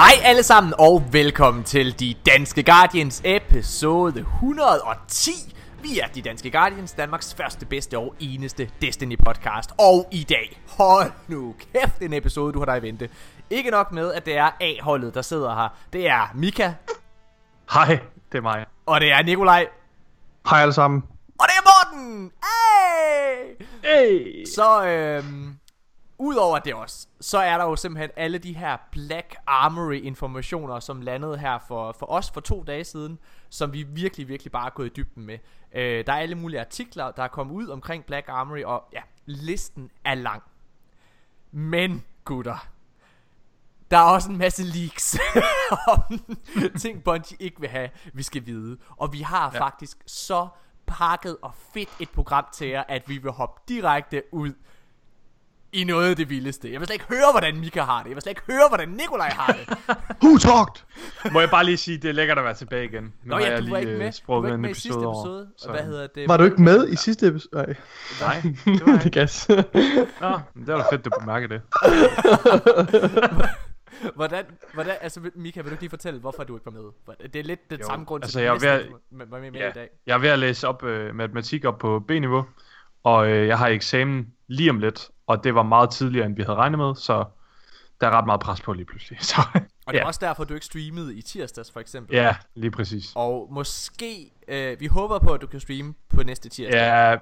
Hej alle sammen og velkommen til De Danske Guardians episode 110. Vi er De Danske Guardians, Danmarks første, bedste og eneste Destiny podcast. Og i dag, hold nu kæft en episode du har der i vente. Ikke nok med at det er A-holdet der sidder her. Det er Mika. Hej, det er mig. Og det er Nikolaj. Hej alle sammen. Og det er Morten. Hey! Så udover det også, så er der jo simpelthen alle de her Black Armory informationer, som landede her for os for 2 dage siden, som vi virkelig bare er gået i dybden med. Der er alle mulige artikler, der er kommet ud omkring Black Armory, og ja, listen er lang. Men gutter, der er også en masse leaks om ting Bungie ikke vil have, vi skal vide. Og vi har faktisk så pakket og fedt et program til jer, at vi vil hoppe direkte ud i noget af det vildeste. Jeg vil slet ikke høre, hvordan Mika har det. Jeg vil slet ikke høre, hvordan Nikolaj har det. Who talked? Må jeg bare lige sige, det er lækkert at være tilbage igen. Nå ja, du var ikke med. Du var ikke med i sidste episode. Og hvad hedder det? Var du ikke med i sidste episode? Nej, det var ikke. Nå, men det var fedt, du bemærkede det. Hvordan, altså Mika, vil du lige fortælle, hvorfor du ikke var med? Det er lidt den samme grund, til at jeg var med i dag. Jeg er ved at læse op matematik op på B-niveau, og jeg har eksamen lige om lidt. Og det var meget tidligere, end vi havde regnet med, så der er ret meget pres på lige pludselig. Så, og det er også derfor, du ikke streamede i tirsdags, for eksempel. Ja, lige præcis. Og måske, vi håber på, at du kan streame på næste tirsdag. Ja,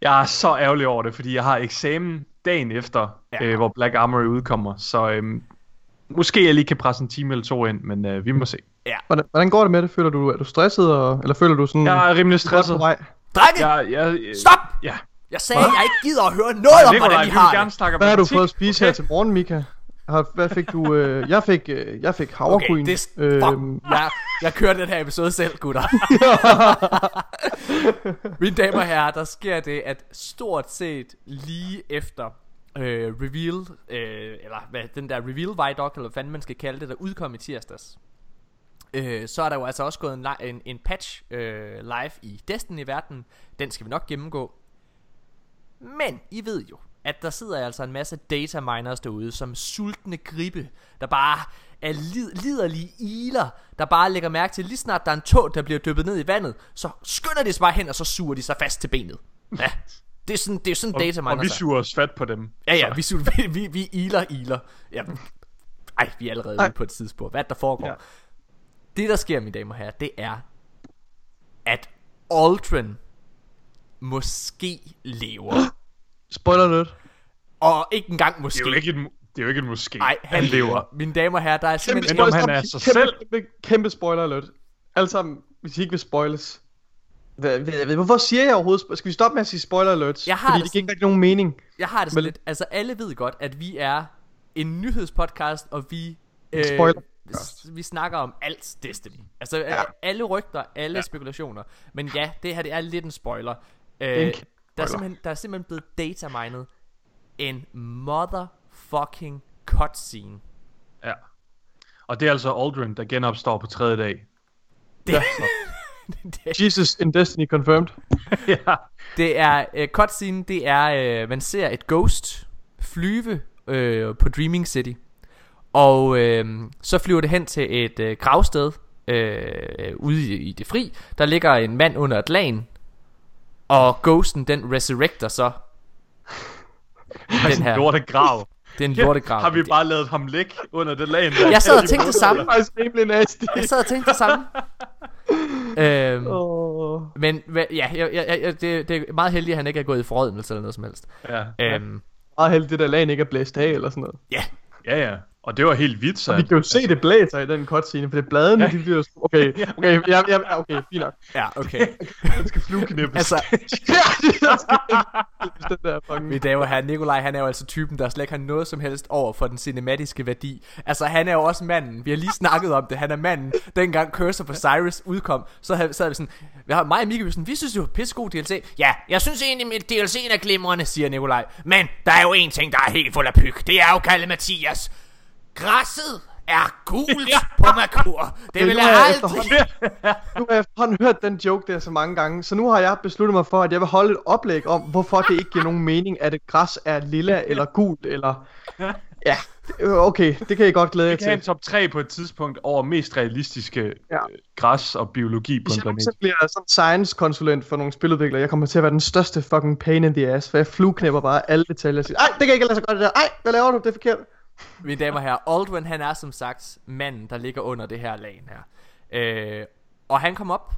jeg er så ærgerlig over det, fordi jeg har eksamen dagen efter, hvor Black Armory udkommer. Så måske jeg lige kan presse en time eller 2 ind, men vi må se. Ja. Hvordan går det med det? Føler du, er du stresset, eller føler du sådan... Jeg er rimelig stresset. Drenge! Stop! Ja. Jeg sagde, at jeg ikke gider at høre noget om, hvordan I har det. Hvad har du fået at spise her til morgen, Mika? Hvad fik du? Jeg fik havregryn. Okay, jeg kører den her episode selv, gutter. Mine damer og herrer, der sker det, at stort set lige efter reveal, eller hvad den der reveal-vidoc, eller hvad man skal kalde det, der udkom i tirsdags, så er der jo altså også gået en patch live i Destiny-verdenen. Den skal vi nok gennemgå. Men I ved jo, at der sidder altså en masse data miners derude, som sultne gribe, der bare er liderlige iler, der bare lægger mærke til, lige snart der er en tog, der bliver dyppet ned i vandet, så skynder de sig bare hen, og så suger de sig fast til benet. Ja, det er sådan, data miners. Og vi suger os fat på dem. Ja, vi iler. Ja. Ej, vi er allerede ude på et sidespor. Hvad der foregår? Ja. Det der sker, mine damer og herrer, det er, at Ultron måske lever. Spoiler lidt. Og ikke engang måske. Det er jo ikke et måske. Nej, han lever. Mine damer og herrer, der er simpelthen kæmpe spoiler, han er sig selv. Kæmpe spoiler alert. Alle sammen, hvis I ikke vil spoiles. Hvorfor siger jeg overhovedet? Skal vi stoppe med at sige spoiler alerts? Fordi det giver ikke nogen mening. Jeg har det sådan lidt. Altså alle ved godt, at vi er en nyhedspodcast, og vi vi snakker om alt Destiny. Altså alle rygter, alle spekulationer. Men ja, det her det er lidt en spoiler. Der er simpelthen blevet datamined en motherfucking cutscene. Ja. Og det er altså Aldrin, der genopstår på 3. dag. Jesus in Destiny confirmed. Ja. Det er cutscene, det er man ser et ghost flyve på Dreaming City. Og så flyver det hen til et gravsted ude i det fri. Der ligger en mand under et lagen. Og ghosten, den resurrecter så den her lorte grav. Den lorte grav. Har vi bare lavet ham ligge under den lagen der? Jeg sad og tænkte det samme. Men det er meget heldigt at han ikke er gået i forrådnelse eller noget som helst. Meget heldigt det der lagen ikke er blæst af eller sådan noget. Ja. Og det var helt hvidt, så... Vi kan jo se, det blæser i den cutscene, for det bladene, de bliver... Okay, fint nok. Ja, okay. Den skal flueknippes. Altså... Vi damer her, Nikolaj, han er jo altså typen, der slet ikke har noget som helst over for den cinematiske værdi. Altså, han er jo også manden. Vi har lige snakket om det. Han er manden. Dengang Cursor for Cyrus udkom, så sad vi sådan... Mig og Mika, vi synes jo, pissegod DLC. Ja, jeg synes egentlig, at DLC'en er glimrende, siger Nikolaj. Men der er jo en ting, der er helt fuld af pyg. Det er jo kaldet Mathias. Græsset er gult på Merkur. Det vil jeg aldrig. Nu har jeg efterhånden hørt den joke der så mange gange, så nu har jeg besluttet mig for, at jeg vil holde et oplæg om, hvorfor det ikke giver nogen mening, at et græs er lilla eller gult eller... Ja, Okay, det kan I godt glæde jer til. Vi kan have en top 3 på et tidspunkt over mest realistiske græs og biologi på en planet. Hvis jeg bliver sådan science-konsulent for nogle spiludviklere, jeg kommer til at være den største fucking pain in the ass, for jeg flueknæpper bare alle detaljer og siger, ej, det kan ikke lade sig godt det der, ej, hvad laver du, det er forkert. Mine damer og herrer, Aldrin, han er som sagt manden, der ligger under det her lagen her. Og han kom op,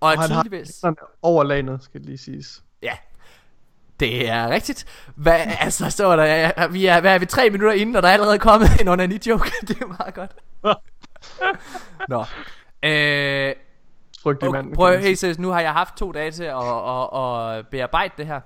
og han tydeligvis... har overlanet, skal det lige siges. Ja. Det er rigtigt. Hvad, altså, så der, vi er 3 minutter inden, og der er allerede kommet en onani-joke. Det er meget godt. Nå. Okay, prøv at høre, nu har jeg haft 2 dage til at bearbejde det her.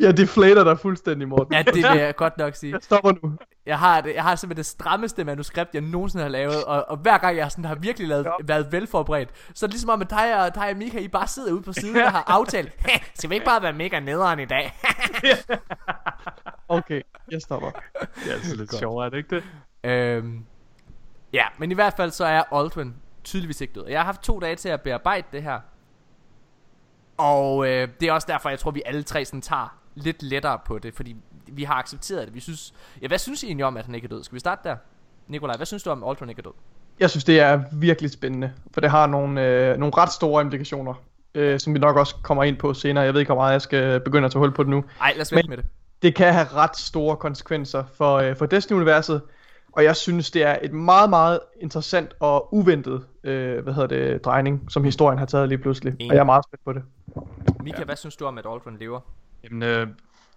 Ja, det flater dig fuldstændig, Morten. Ja, det vil jeg godt nok sige. Jeg stopper nu. Jeg har simpelthen det strammeste manuskript, jeg nogensinde har lavet, og hver gang jeg sådan har virkelig været velforberedt, så er det ligesom om, at dig og Mika, I bare sidder ude på siden og har aftalt, skal vi ikke bare være mega nederen i dag? Okay, jeg stopper. Det er altså lidt sjovere, er det ikke det? Ja, men i hvert fald så er Aldrin tydeligvis ikke død. Jeg har haft 2 dage til at bearbejde det her. Og det er også derfor, jeg tror, vi alle tre sådan tager lidt lettere på det, fordi vi har accepteret det. Vi synes, ja, hvad synes I egentlig om, at han ikke er død? Skal vi starte der? Nikolaj, hvad synes du om, at Ultron ikke er død? Jeg synes, det er virkelig spændende, for det har nogle ret store implikationer, som vi nok også kommer ind på senere. Jeg ved ikke, hvor meget jeg skal begynde at tage hul på det nu. Nej, lad os vente med det. Det kan have ret store konsekvenser for Destiny-universet, og jeg synes, det er et meget, meget interessant og uventet drejning, som historien har taget lige pludselig. Og jeg er meget spændt på det. Mika, hvad synes du om, at Ultron lever? Jamen,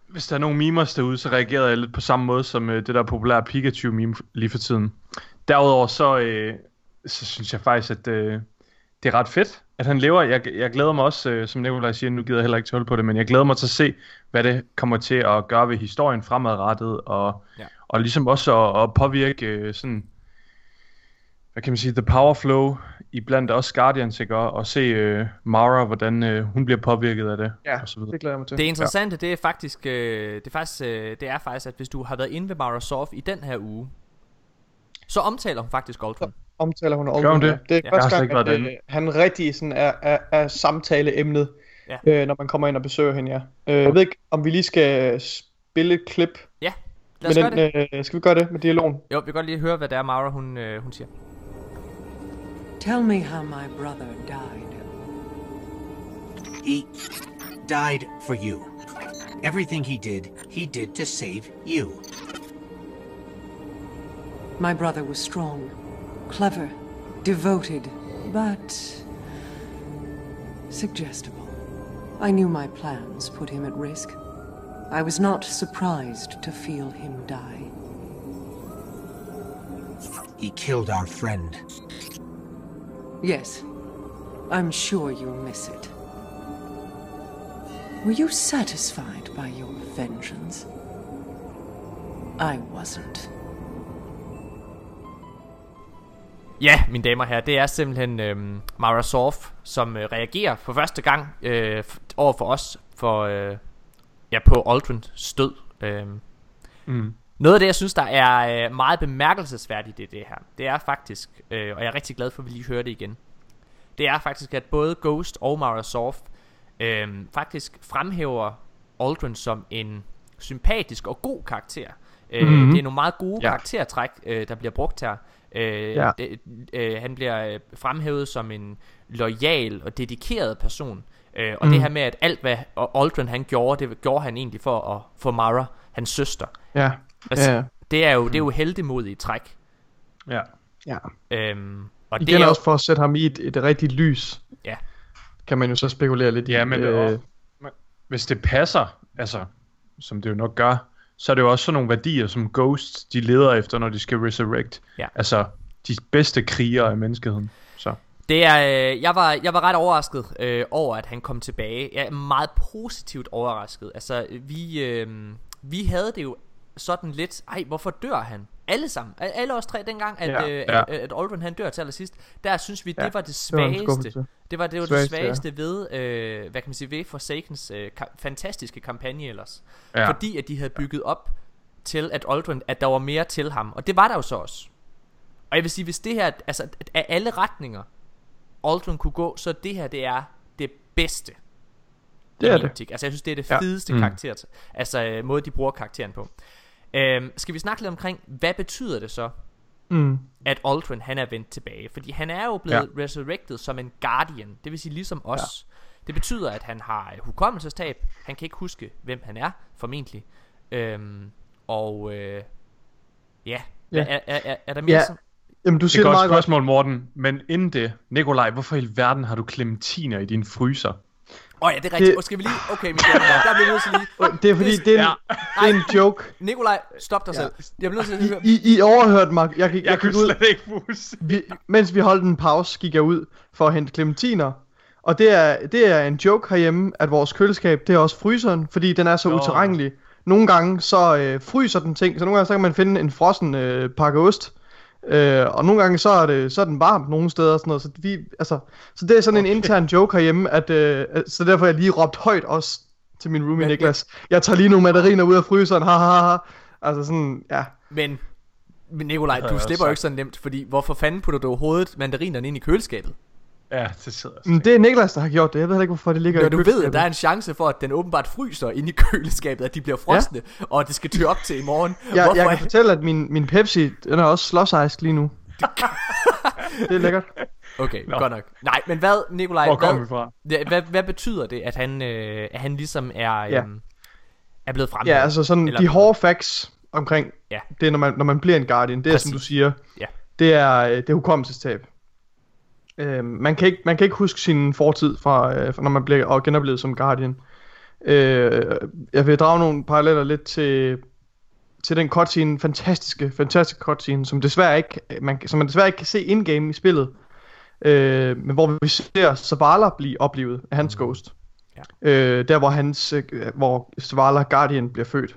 hvis der er nogle memes derude, så reagerede jeg lidt på samme måde som det der populære Pikachu-meme lige for tiden. Derudover så synes jeg faktisk, at det er ret fedt, at han lever. Jeg glæder mig også, som Nikolaj siger, nu gider jeg heller ikke tåle på det, men jeg glæder mig til at se, hvad det kommer til at gøre ved historien fremadrettet, og ligesom også at påvirke sådan, hvad kan man sige, the power flow iblandt også Guardians, ikke? Og se Mara, hvordan hun bliver påvirket af det. Ja, og så videre. Det glæder jeg mig til. Det interessante, det er faktisk, at hvis du har været inde ved Mara Sov i den her uge, så omtaler hun faktisk Ultron. Omtaler hun Ultron. Gør hun det? Det er første gang, at han rigtig sådan er samtaleemnet, når man kommer ind og besøger hende. Ja. Jeg ved ikke, om vi lige skal spille et klip. Ja, lad os gøre det. Skal vi gøre det med dialogen? Jo, vi kan godt lige høre, hvad det er, Mara hun siger. Tell me how my brother died. He died for you. Everything he did to save you. My brother was strong, clever, devoted, but suggestible. I knew my plans put him at risk. I was not surprised to feel him die. He killed our friend. Yes, I'm sure you'll miss it. Were you satisfied by your vengeance? I wasn't. Ja, mine damer og herrer, det er simpelthen Mara Sov, som reagerer for første gang over for os på Ultrons død. Noget af det, jeg synes, der er meget bemærkelsesværdigt i det her, det er faktisk, og jeg er rigtig glad for, at vi lige hører det igen, det er faktisk, at både Ghost og Mara Sov faktisk fremhæver Aldrin som en sympatisk og god karakter. Det er nogle meget gode karaktertræk, der bliver brugt her. Han bliver fremhævet som en loyal og dedikeret person. Og det her med, at alt, hvad Aldrin han gjorde, det gjorde han egentlig for at få Mara, hans søster. Ja. Altså, det er jo heldemodige træk. Ja. Og igen det er jo... også for at sætte ham i et rigtigt lys. Ja. Kan man jo så spekulere lidt. Ja, men hvis det passer, altså som det jo nok gør, så er det jo også sådan nogle værdier, som ghosts de leder efter, når de skal resurrect. Ja. Altså de bedste krigere af menneskeheden. Så. Det er, jeg var ret overrasket over, at han kom tilbage. Jeg er meget positivt overrasket. Altså vi havde det jo sådan lidt, hvorfor dør han? Alle sammen, alle os tre dengang, at Aldrin han dør til allersidst. Der synes vi, det var det svageste. Det var det svageste ved, hvad kan man sige, ved Forsakens fantastiske kampagne ellers. Ja. Fordi at de havde bygget op til, at Aldrin, at der var mere til ham. Og det var der jo så også. Og jeg vil sige, hvis det her, altså af alle retninger, Aldrin kunne gå, så det her, det er det bedste. Det er det. Altså jeg synes, det er det fedeste karakter. Altså måde, de bruger karakteren på. Skal vi snakke lidt omkring, hvad betyder det så, at Ultron han er vendt tilbage? Fordi han er jo blevet resurrected som en guardian, det vil sige ligesom os. Det betyder, at han har hukommelsestab. Han kan ikke huske, hvem han er, formentlig. Er der mere sådan? Jamen, du siger det er et godt spørgsmål, Morten. Men inden det, Nikolaj, hvorfor i verden har du clementiner i din fryser? Det er rigtigt. Skal vi lige... Okay, Mika, der bliver nødt til lige... Det er fordi, det er en joke. Nikolaj, stop dig selv. Jeg bliver nødt til at... I overhørte mig. Jeg kunne slet ikke huske. Mens vi holdt en pause, gik jeg ud for at hente clementiner. Og det er en joke herhjemme, at vores køleskab, det er også fryseren, fordi den er så utilregnelig. Nogle gange så fryser den ting, så nogle gange så kan man finde en frossen pakke ost. Og nogle gange så er den varm nogle steder og sådan noget, så det er sådan en intern joke herhjemme, at så derfor har jeg lige råbt højt også til min roomie Niklas. Jeg tager lige nogle mandariner ud af fryseren. Ha. Altså sådan Men Nikolaj, du slipper jo ikke så nemt, fordi hvorfor fanden putter du overhovedet mandarinerne ind i køleskabet? Ja, det sidder også. Men det er Niklas, der har gjort det. Jeg ved heller ikke, hvorfor det ligger i køleskabet. Du ved, at der er en chance for, at den åbenbart fryser inde i køleskabet, at de bliver frosne, og det skal tørre op til i morgen. Jeg kan fortælle, at min Pepsi, den er også slåsejsk lige nu. Det er lækkert. Okay, godt nok. Nej, men hvad, Nikolaj, hvor kom vi fra? Hvad betyder det, at han ligesom er blevet fremhævet? Ja, altså sådan, eller de hårde facts omkring det, når man bliver en guardian, det er, som du siger, det er hukommelsestab. Man kan ikke huske sin fortid fra når man bliver genoplevet som Guardian. Jeg vil drage nogle paralleller lidt til den cutscene, fantastiske cutscene, som man desværre ikke kan se in-game i spillet, men hvor vi ser Zavala blive oplevet af hans ghost, hvor Zavala Guardian bliver født,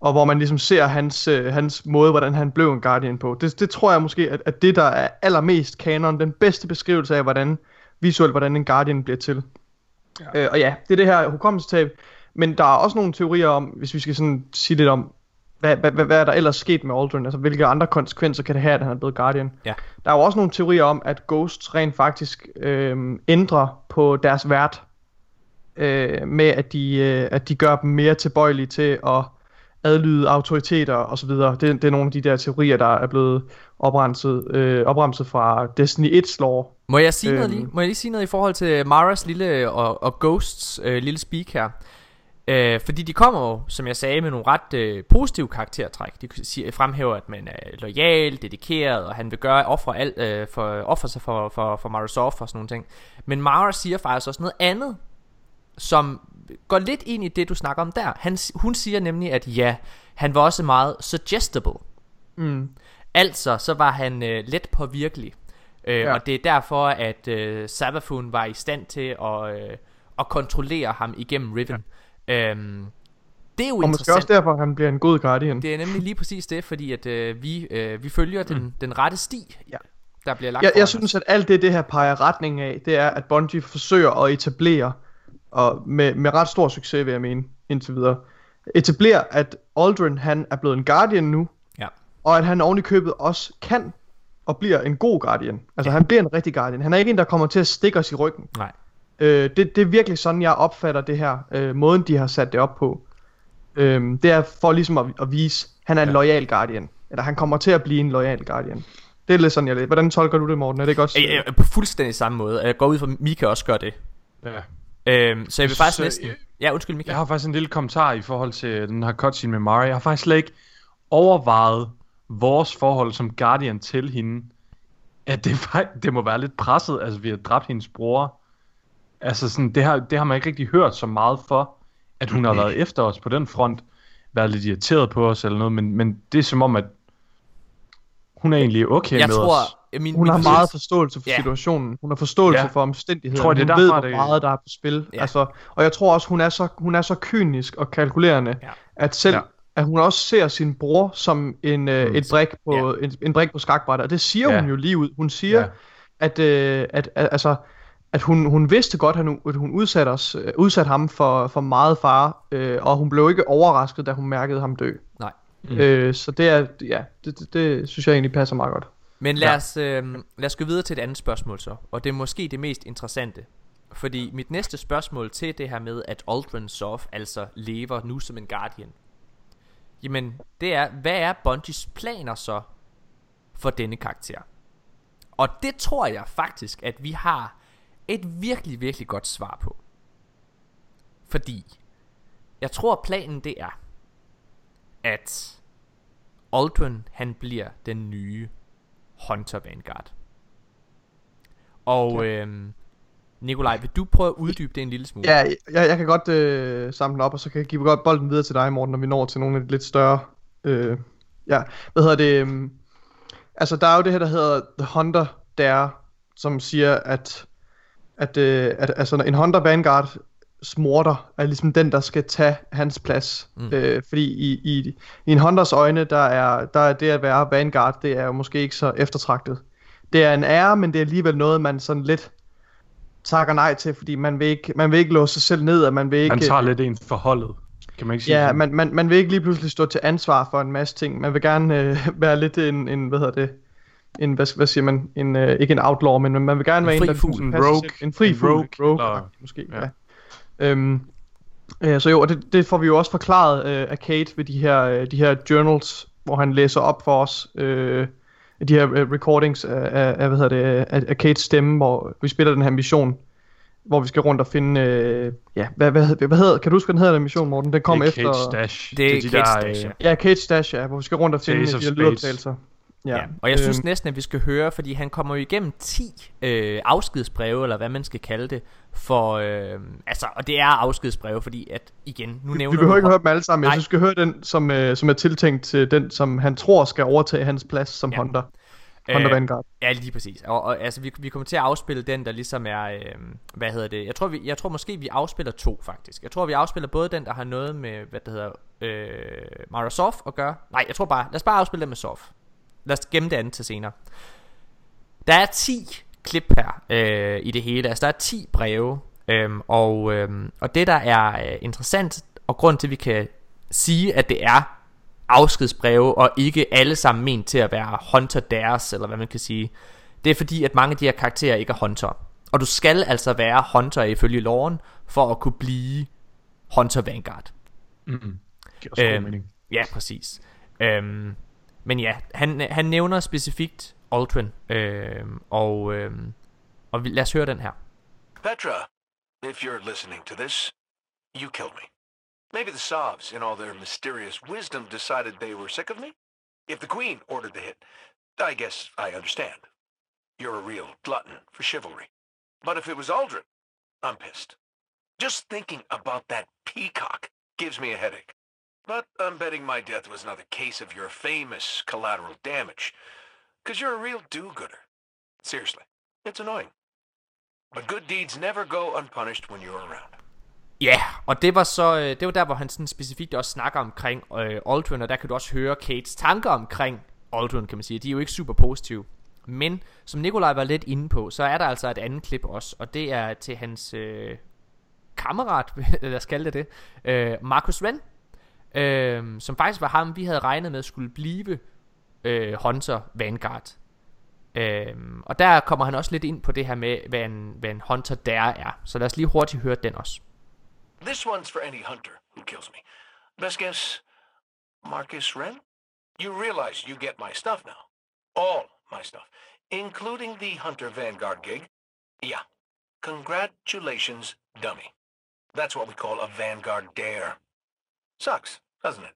og hvor man ligesom ser hans måde, hvordan han blev en Guardian på. Det tror jeg måske, at det der er allermest kanon, den bedste beskrivelse af, hvordan en Guardian bliver til. Ja. Og ja, det er det her hukommelsestab, men der er også nogle teorier om, hvis vi skal sådan sige lidt om, hvad er der ellers sket med Ultron, altså hvilke andre konsekvenser kan det have, at han er blevet Guardian. Ja. Der er jo også nogle teorier om, at Ghosts rent faktisk ændrer på deres vært, med at de gør dem mere tilbøjelige til at adlyde autoriteter og så videre. Det er nogle af de der teorier, der er blevet opremset fra Destiny 1's lore. Må jeg sige noget lige? Må jeg lige sige noget i forhold til Maras lille og Ghosts lille speak her? Fordi de kommer jo, som jeg sagde, med nogle ret positive karaktertræk. De fremhæver, at man er lojal, dedikeret, og han vil gøre ofre sig for Mara Sov og sådan nogle ting. Men Mara siger faktisk også noget andet, som går lidt ind i det, du snakker om der. Hun siger nemlig, at han var også meget suggestible. Altså, så var han let påvirkelig. Og det er derfor, at Sabafun var i stand til at kontrollere ham igennem Riven. Det er jo og måske også derfor, at han bliver en god guardian. Det er nemlig lige præcis det, fordi at vi følger den rette sti. Ja. Der bliver lagt jeg synes, at alt det her peger retning af, det er, at Bungie forsøger at etablere, og med ret stor succes, vil jeg mene, indtil videre, etablerer, at Aldrin, han er blevet en guardian nu, og at han oven i købet også kan og bliver en god guardian. Altså han bliver en rigtig guardian. Han er ikke en, der kommer til at stikke os i ryggen. Nej. Det er virkelig sådan, jeg opfatter det her, måden de har sat det op på. Det er for ligesom at vise, han er en lojal guardian, eller han kommer til at blive en lojal guardian. Det er lidt sådan, hvordan tolker du det, Morten? Er det ikke også? Jeg på fuldstændig samme måde. Jeg går ud fra, at Mika også gør det. Ja. Så jeg vil faktisk næsten... Ja, undskyld Mika. Jeg har faktisk en lille kommentar i forhold til den her cutscene med Mara. Jeg har faktisk slet ikke overvejet vores forhold som guardian til hende. At det må være lidt presset. Altså vi har dræbt hendes bror. Altså sådan, det har man ikke rigtig hørt så meget for, at hun har været efter os på den front, været lidt irriteret på os eller noget. Men det er som om, at hun er egentlig okay jeg med tror, os. Hun har meget forståelse for situationen. Hun har forståelse for omstændighederne. Hun ved, hvor meget der er på spil. Altså, og jeg tror også, hun er så kynisk og kalkulerende, at selv at hun også ser sin bror som et brik på en brik på skakbrættet. Og det siger hun jo lige ud. Hun siger, at hun vidste godt, at hun udsatte ham for meget fare, og hun blev ikke overrasket, da hun mærkede ham dø. Nej. Så det er det synes jeg egentlig passer meget godt. Men lad os gå videre til et andet spørgsmål så, og det er måske det mest interessante, fordi mit næste spørgsmål til det her med, at Ultron Soft altså lever nu som en guardian, jamen det er, hvad er Bungies planer så for denne karakter? Og det tror jeg faktisk, at vi har et virkelig, virkelig godt svar på. Fordi jeg tror planen det er, at Ultron han bliver den nye Hunter Vanguard. Og ja. Nikolaj, vil du prøve at uddybe det en lille smule? Ja, jeg kan godt samle den op, og så kan jeg give godt bolden videre til dig, Morten, når vi når til nogle af de lidt større... Altså, der er jo det her, der hedder The Hunter Dare, som siger, at altså, en Hunter Vanguard smorter er ligesom den, der skal tage hans plads. Fordi i en Hunters øjne, der er det at være Vanguard, det er jo måske ikke så eftertragtet. Det er en ære, men det er alligevel noget, man sådan lidt takker nej til, fordi man vil ikke låse sig selv ned, og man vil ikke... Man tager lidt ens forholdet, kan man ikke sige. Ja, man vil ikke lige pludselig stå til ansvar for en masse ting. Man vil gerne være lidt en ikke en outlaw, men man vil gerne være en rogue måske. Ja. Så jo, og det får vi jo også forklaret af Kate ved de her journals, hvor han læser op for os de her recordings af Kates stemme, hvor vi spiller den her mission, hvor vi skal rundt og finde kan du huske, den hedder den mission, Morten? Den kom efter Stash. Kate Stash, ja, hvor vi skal rundt og finde de her lydoptagelser. Ja. Og jeg synes næsten, at vi skal høre, fordi han kommer jo igennem 10 afskedsbreve, eller hvad man skal kalde det, og det er afskedsbreve, fordi at, igen, nu nævner vi... Vi behøver ikke høre dem alle sammen, jeg synes, vi skal høre den, som er tiltænkt til den, som han tror skal overtage hans plads som Hunter. Hunter Vanguard. Ja, lige præcis. Og altså, vi kommer til at afspille den, der ligesom er, jeg tror måske, vi afspiller 2, faktisk. Jeg tror, vi afspiller både den, der har noget med, Mara Sov at gøre. Nej, jeg tror bare, lad os bare afspille den med Sov. Lad os gemme det andet til senere. Der er 10 klip her i det hele. Altså der er 10 breve. Og det der er interessant, og grund til at vi kan sige, at det er afskedsbreve og ikke alle sammen ment til at være Hunter deres, eller hvad man kan sige, det er fordi at mange af de her karakterer ikke er Hunter. Og du skal altså være Hunter ifølge loven for at kunne blive Hunter Vanguard. Det giver god mening. Ja, præcis. Men ja, han nævner specifikt Ultron, og lad os høre den her. Petra, if you're listening to this, you killed me. Maybe the Sovs, in all their mysterious wisdom, decided they were sick of me. If the Queen ordered the hit, I guess I understand. You're a real glutton for chivalry. But if it was Ultron, I'm pissed. Just thinking about that peacock gives me a headache. But I'm betting my death was another case of your famous collateral damage. Because you're a real do-gooder. Seriously, it's annoying. But good deeds never go unpunished when you're around. Ja, yeah, og det var der, hvor han sådan specifikt også snakker omkring Ultron, og der kan du også høre Kates tanker omkring Ultron, kan man sige. De er jo ikke super positive. Men som Nikolaj var lidt inde på, så er der altså et andet klip også, og det er til hans kammerat, lad os kalde det, Marcus Wren. Som faktisk var ham vi havde regnet med skulle blive Hunter Vanguard. Og der kommer han også lidt ind på det her med hvad en Hunter der er. Så lad os lige hurtigt høre den også. This one's for any hunter who kills me. Best guess, Marcus Wren? You realize you get my stuff now. All my stuff, including the Hunter Vanguard gig. Yeah. Congratulations, dummy. That's what we call a Vanguard dare. Sucks, doesn't it?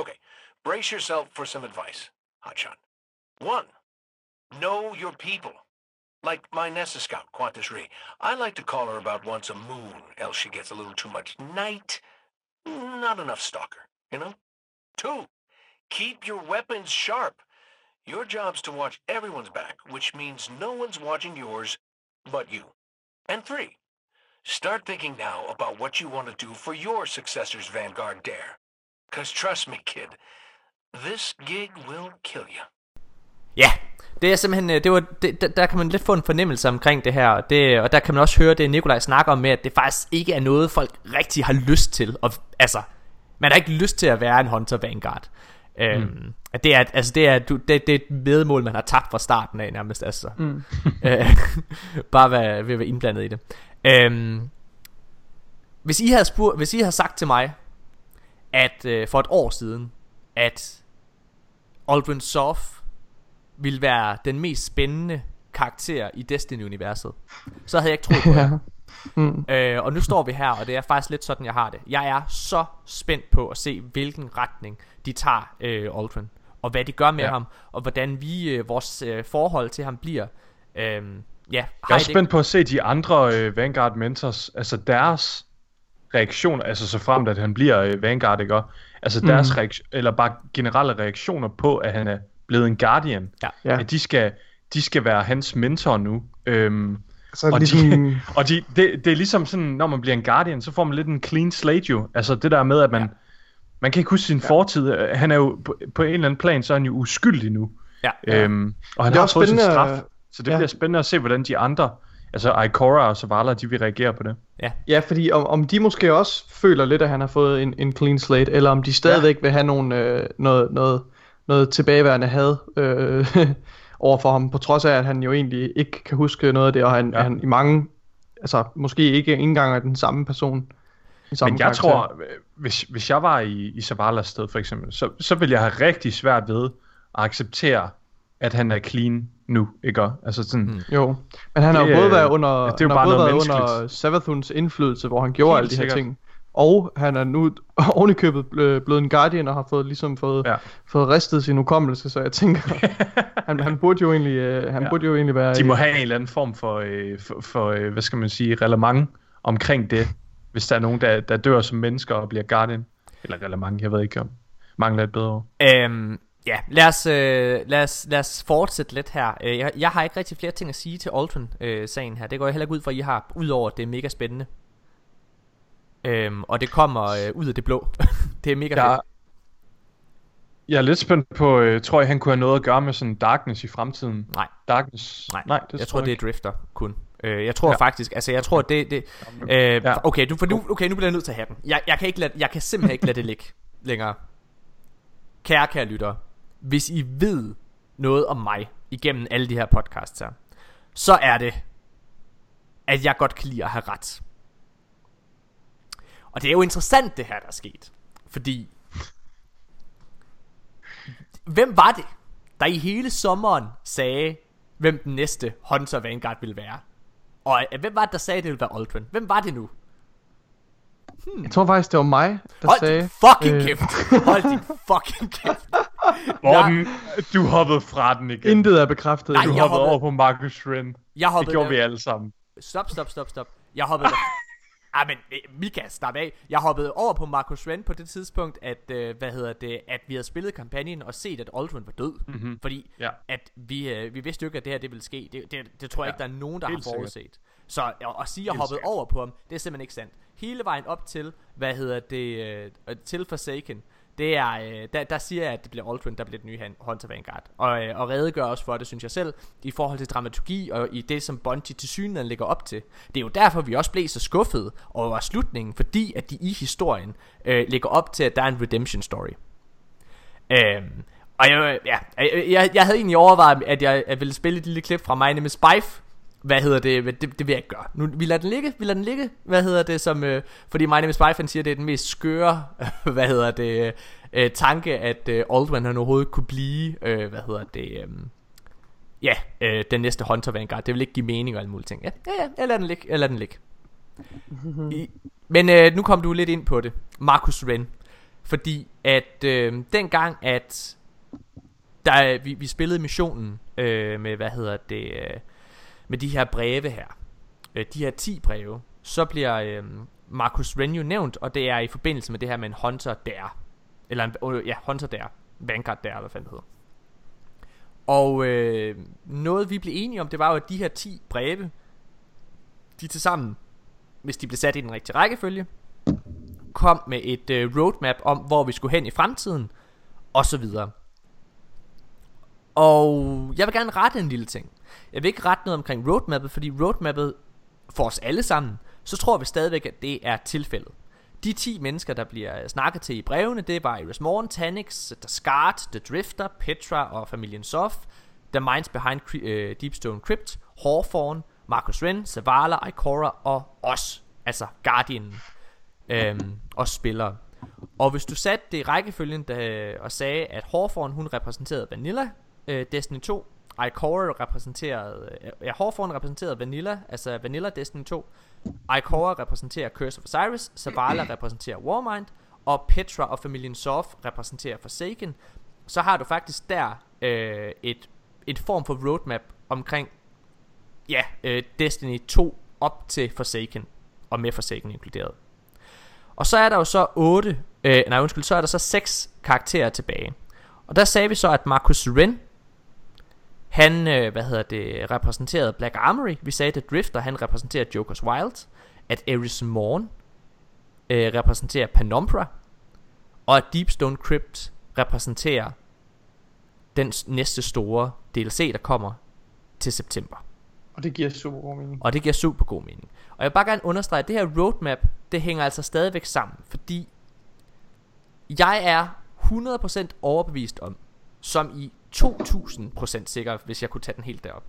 Okay, brace yourself for some advice, hotshot. 1. Know your people. Like my Nessa scout, Qantas Rhee. I like to call her about once a moon, else she gets a little too much night. Not enough stalker, you know? 2. Keep your weapons sharp. Your job's to watch everyone's back, which means no one's watching yours but you. And 3. Start thinking now about what you want to do for your successor's Vanguard Dare. Because trust me, kid, this gig will kill you. Ja, det er simpelthen, der kan man lidt få en fornemmelse omkring det her, og der kan man også høre det, Nikolaj snakker om med, at det faktisk ikke er noget, folk rigtig har lyst til. Og, altså, man har ikke lyst til at være en Hunter Vanguard. Det er et medmål, man har tabt fra starten af nærmest, altså. Bare ved at være indblandet i det. Hvis I havde sagt til mig at for et år siden at Aldrin Sov ville være den mest spændende karakter i Destiny-universet, så havde jeg ikke troet på det. Og nu står vi her, og det er faktisk lidt sådan jeg har det. Jeg er så spændt på at se hvilken retning de tager Aldrin, og hvad de gør med ham, og hvordan vi vores forhold til ham bliver. Jeg er også spændt på at se de andre Vanguard mentors, altså deres reaktioner, altså så fremt at han bliver Vanguard, ikke? Altså deres eller bare generelle reaktioner på at han er blevet en Guardian. Ja. At de skal være hans mentor nu. Det er ligesom sådan, når man bliver en Guardian, så får man lidt en clean slate jo. Altså det der med, at man kan ikke huske sin fortid. Han er jo på en eller anden plan, så er han jo uskyldig nu. Og han har også fået sin straf. Så det bliver spændende at se, hvordan de andre, altså Ikora og Zavala, de vil reagere på det. Ja, fordi om de måske også føler lidt, at han har fået en clean slate, eller om de stadigvæk vil have nogen, noget tilbageværende had over for ham, på trods af, at han jo egentlig ikke kan huske noget af det, og han i mange, altså måske ikke engang er den samme person. Men jeg tror, hvis jeg var i Zavalas sted for eksempel, så ville jeg have rigtig svært ved at acceptere, at han er clean nu, ikke? Altså sådan, jo, men han har jo både været under Savathuns indflydelse, hvor han gjorde helt alle de her ting, og han er nu ovenikøbet blevet en Guardian og har fået ristet sin hukommelse, så jeg tænker, han burde jo egentlig være... De må have en eller anden form for hvad skal man sige, relevant omkring det, hvis der er nogen, der dør som mennesker og bliver Guardian. Eller relevant, jeg ved ikke om. Mangler et bedre ord. Lad os fortsætte lidt her. Jeg har ikke rigtig flere ting at sige til Ultron-sagen her. Det går jeg heller ikke ud fra, I har, udover at det er mega spændende. Og det kommer ud af det blå. Det er mega fedt. Jeg er lidt spændt på, tror jeg han kunne have noget at gøre med sådan Darkness i fremtiden? Nej, jeg tror det er Drifter kun. Jeg tror faktisk, altså jeg tror det nu bliver jeg nødt til at have den. Jeg kan simpelthen ikke lade det ligge længere. Kære lyttere, hvis I ved noget om mig igennem alle de her podcasts her, så er det, at jeg godt kan lide at have ret. Og det er jo interessant det her der er sket, fordi hvem var det der i hele sommeren sagde hvem den næste Hunter Vanguard ville være? Og hvem var det der sagde det ville være Aldrin? Hvem var det nu? Jeg tror faktisk det var mig der sagde. Hold din fucking kæft Morten, du hoppede fra den igen. Intet er bekræftet. Nej, du hoppede over på Marcus Wren. Det gjorde vi alle sammen. Stop Jeg hoppede men Mika, start af. Jeg hoppede over på Marcus Wren på det tidspunkt, at at vi havde spillet kampagnen og set at Aldrin var død, fordi at vi vidste jo ikke at det her det ville ske. Det tror jeg ikke der er nogen der helt har forudset. Så at sige at jeg hoppede over på ham, det er simpelthen ikke sandt. Hele vejen op til til Forsaken, det er der siger jeg at det bliver Aldrin der bliver den nye Hunter Vanguard. Og redegør også for det, synes jeg selv, i forhold til dramaturgi og i det som Bungie til synen ligger op til. Det er jo derfor vi også blev så skuffede over slutningen, fordi at de i historien ligger op til at der er en redemption story. Og jeg havde egentlig overvejet at jeg ville spille et lille klip fra mig med Spife. Det vil jeg ikke gøre. Nu vi lader den ligge. Som fordi My Name is Spy siger det er den mest skøre, tanke at Aldrin han overhovedet kunne blive, den næste Hunter Vanguard. Det vil ikke give mening og alle mulige ting. Ja, jeg lader den ligge. Men nu kom du lidt ind på det, Marcus Wren, fordi at dengang at der vi spillede missionen med de her breve her, de her 10 breve, så bliver Marcus Wren jo nævnt, og det er i forbindelse med det her med en Hunter der, eller Vanguard der, hvad fanden det hedder. Og noget vi blev enige om, det var jo at de her 10 breve, de tilsammen, hvis de blev sat i den rigtige rækkefølge, kom med et roadmap om hvor vi skulle hen i fremtiden og så videre. Og jeg vil gerne rette en lille ting. Jeg vil ikke rette noget omkring roadmappet, fordi roadmappet for os alle sammen, så tror vi stadigvæk, at det er tilfældet. De 10 mennesker, der bliver snakket til i brevene, det var Iris Morn, Tanix, Daskart, The Drifter, Petra og familien Sov, The Minds Behind Deep Stone Crypt, Hawthorne, Marcus Wren, Zavala, Ikora og os, altså Guardian og spillere. Og hvis du satte det i rækkefølgen og sagde, at Hawthorne, hun repræsenterede Vanilla, Destiny 2, Ikora repræsenterede, ja, Hawthorne repræsenterede Vanilla, altså Vanilla Destiny 2, Ikora repræsenterer Curse of Osiris, Zavala repræsenterer Warmind, og Petra og familien Sov repræsenterer Forsaken, så har du faktisk der et form for roadmap omkring, ja, Destiny 2 op til Forsaken, og med Forsaken inkluderet. Og så er der jo så 6 karakterer tilbage. Og der sagde vi så, at Marcus Wren, han, repræsenterede Black Armory. Vi sagde, at The Drifter, han repræsenterer Joker's Wild. At Ares Morn repræsenterer Penumbra. Og at Deep Stone Crypt repræsenterer den næste store DLC, der kommer til september. Og det giver super god mening. Og jeg vil bare gerne understrege, at det her roadmap, det hænger altså stadigvæk sammen, fordi jeg er 100% overbevist om, som i 2000% sikker, hvis jeg kunne tage den helt derop,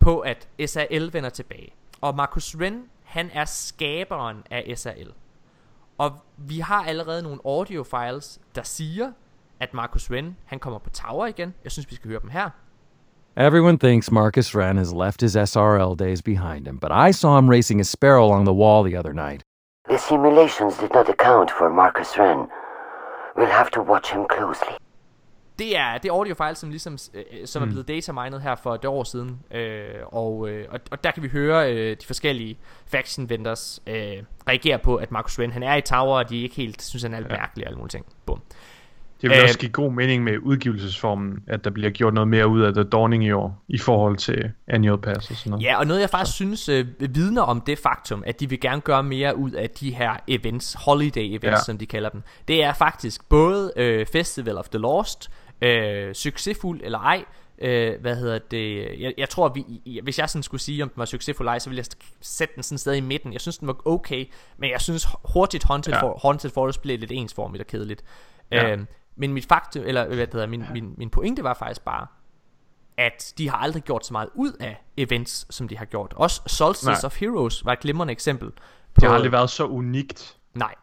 på at SRL vender tilbage. Og Marcus Wren, han er skaberen af SRL. Og vi har allerede nogle audio files, der siger, at Marcus Wren, han kommer på Tower igen. Jeg synes, vi skal høre dem her. Everyone thinks Marcus Wren has left his SRL days behind him, but I saw him racing a sparrow along the wall the other night. The simulations did not account for Marcus Wren. We'll have to watch him closely. Det er audiofile, som ligesom som er blevet datamined her for et år siden, og der kan vi høre de forskellige faction vendors reagere på, at Marcus Wren, han er i Tower, og de ikke helt synes, han er lidt mærkelig og alle mulige ting. Bum. Det vil også give god mening med udgivelsesformen, at der bliver gjort noget mere ud af The Dawning i år, i forhold til annual pass og sådan noget. Ja, og noget jeg faktisk synes vidner om det faktum, at de vil gerne gøre mere ud af de her events, holiday events, som de kalder dem. Det er faktisk både Festival of the Lost, succesfuld eller ej, jeg tror, hvis jeg sådan skulle sige, om den var succesfuld ej, så ville jeg sætte den sådan stadig i midten. Jeg synes, den var okay, men jeg synes hurtigt Haunted Forest blev lidt ensformigt og kedeligt. Men mit faktum, eller min pointe var faktisk bare, at de har aldrig gjort så meget ud af events, som de har gjort. Også Solstice of Heroes var et glimrende eksempel. Det har aldrig været så unikt. Nej.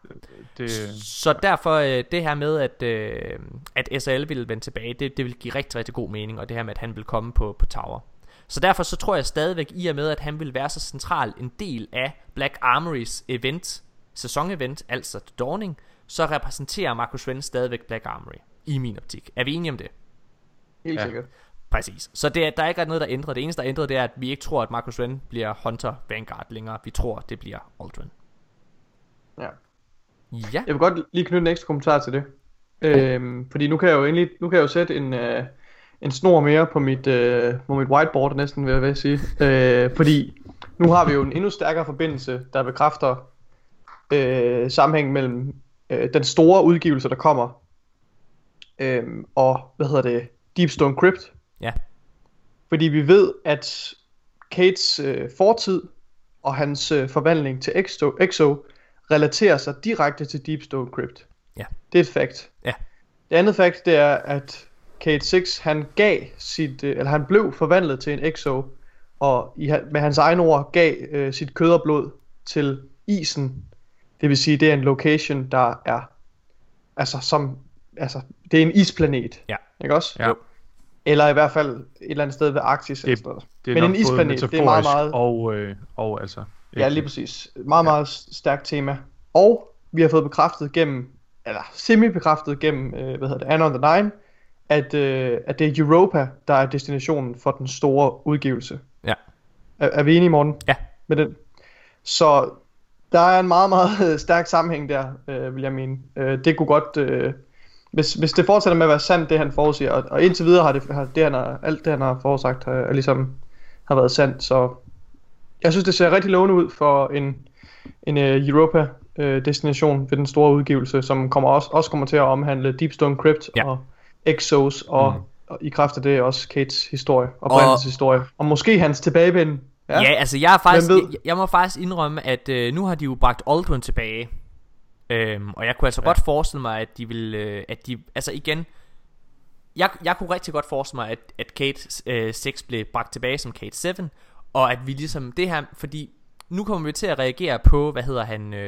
Så derfor det her med, at SRL ville vende tilbage, det vil give rigtig, rigtig god mening. Og det her med, at han vil komme på Tower. Så derfor så tror jeg stadigvæk, i og med, at han vil være så central en del af Black Armory's sæson-event, altså The Dawning, så repræsenterer Marcus Wren stadigvæk Black Armory, i min optik. Er vi enige om det? Helt sikkert. Præcis. Så der er ikke noget, der ændrer. Det eneste, der ændrer, det er, at vi ikke tror, at Marcus Wren bliver Hunter Vanguard længere. Vi tror, det bliver Ultron. Ja. Jeg vil godt lige knytte en ekstra kommentar til det. Fordi nu kan jeg jo sætte en snor mere på mit whiteboard, næsten vil jeg sige. Fordi nu har vi jo en endnu stærkere forbindelse, der bekræfter sammenhængen mellem den store udgivelse, der kommer, og Deep Stone Crypt. Ja. Fordi vi ved, at Kates fortid og hans forvandling til Exo relaterer sig direkte til Deep Stone Crypt. Ja. Det er et fact. Ja. Det andet fact, det er, at Kate 6, han gav han blev forvandlet til en Exo, og med hans egne ord gav sit kød og blod til isen. Det vil sige, det er en location, der er, det er en isplanet, ikke også? Ja. Eller i hvert fald et eller andet sted ved Arktis. Det er men en isplanet, det er meget... Ja, lige præcis. Meget stærkt tema. Og vi har fået bekræftet semi-bekræftet gennem, Anna on the Nine, at det er Europa, der er destinationen for den store udgivelse. Ja. Er vi enige, Morten? Ja. Med den? Så... der er en meget, meget stærk sammenhæng der, vil jeg mene. Det kunne godt... Hvis det fortsætter med at være sandt, det han forudsiger, og indtil videre alt det, han har forudsagt, har været sandt, så... jeg synes, det ser rigtig lovende ud for en Europa-destination ved den store udgivelse, som også kommer til at omhandle Deep Stone Crypt og Exos, og i kraft af det også Kates historie og Brandons historie, og måske hans tilbagevenden. Ja. Jeg er faktisk, jeg må faktisk indrømme, at nu har de jo bragt Ultron tilbage, og jeg kunne altså godt forestille mig, at de ville, at de, altså igen, jeg kunne rigtig godt forestille mig, at Kate 6 blev bragt tilbage som Kate 7, og at vi ligesom det her, fordi nu kommer vi til at reagere på,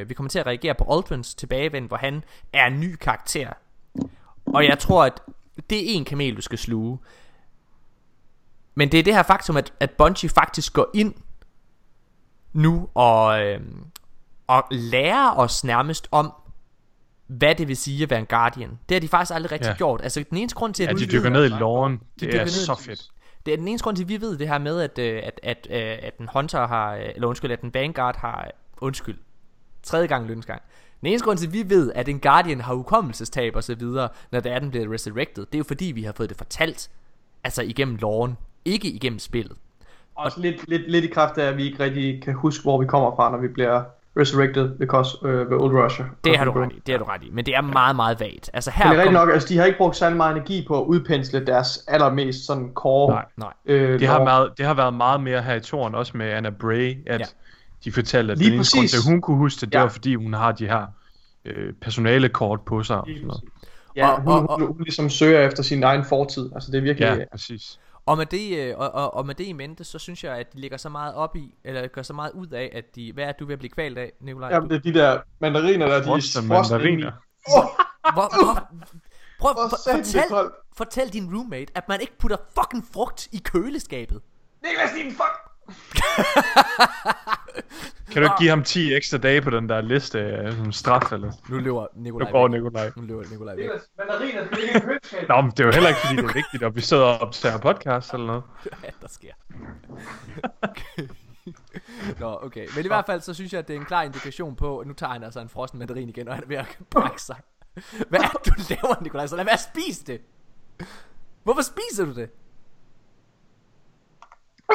vi kommer til at reagere på Ultrons tilbagevend, hvor han er en ny karakter. Og jeg tror, at det er en kamel, du skal sluge. Men det er det her faktum, at Bungie faktisk går ind nu og lærer os nærmest om, hvad det vil sige at være en Guardian. Det har de faktisk aldrig rigtig gjort. Altså den eneste grund til at de dykker ned i loven, det er så fedt. Det er den eneste grund til at vi ved det her med at den Hunter har, eller undskyld, at den Vanguard har, undskyld, tredje gang lønsgang. Den eneste grund til at vi ved at en Guardian har hukommelsestab og så videre, når der er den bliver resurrected, det er jo fordi vi har fået det fortalt, altså igennem loven, ikke igennem spillet. Også lidt i kraft af at vi ikke rigtig kan huske hvor vi kommer fra, når vi bliver resurrected because the old Russia. Det har du ret i, men det er meget, meget vagt. Altså her det er nok, altså de har ikke brugt særlig meget energi på at udpensle deres allermest sådan core. Nej. Det har været meget mere her i toren, også med Anna Bray, at de fortalte, at den eneste grund til, at hun kunne huske det, det var fordi hun har de her personalekort på sig. Og sådan noget. Ja, hun ligesom søger efter sin egen fortid. Altså det er virkelig... Ja, præcis. Og med det i mente, så synes jeg, at de lægger så meget op i, eller gør så meget ud af, at de... Hvad er du ved at blive kvalt af, Nikolaj? Jamen, det er de der mandariner, der de er frostet. Fortæl din roommate, at man ikke putter fucking frugt i køleskabet. Niklas, din fuck! Kan du ikke give ham 10 ekstra dage på den der liste som straf, eller? Nu løber Nikolaj. Nu løber Nikolaj. Det er mandariner, det er ikke kødskab. Nå, men det er jo heller ikke, fordi det er vigtigt, at vi sidder og optager podcast eller noget. Ja, der sker. Okay. Nå, okay. Men i hvert fald, så synes jeg, at det er en klar indikation på, at nu tager han altså en frossen mandarin igen, og han er ved at brække sig. Hvad er det, du laver, Nikolaj? Så lad være spise det. Hvorfor spiser du det?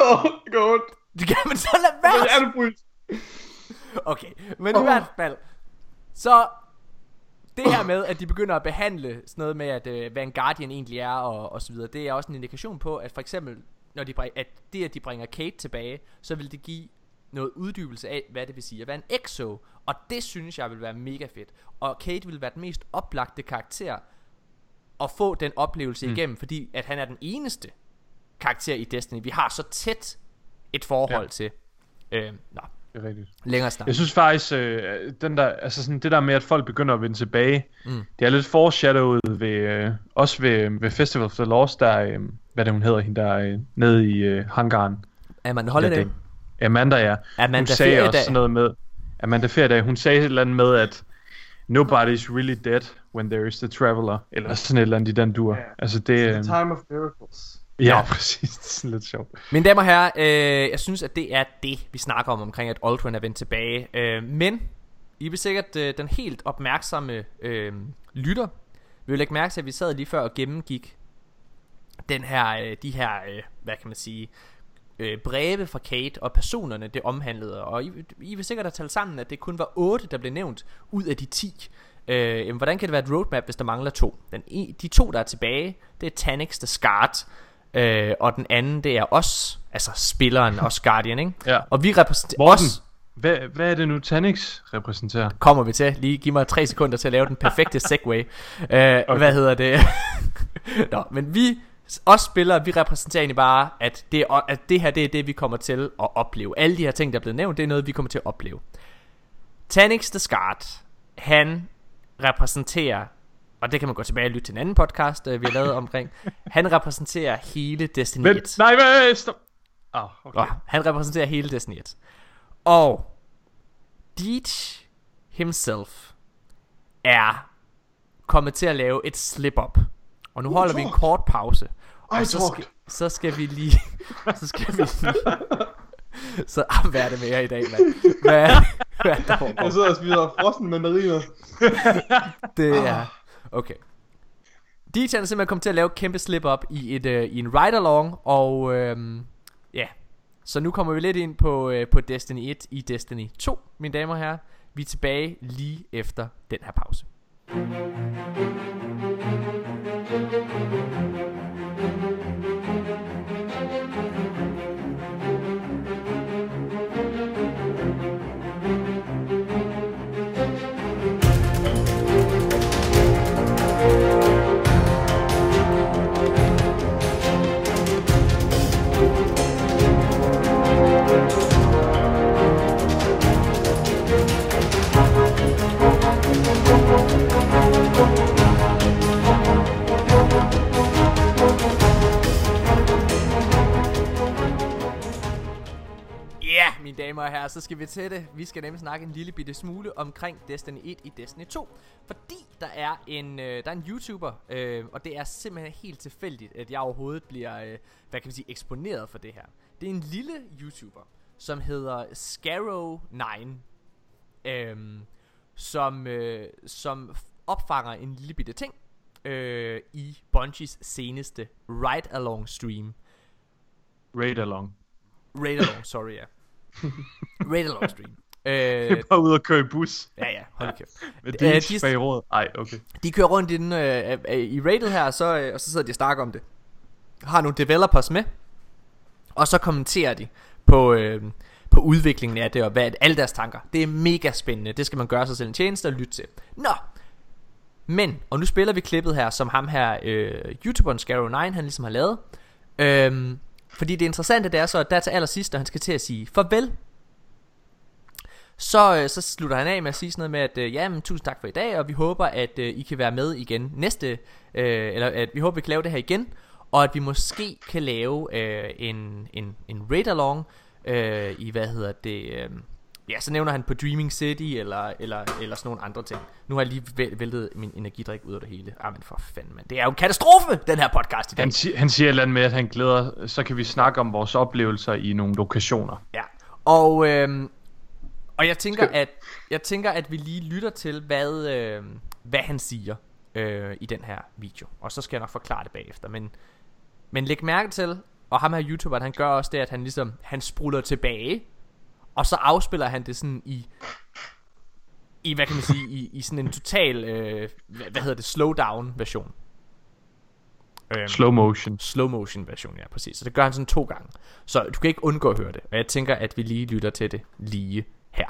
Åh, god. Det kan man så lade være. Okay, men i hvert fald, så det her med at de begynder at behandle sådan noget med at hvad en Guardian egentlig er og så videre, det er også en indikation på at for eksempel når de bringer Kate tilbage, så vil det give noget uddybelse af hvad det vil sige at være en Exo. Og det synes jeg vil være mega fedt. Og Kate vil være den mest oplagte karakter at få den oplevelse igennem, fordi at han er den eneste karakter i Destiny vi har så tæt et forhold til. Længere snart. Jeg synes faktisk den der, altså sådan det der med at folk begynder at vende tilbage, det er lidt foreshadowet ved også ved Festival of the Lost, der hvad det hun hedder hende der nede i hangaren. Amanda Holiday. Amanda hun sagde også sådan noget med Amanda Feriedag. Hun sagde et eller andet med at nobody's really dead when there is the traveler, eller sådan et eller andet i den dur. Altså det er time of miracles. Ja, præcis. Det er sådan lidt sjovt. Mine damer og herrer, jeg synes, at det er det, vi snakker om, omkring at Ultron er vendt tilbage. Men I vil sikkert den helt opmærksomme lytter vil lægge mærke til, at vi sad lige før og gennemgik den her, hvad kan man sige, breve fra Kate og personerne, det omhandlede. Og I vil sikkert have talt sammen, at det kun var 8, der blev nævnt ud af de 10. Jamen, hvordan kan det være et roadmap, hvis der mangler 2? De 2, der er tilbage, det er Tanix the Scarred. Og den anden det er os, altså spilleren, os Guardian, ikke? Ja. Og vi repræsenterer os. Hvad er det nu Tanix repræsenterer? Kommer vi til. Lige giv mig 3 sekunder til at lave den perfekte segue. Okay. Hvad hedder det? Nå, men os spillere, vi repræsenterer egentlig bare at det her det er det vi kommer til at opleve. Alle de her ting der er blevet nævnt, det er noget vi kommer til at opleve. Tanix the Scarred, han repræsenterer, og det kan man gå tilbage og lytte til en anden podcast vi har lavet omkring. Han repræsenterer hele Destiny 1. Han repræsenterer hele Destiny 1. Og Deitch himself er kommet til at lave et slip-up. Og nu holder vi en kort pause. Og så skal vi lige hvad er det med jer i dag, mand? Hvad er det? Jeg sidder og spiser frossen mandariner. Det er... Okay. Deitch er simpelthen kommet til at lave et kæmpe slip-up i en ride-along, og så nu kommer vi lidt ind på Destiny 1 i Destiny 2, mine damer og herrer. Vi er tilbage lige efter den her pause. Mine damer og herrer, så skal vi til det. Vi skal nemlig snakke en lille bitte smule omkring Destiny 1 i Destiny 2. Fordi der er en YouTuber, og det er simpelthen helt tilfældigt, at jeg overhovedet bliver, hvad kan vi sige, eksponeret for det her. Det er en lille YouTuber, som hedder Scarrow9, som opfanger en lille bitte ting i Bungies seneste ride-along stream. Raid-along stream. Det er bare ude og køre i bus. Ja, hold kæft. Men det er ikke bag råd. Ej, okay. De kører rundt i raidet her, og så sidder de og snakker om det. Har nogle developers med, og så kommenterer de på udviklingen af det, og hvad alle deres tanker. Det er mega spændende. Det skal man gøre sig selv en tjeneste og lytte til. Nå, men, og nu spiller vi klippet her, som ham her, YouTuberen Scarrow9, han ligesom har lavet. Fordi det interessante det er så, at der til allersidst, når han skal til at sige farvel, så slutter han af med at sige sådan noget med, at jamen, tusind tak for i dag, og vi håber, at I kan være med igen eller at vi håber, vi kan lave det her igen, og at vi måske kan lave en raid-along i, ja, så nævner han på Dreaming City, eller sådan nogle andre ting. Nu har jeg lige væltet min energidrik ud af det hele. Ah, men for fanden, mand. Det er jo en katastrofe, den her podcast i dag. Han siger et eller andet med, at han glæder. Så kan vi snakke om vores oplevelser i nogle lokationer. Ja, og jeg tænker, at vi lige lytter til, hvad han siger i den her video. Og så skal jeg nok forklare det bagefter. Men læg mærke til, og ham her YouTuberen, han gør også det, at han ligesom, han spruller tilbage. Og så afspiller han det sådan i hvad kan man sige, i sådan en total, slowdown version. Slow motion version, ja, præcis. Så det gør han sådan 2 gange. Så du kan ikke undgå at høre det. Og jeg tænker, at vi lige lytter til det lige her.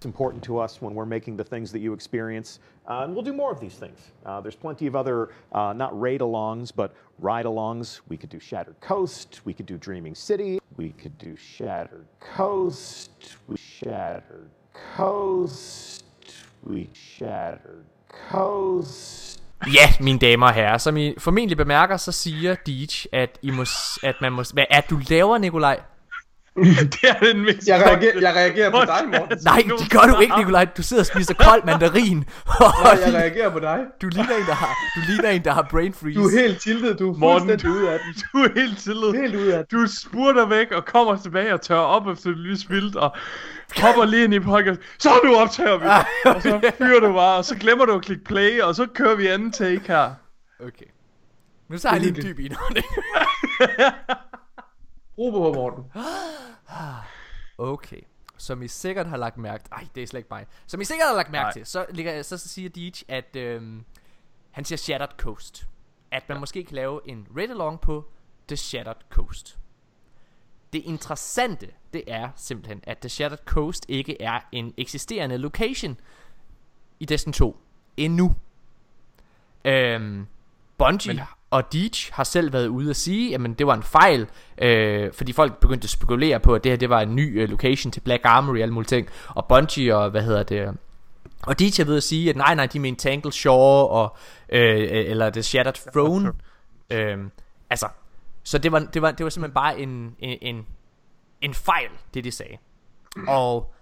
It's important to us when we're making the things that you experience, and we'll do more of these things. There's plenty of other, not raid-alongs, but ride-alongs. We could do Shattered Coast, we could do Dreaming City, we could do Shattered Coast, Shattered Coast. Ja, mine damer og herrer, som I formentlig bemærker, så siger Deej, at man må... Hvad er du laver, Nikolaj? Det er den mest jeg reagerer på dig, Morten. Nej, det gør du ikke, Nikolaj. Du sidder og spiser kold mandarin. Nej, jeg reagerer på dig. Du ligner en, der har brain freeze. Du er helt tiltet, du er fuldstændig ude af den. Du er helt tiltet. Helt ude af den. Du spurter væk og kommer tilbage og tørrer op, efter du lige spildt, og hopper lige ind i podcast. Så nu optager vi. Og så fyrer du bare, og så glemmer du at klikke play, og så kører vi anden take her. Okay. Nu så har jeg lige en dyb indånding. Ro på, Morten. Okay, som I sikkert har lagt mærke til. Ej, det er slet ikke mig. Som I sikkert har lagt mærke til, så siger Deej, at han siger Shattered Coast. At man måske kan lave en raid-along på The Shattered Coast. Det interessante, det er simpelthen, at The Shattered Coast ikke er en eksisterende location i Destiny 2 endnu. Bungie og Deej har selv været ude at sige, jamen det var en fejl, fordi folk begyndte at spekulere på, at det her det var en ny location til Black Armory og alle mulige ting. Og Bungie og og Deej er ved at sige, at nej, de mente Tangled Shore eller The Shattered Throne. Så det var simpelthen bare en fejl, det de sagde. Og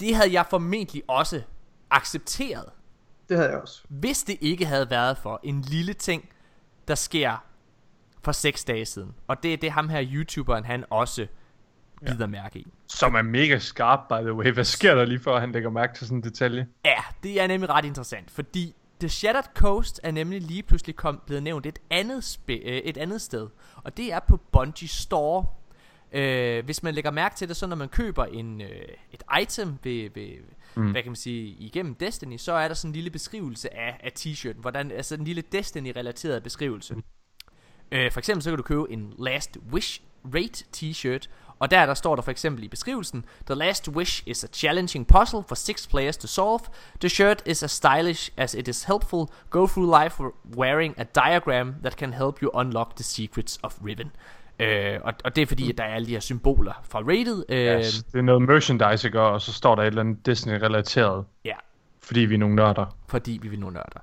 det havde jeg formentlig også accepteret. Det havde jeg også. Hvis det ikke havde været for en lille ting, der sker for 6 dage siden. Og det er det ham her YouTuberen, han også bider mærke i. Som er mega skarp, by the way. Hvad sker der lige før, han lægger mærke til sådan en detalje? Ja, det er nemlig ret interessant. Fordi The Shattered Coast er nemlig lige pludselig blevet nævnt et andet sted. Og det er på Bungie Store. Hvis man lægger mærke til det, så når man køber et item hvad kan man sige, igennem Destiny, så er der sådan en lille beskrivelse af t-shirten, altså en lille Destiny-relateret beskrivelse. For eksempel så kan du købe en Last Wish Raid t-shirt, og der står der for eksempel i beskrivelsen: The last wish is a challenging puzzle for 6 players to solve. The shirt is as stylish as it is helpful. Go through life wearing a diagram that can help you unlock the secrets of Riven. Og det er fordi, at der er alle de her symboler fra rated. Yes, det er noget merchandise, jeg gør, og så står der et eller andet Disney-relateret. Ja. Fordi vi er nogle nørder.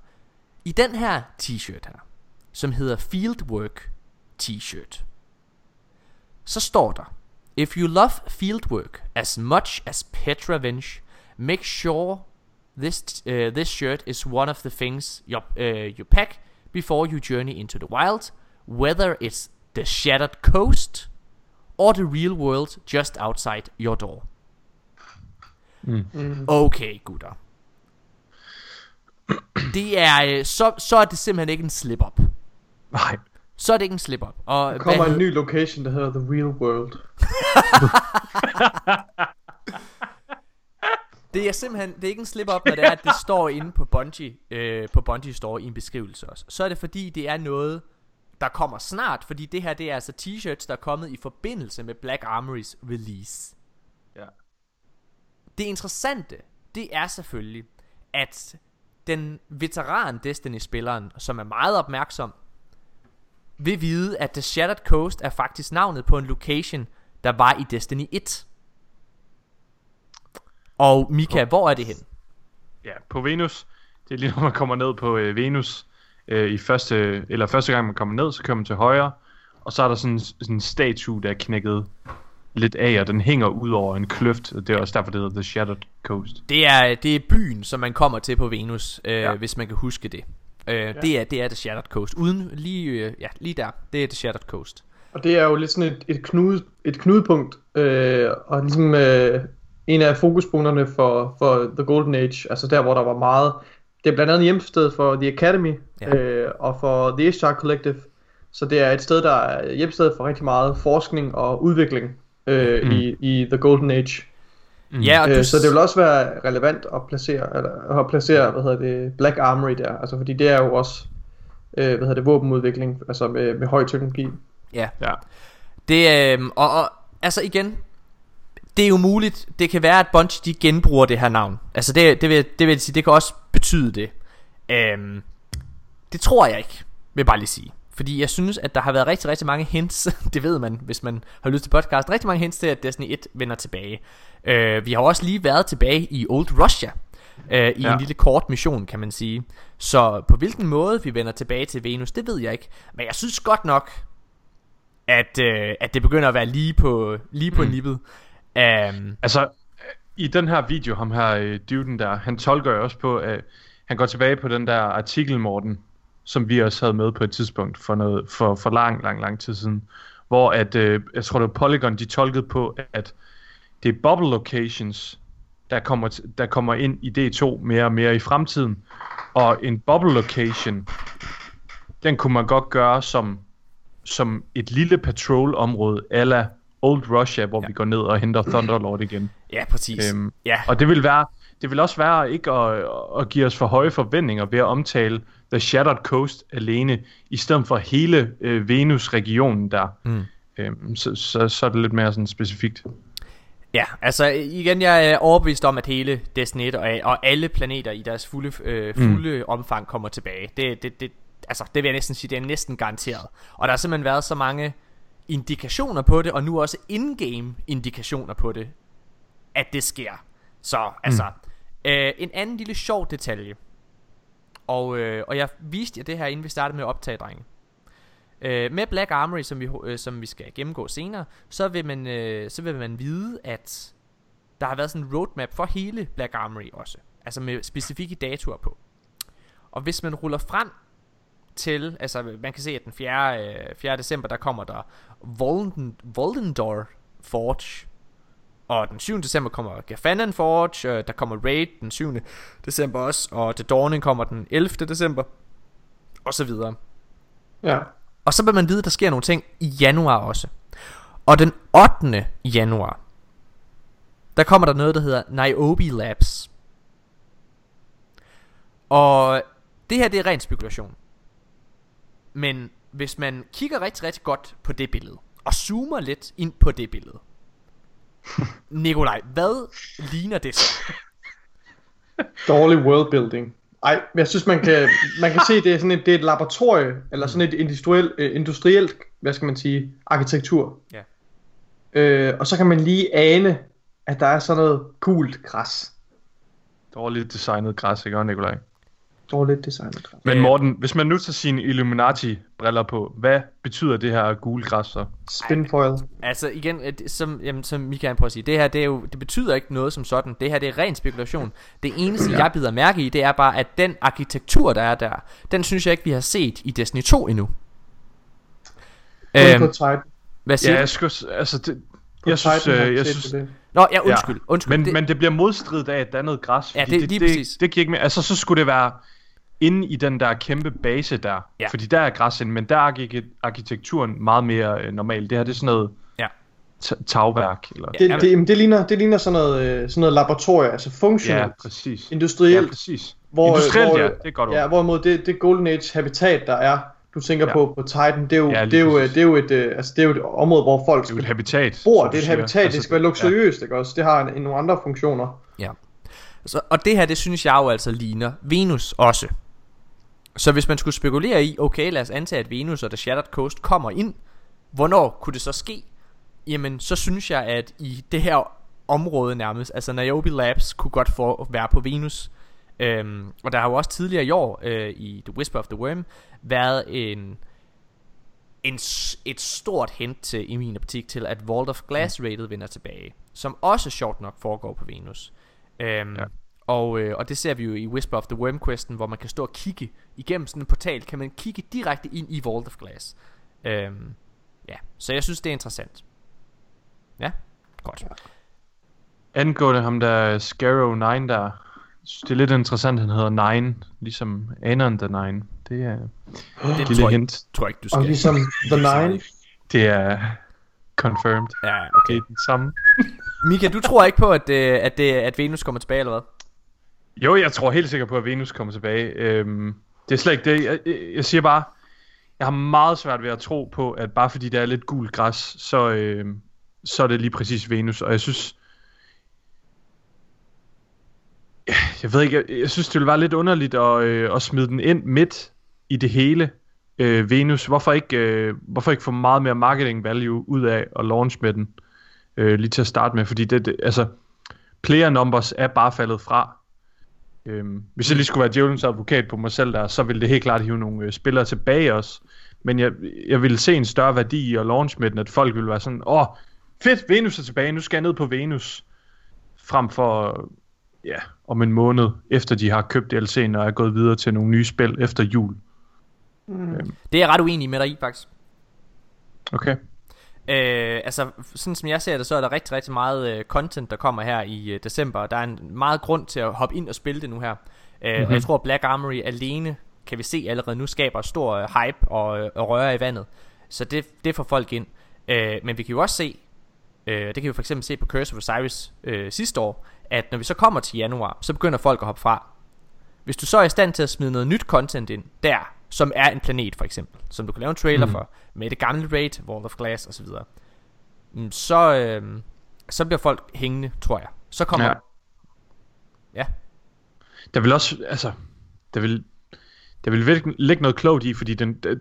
I den her t-shirt her, som hedder Fieldwork t-shirt, så står der If you love fieldwork as much as Petra Venj, make sure this shirt is one of the things you pack before you journey into the wild, whether it's the Shattered Coast or the real world just outside your door. Mm. Okay, gutter. Det er så er det simpelthen ikke en slip-up. Nej. Så er det ikke en slip-up. Og der kommer en ny location, der hedder The Real World. Det er simpelthen, det er ikke en slip-up, når det er, at det står inde på Bungie, på Bungie Store i en beskrivelse også. Så er det fordi, det er noget, der kommer snart, fordi det her, det er altså t-shirts, der er kommet i forbindelse med Black Armory's release. Ja. Det interessante, det er selvfølgelig, at den veteran Destiny-spilleren, som er meget opmærksom, vil vide, at The Shattered Coast er faktisk navnet på en location, der var i Destiny 1. Og Mika, hvor er det hen? Ja, på Venus. Det er lige når man kommer ned på Venus. Første gang man kommer ned, så kører man til højre. Og så er der sådan en statue, der er knækket lidt af, og den hænger ud over en kløft. Og det er også derfor, det hedder The Shattered Coast. Det er byen, som man kommer til på Venus, ja. Hvis man kan huske det. Ja. Det er The Shattered Coast. Uden lige der. Det er The Shattered Coast. Og det er jo lidt sådan et knudepunkt, og ligesom en af fokuspunkterne for The Golden Age, altså der hvor der var meget. Det er blandt andet hjemsted for The Academy, ja. Og for The Ishtar Collective. Så det er et sted, der er hjemsted for rigtig meget forskning og udvikling i The Golden Age. Mm. Ja, og så det vil også være relevant at placere Black Armory der, altså fordi det er jo også våbenudvikling, altså med høj teknologi. Ja. Ja. Det og altså igen, det er jo muligt, det kan være at Bungie de genbruger det her navn. Altså det vil sige, det kan også betyde det. Det tror jeg ikke, vil jeg bare lige sige. Fordi jeg synes, at der har været rigtig, rigtig mange hints, det ved man, hvis man har lyttet til podcast, rigtig mange hints til, at Destiny 1 vender tilbage. Vi har også lige været tilbage i Old Russia, i en lille kort mission, kan man sige. Så på hvilken måde vi vender tilbage til Venus, det ved jeg ikke. Men jeg synes godt nok, at det begynder at være lige på nippet. Altså, i den her video, ham her, duden der, han tolker jo også på, han går tilbage på den der artikel, Morten, som vi også havde med på et tidspunkt for lang tid siden, hvor at jeg tror det var Polygon, de tolkede på, at det er bubble locations, der kommer ind i D2 mere og mere i fremtiden, og en bubble location, den kunne man godt gøre som et lille patrol-område a la Old Russia, hvor vi går ned og henter Thunderlord igen. Ja, præcis. Og det vil være. Det vil også være ikke at give os for høje forventninger ved at omtale The Shattered Coast alene, i stedet for hele Venus-regionen der. Så er det lidt mere sådan specifikt. Ja, altså igen, jeg er overbevist om, at hele Destiny 1 og alle planeter i deres fulde omfang kommer tilbage. Det vil jeg næsten sige, det er næsten garanteret. Og der har simpelthen været så mange indikationer på det, og nu også in-game indikationer på det, at det sker. Så altså, en anden lille sjov detalje, og jeg viste jer det her, inden vi startede med at optage, drenge. Med Black Armory, som vi skal gennemgå senere, så vil man vide, at der har været sådan en roadmap for hele Black Armory også, altså med specifikke datoer på. Og hvis man ruller frem til, altså man kan se, at den 4. december, der kommer der Voldendor Forge. Og den 7. december kommer Gafanan Forge, der kommer Raid den 7. december også, og The Dawning kommer den 11. december, og så videre. Ja. Og så vil man vide, at der sker nogle ting i januar også. Og den 8. januar, der kommer der noget, der hedder Niobe Labs. Og det her, det er ren spekulation. Men hvis man kigger rigtig, rigtig godt på det billede, og zoomer lidt ind på det billede, Nikolaj, hvad ligner det så? Dårlig worldbuilding. Ej, men jeg synes man kan se, det er sådan det er et laboratorie eller sådan et industrielt, hvad skal man sige, arkitektur. Ja. Og så kan man lige ane, at der er sådan noget gult græs. Dårligt designet græs, ikke også, Nikolaj? dårligt design. Men Morten, hvis man nu tager sine Illuminati-briller på, hvad betyder det her gule græs så? Spinfoil. Altså igen, som Mika prøver at sige, det her det er jo, det betyder ikke noget som sådan. Det her det er ren spekulation. Det eneste jeg bider mærke i, det er bare at den arkitektur der er der, den synes jeg ikke vi har set i Destiny 2 endnu. Hvad siger du? Jeg skulle, altså det, jeg synes. Nå, ja, undskyld. Men det bliver modstridt af, at der er noget græs. Ja, det gik med. Altså, så skulle det være inde i den der kæmpe base der. Ja. Fordi der er græs ind, men der gik arkitekturen meget mere normal. Det her, det er sådan noget tagværk. Eller... Det ligner sådan noget laboratorium, altså funktionelt. Ja, præcis. Industrielt. Ja, præcis. Industrielt, ja. Det er godt ord. Ja, hvorimod det Golden Age habitat, der er... Du tænker på Titan, det er jo et område, hvor folk bor. Det er et habitat, altså, det skal være luksuriøst, ikke også? Det har nogle andre funktioner. Ja. Så, og det her, det synes jeg jo altså ligner Venus også. Så hvis man skulle spekulere i, okay, lad os antage, at Venus og The Shattered Coast kommer ind, hvornår kunne det så ske? Jamen, så synes jeg, at i det her område nærmest, altså Niobe Labs kunne godt være på Venus. Og der har jo også tidligere i år i The Whisper of the Worm været et stort hint til, i min optik, til at Vault of Glass Rated vender tilbage, som også sjovt nok foregår på Venus. Og det ser vi jo i Whisper of the Worm questen, hvor man kan stå og kigge igennem sådan en portal, kan man kigge direkte ind i Vault of Glass. Så jeg synes det er interessant. Ja, godt. Angående ham der Scarrow 9 der, det er lidt interessant, han hedder Nine, ligesom Anon The Nine. Det er et lille hint. Tror ikke, du skal. Og ligesom The Nine. Det er confirmed. Ja, okay. Det er den samme. Mika, du tror ikke på, at Venus kommer tilbage, eller hvad? Jo, jeg tror helt sikkert på, at Venus kommer tilbage. Det er slet ikke det. Jeg siger bare, jeg har meget svært ved at tro på, at bare fordi der er lidt gul græs, så er det lige præcis Venus. Og jeg synes... Jeg ved ikke, jeg synes det ville være lidt underligt at smide den ind midt i det hele, Venus. Hvorfor ikke få meget mere marketing value ud af at launch med den lige til at starte med? Fordi altså, player numbers er bare faldet fra. Hvis jeg lige skulle være djævelens advokat på mig selv der, så ville det helt klart hive nogle spillere tilbage også. Men jeg ville se en større værdi i at launch med den, at folk ville være sådan, fedt, Venus er tilbage, nu skal jeg ned på Venus. Frem for... Ja, om en måned efter de har købt DLC'en og er gået videre til nogle nye spil efter jul. Det er jeg ret uenig med dig i, faktisk. Okay. Altså, sådan som jeg ser det, så er der rigtig, rigtig meget content, der kommer her i december. Der er en meget grund til at hoppe ind og spille det nu her. Og jeg tror, Black Armory alene, kan vi se allerede nu, skaber stor hype og røre i vandet. Så det får folk ind. Men vi kan jo også se, det kan vi for eksempel se på Curse of Osiris sidste år, at når vi så kommer til januar, så begynder folk at hoppe fra. Hvis du så er i stand til at smide noget nyt content ind der, som er en planet for eksempel, som du kan lave en trailer for, med det gamle raid, Vault of Glass osv., så bliver folk hængende, tror jeg. Så kommer der vil også, altså der vil ligge noget klogt i, fordi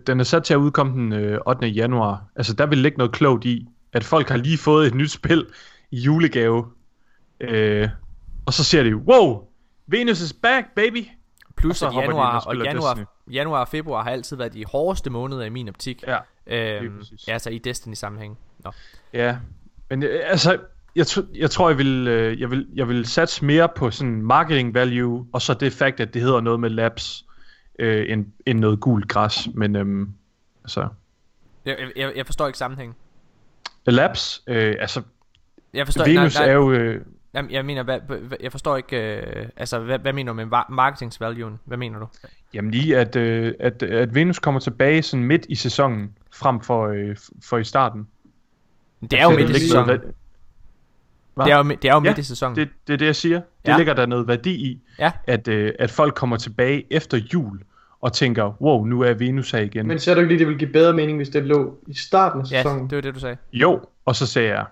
den er sat til at udkomme den 8. januar. Altså der vil ligge noget klogt i, at folk har lige fået et nyt spil i julegave. Og så ser de, wow, Venus is back, baby. Plus at januar og februar har altid været de hårdeste måneder i min optik. Altså i Destiny sammenhæng. Ja, men altså jeg tror jeg vil satse mere på sådan marketing value, og så det fakt at det hedder noget med labs end noget gult græs. Men altså jeg forstår ikke sammenhængen. Labs, altså jeg forstår Venus ikke, nej. Er jo jeg mener, jeg forstår ikke, altså, hvad mener du med marketingsvaluen? Hvad mener du? Jamen lige, at Venus kommer tilbage sådan midt i sæsonen, frem for i starten. Det er jo midt i sæsonen. Det er jo midt i sæsonen. Det er det, jeg siger. Det ligger der noget værdi i, at folk kommer tilbage efter jul og tænker, wow, nu er Venus her igen. Men ser du ikke lige, det ville give bedre mening, hvis det lå i starten af sæsonen? Ja, det var det, du sagde. Jo, og så sagde jeg...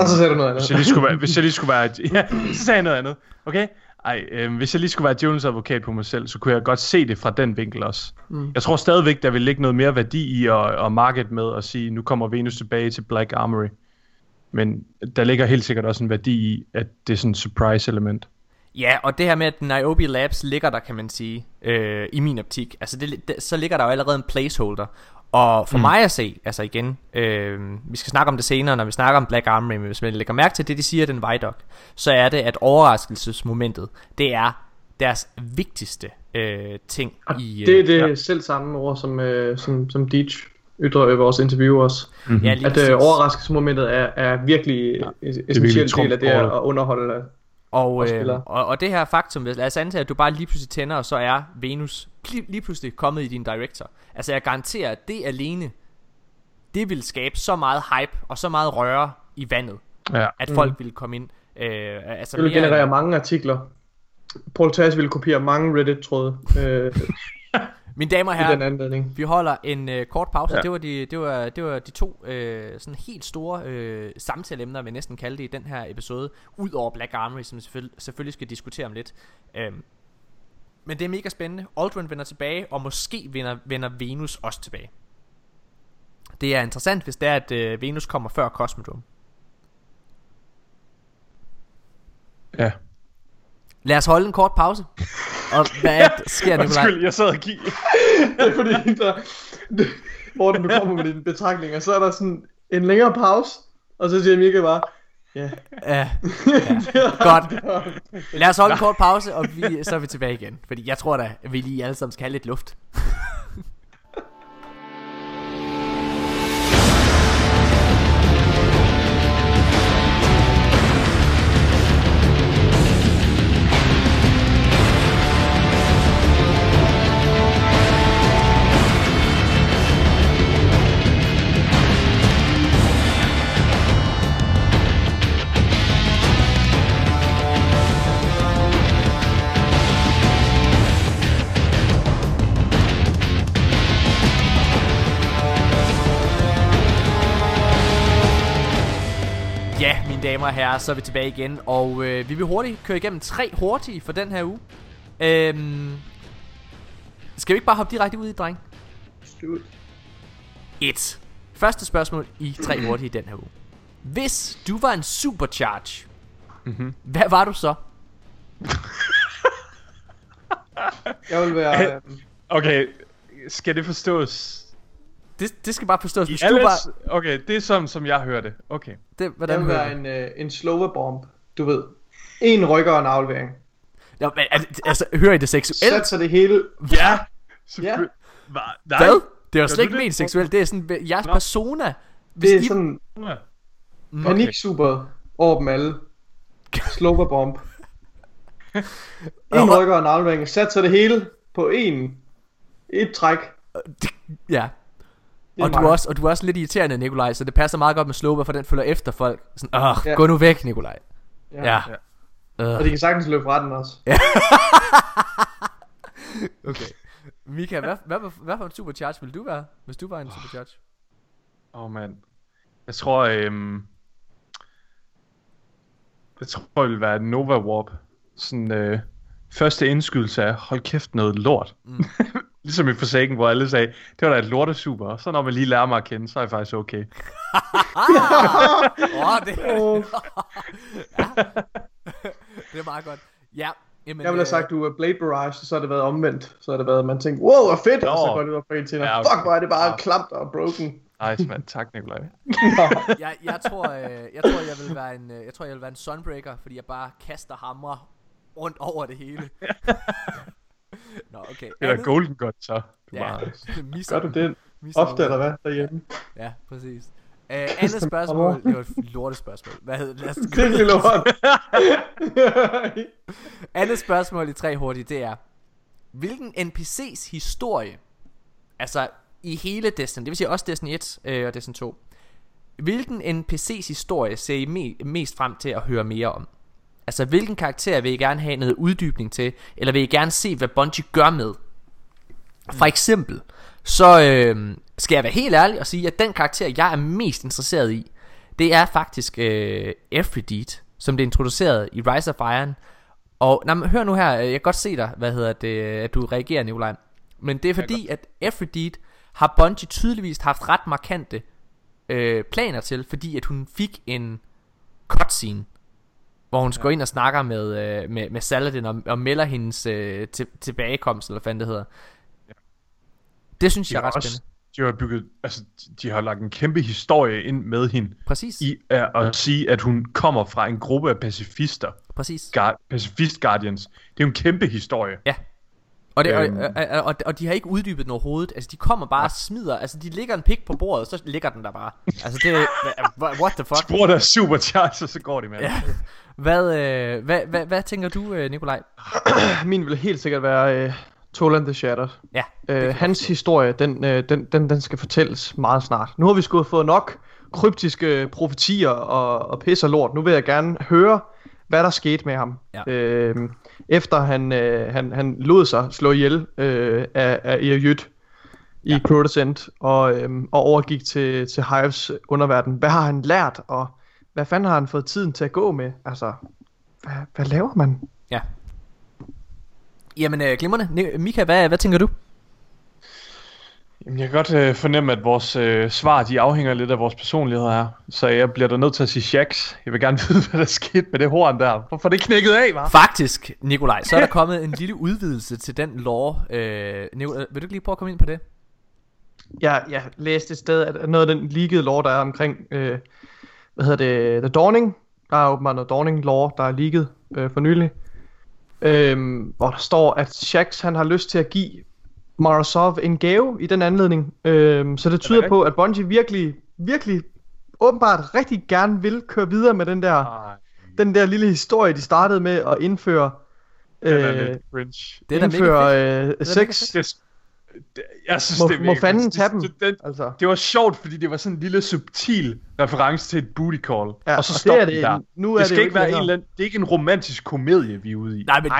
og så sagde du noget andet. Så sagde jeg noget andet. Okay? Hvis jeg lige skulle være djævelens advokat på mig selv, så kunne jeg godt se det fra den vinkel også. Jeg tror stadigvæk, der vil ligge noget mere værdi i at market med at sige, nu kommer Venus tilbage til Black Armory. Men der ligger helt sikkert også en værdi i, at det er sådan et surprise element. Ja, og det her med, at Niobe Labs ligger der, kan man sige, i min optik, altså så ligger der jo allerede en placeholder. Og for mig at se, altså igen, vi skal snakke om det senere, når vi snakker om Black Armory, men hvis man lægger mærke til det, de siger, den Vidoc, så er det, at overraskelsesmomentet, det er deres vigtigste ting. I, det er det selv samme ord, som Deitch ytrer i vores interview også. Mm-hmm. Ja, at overraskelsesmomentet er virkelig essentiel del af det at underholde. Og det her faktum, lad os antage, at du bare lige pludselig tænder, og så er Venus lige pludselig kommet i din director. Altså jeg garanterer, at det alene, det vil skabe så meget hype og så meget røre i vandet, at folk vil komme ind. Det vil generere mange artikler. Paul Tass vil kopiere mange Reddit-tråde. Mine damer og herrer, vi holder en kort pause. Ja. Det var de to sådan helt store samtaleemner, vi næsten kalder det i den her episode, ud over Black Armory, som vi selvfølgelig skal diskutere om lidt. Men det er mega spændende. Ultron vender tilbage, og måske vender Venus også tilbage. Det er interessant, hvis det er, at Venus kommer før Cosmodrome. Ja. Lad os holde en kort pause. Og hvad sker det, Nikolaj? Undskyld, jeg sad og kiggede. Det er fordi, Morten, du kommer med dine betragtninger, så er der sådan en længere pause, og så siger Mika bare, godt. Lad os holde en kort pause, og så er vi tilbage igen. Fordi jeg tror da, vi lige alle sammen skal have lidt luft. Damer og herrer, så er vi tilbage igen, og vi vil hurtigt køre igennem 3 hurtige for den her uge. Skal vi ikke bare hoppe direkte ud i, dreng? Slut. 1. Første spørgsmål i 3 hurtige den her uge. Hvis du var en supercharge, hvad var du så? Jeg vil være... Okay, skal det forstås... Det skal bare forstås. Hvis du bare... Okay, det er sådan, som jeg hørte. Okay. Det hvordan var en slowerbomb, du ved. En rykker og en aflevering. Nå, men altså, hører I det seksuelt? Sæt så det hele. Ja. Nej. Hvad? Det er jo slet ikke ment seksuelt. Det er sådan jeres persona. Hvis det er sådan paniksuper over dem alle. Slowerbomb. En rykker og en aflevering. Sæt så det hele på et træk. Ja. Og du er også lidt irriterende, Nikolaj, så det passer meget godt med Slober, for den følger efter folk. Sådan, gå nu væk, Nikolaj. Ja. Og de kan sagtens løbe fra den også. Okay. Mika, hvad for en supercharge ville du være, hvis du var en supercharge? Mand. Jeg tror, jeg ville være Nova Warp. Sådan, første indskydelse af, hold kæft, noget lort. Ligesom i Forsaken, hvor alle sagde, det var da et lortesuper, og så når man lige lærer mig at kende, så er jeg faktisk okay. Det er meget godt. Ja, jamen, jeg ville have sagt, du er Blade Barrage, og så har det været omvendt. Så har det været, at man tænkte, wow, hvor fedt, og så går det ud fra en til, fuck, hvor er det bare klamt og broken. Nice, mand. Tak, Nikolaj. Jeg tror, jeg vil være en Sunbreaker, fordi jeg bare kaster hamre rundt over det hele. Nå, okay. Eller Golden God, så gør du det ofte, eller hvad, derhjemme? Ja, præcis. Andet spørgsmål. Det var et lortespørgsmål. Hvad hedder det? Det er lort. Andet spørgsmål i 3 hurtigt, det er: hvilken NPC's historie, altså i hele Destiny, det vil sige også Destiny 1 og Destiny 2, hvilken NPC's historie ser I mest frem til at høre mere om? Altså, hvilken karakter vil I gerne have noget uddybning til? Eller vil I gerne se, hvad Bungie gør med? For eksempel, så skal jeg være helt ærlig og sige, at den karakter, jeg er mest interesseret i, det er faktisk Everdeed, som det er introduceret i Rise of Iron. Og hør nu her, jeg kan godt se dig, at du reagerer, Nikolaj. Men det er fordi, at Everdeed har Bungie tydeligvis haft ret markante planer til, fordi at hun fik en cutscene hvor hun går ind og snakker med Saladin og melder hendes tilbagekomst, eller hvad fanden det hedder. Ja. Det synes jeg er ret spændende. De har bygget, altså de har lagt en kæmpe historie ind med hende. Præcis. I at sige, at hun kommer fra en gruppe af pacifister. Præcis. Pacifist Guardians. Det er jo en kæmpe historie. Ja. Og, det, og de har ikke uddybet den overhovedet. Altså de kommer bare og smider. Altså de lægger en pik på bordet, og så ligger den der bare. Altså det what the fuck. Spor der supercharge, og så går de med. Ja. Hvad tænker du, Nikolaj? Min vil helt sikkert være Toland the Shattered. Ja, hans historie, den skal fortælles meget snart. Nu har vi sgu fået nok kryptiske profetier og pis og lort. Nu vil jeg gerne høre, hvad der skete med ham. Ja. Efter han lod sig slå ihjel af Eryt i Protestant og overgik til Hives underverden. Hvad har han lært, og hvad fanden har han fået tiden til at gå med? Altså, hvad laver man? Ja. Jamen, glimrende. Mika, hvad tænker du? Jamen, jeg kan godt fornemme, at vores svar, de afhænger lidt af vores personlighed her. Så jeg bliver da nødt til at sige Shaxx. Jeg vil gerne vide, hvad der skete med det horn der. Hvorfor det knækket af, hva'? Faktisk, Nikolaj, så er der kommet en lille udvidelse til den lore. Nikolaj, vil du ikke lige prøve at komme ind på det? Jeg læste et sted, at noget af den leakede lore, der er omkring, The Dawning. Der er åbenbart noget Dawning lore, der er leaket for nylig. Hvor der står, at Shaxx, han har lyst til at give Mara Sov en gave i den anledning, så det tyder på, at Bungie virkelig, virkelig åbenbart rigtig gerne vil køre videre med den der lille historie, de startede med at indføre sex. Jeg synes, må fanden tage dem. Det var sjovt, fordi det var sådan en lille subtil reference til et booty call. Ja, og så stopper det der. Nu er det skal det ikke være det er ikke en romantisk komedie, vi er ude i. Nej, men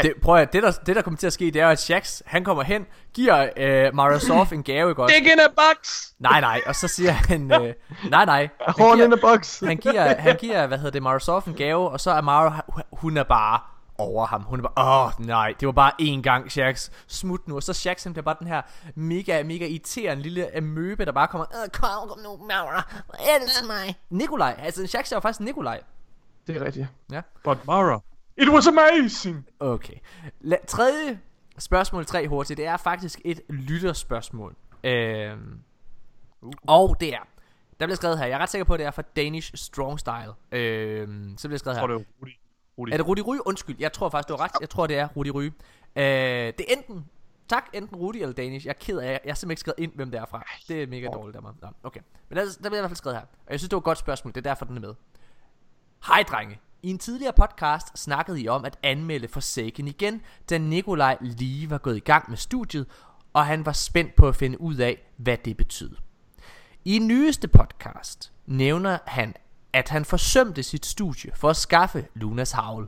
det der kommer til at ske, det er, at Shaxx, han kommer hen, giver Mara Sov en gave, ikke også? Dick in a box! Nej, og så siger han, nej. Horn in a box! Han giver, Mara Sov en gave, og så er Mara, hun er bare over ham. Hun var nej, det var bare én gang, Shaxx. Smut nu. Og så Shaxx, han bliver bare den her mega irriterende lille amøbe, der bare kommer, kom nu, Mara, elsk mig. Nikolaj, altså Shaxx er jo faktisk Nikolaj. Det er rigtigt. Ja. But Mara, it was amazing. Okay. Tredje spørgsmål, 3 hurtigt, det er faktisk et lytterspørgsmål. Og det er, der bliver skrevet her, jeg er ret sikker på, at det er fra Danish Strong Style. Så bliver skrevet her. Det er Rudi. Er det Rudi Ry? Undskyld, jeg tror faktisk, du har ret. Jeg tror, det er Rudi Ry. Det er enten Rudi eller Danish. Jeg er ked af, jeg har simpelthen ikke skrevet ind, hvem det er fra. Det er mega dårligt af mig. Nå, okay. Men der bliver i hvert fald skrevet her. Og jeg synes, det var et godt spørgsmål. Det er derfor, den er med. Hej, drenge. I en tidligere podcast snakkede I om at anmelde Forsaken igen, da Nikolaj lige var gået i gang med studiet, og han var spændt på at finde ud af, hvad det betyder. I nyeste podcast nævner han, at han forsømte sit studie for at skaffe Luna's Howl.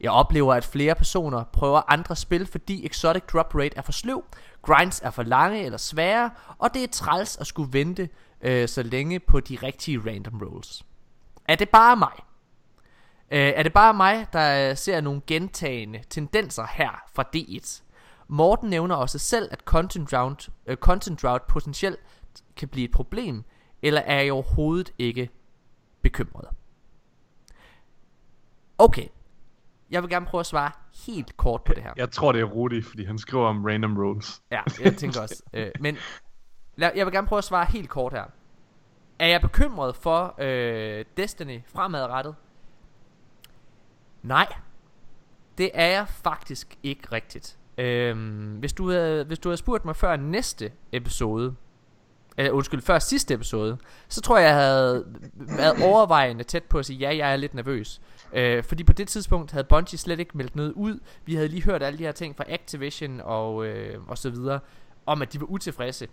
Jeg oplever, at flere personer prøver andre spil, fordi exotic drop rate er for sløv, grinds er for lange eller svære, og det er træls at skulle vente så længe på de rigtige random rolls. Er det bare mig? Der ser nogle gentagende tendenser her fra D1? Morten nævner også selv, at content drought potentielt kan blive et problem, eller er I overhovedet ikke bekymret? Okay. Jeg vil gerne prøve at svare helt kort på det her. Jeg tror det er Rudi, fordi han skriver om random rolls. Ja, jeg tænker også. Men jeg vil gerne prøve at svare helt kort her. Er jeg bekymret for Destiny fremadrettet? Nej, det er jeg faktisk ikke rigtigt. Hvis du havde spurgt mig før næste episode, før sidste episode, så tror jeg, jeg havde været overvejende tæt på at sige, ja, jeg er lidt nervøs. Fordi på det tidspunkt havde Bungie slet ikke meldt noget ud. Vi havde lige hørt alle de her ting fra Activision og så videre, om at de var utilfredse.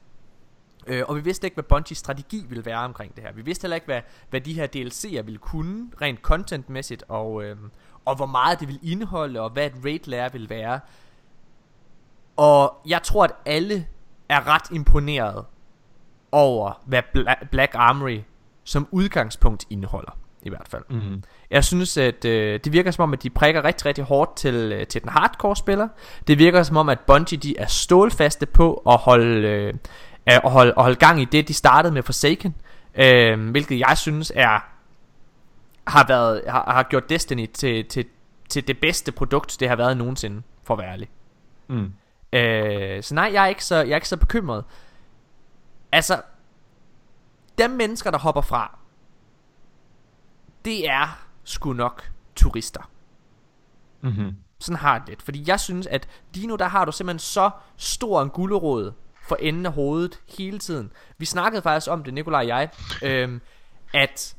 Og vi vidste ikke, hvad Bungies strategi ville være omkring det her. Vi vidste heller ikke, hvad de her DLC'er ville kunne, rent contentmæssigt, og hvor meget det ville indeholde, og hvad et raid-lærer ville være. Og jeg tror, at alle er ret imponeret over hvad Black Armory som udgangspunkt indeholder, i hvert fald. Mm-hmm. Jeg synes, at det virker som om, at de prikker rigtig, rigtig hårdt til den hardcore spiller. Det virker som om, at Bungie, de er stålfaste på at holde gang i det, de startede med Forsaken, hvilket jeg synes er har gjort Destiny til det bedste produkt, det har været nogensinde, for at være ærlig. Så nej, jeg er ikke så bekymret. Altså, dem mennesker, der hopper fra, det er sgu nok turister. Sådan har det lidt. Fordi jeg synes, at Dino, der har du simpelthen så stor en gulderåd for enden af hovedet hele tiden. Vi snakkede faktisk om det, Nikolaj og jeg, at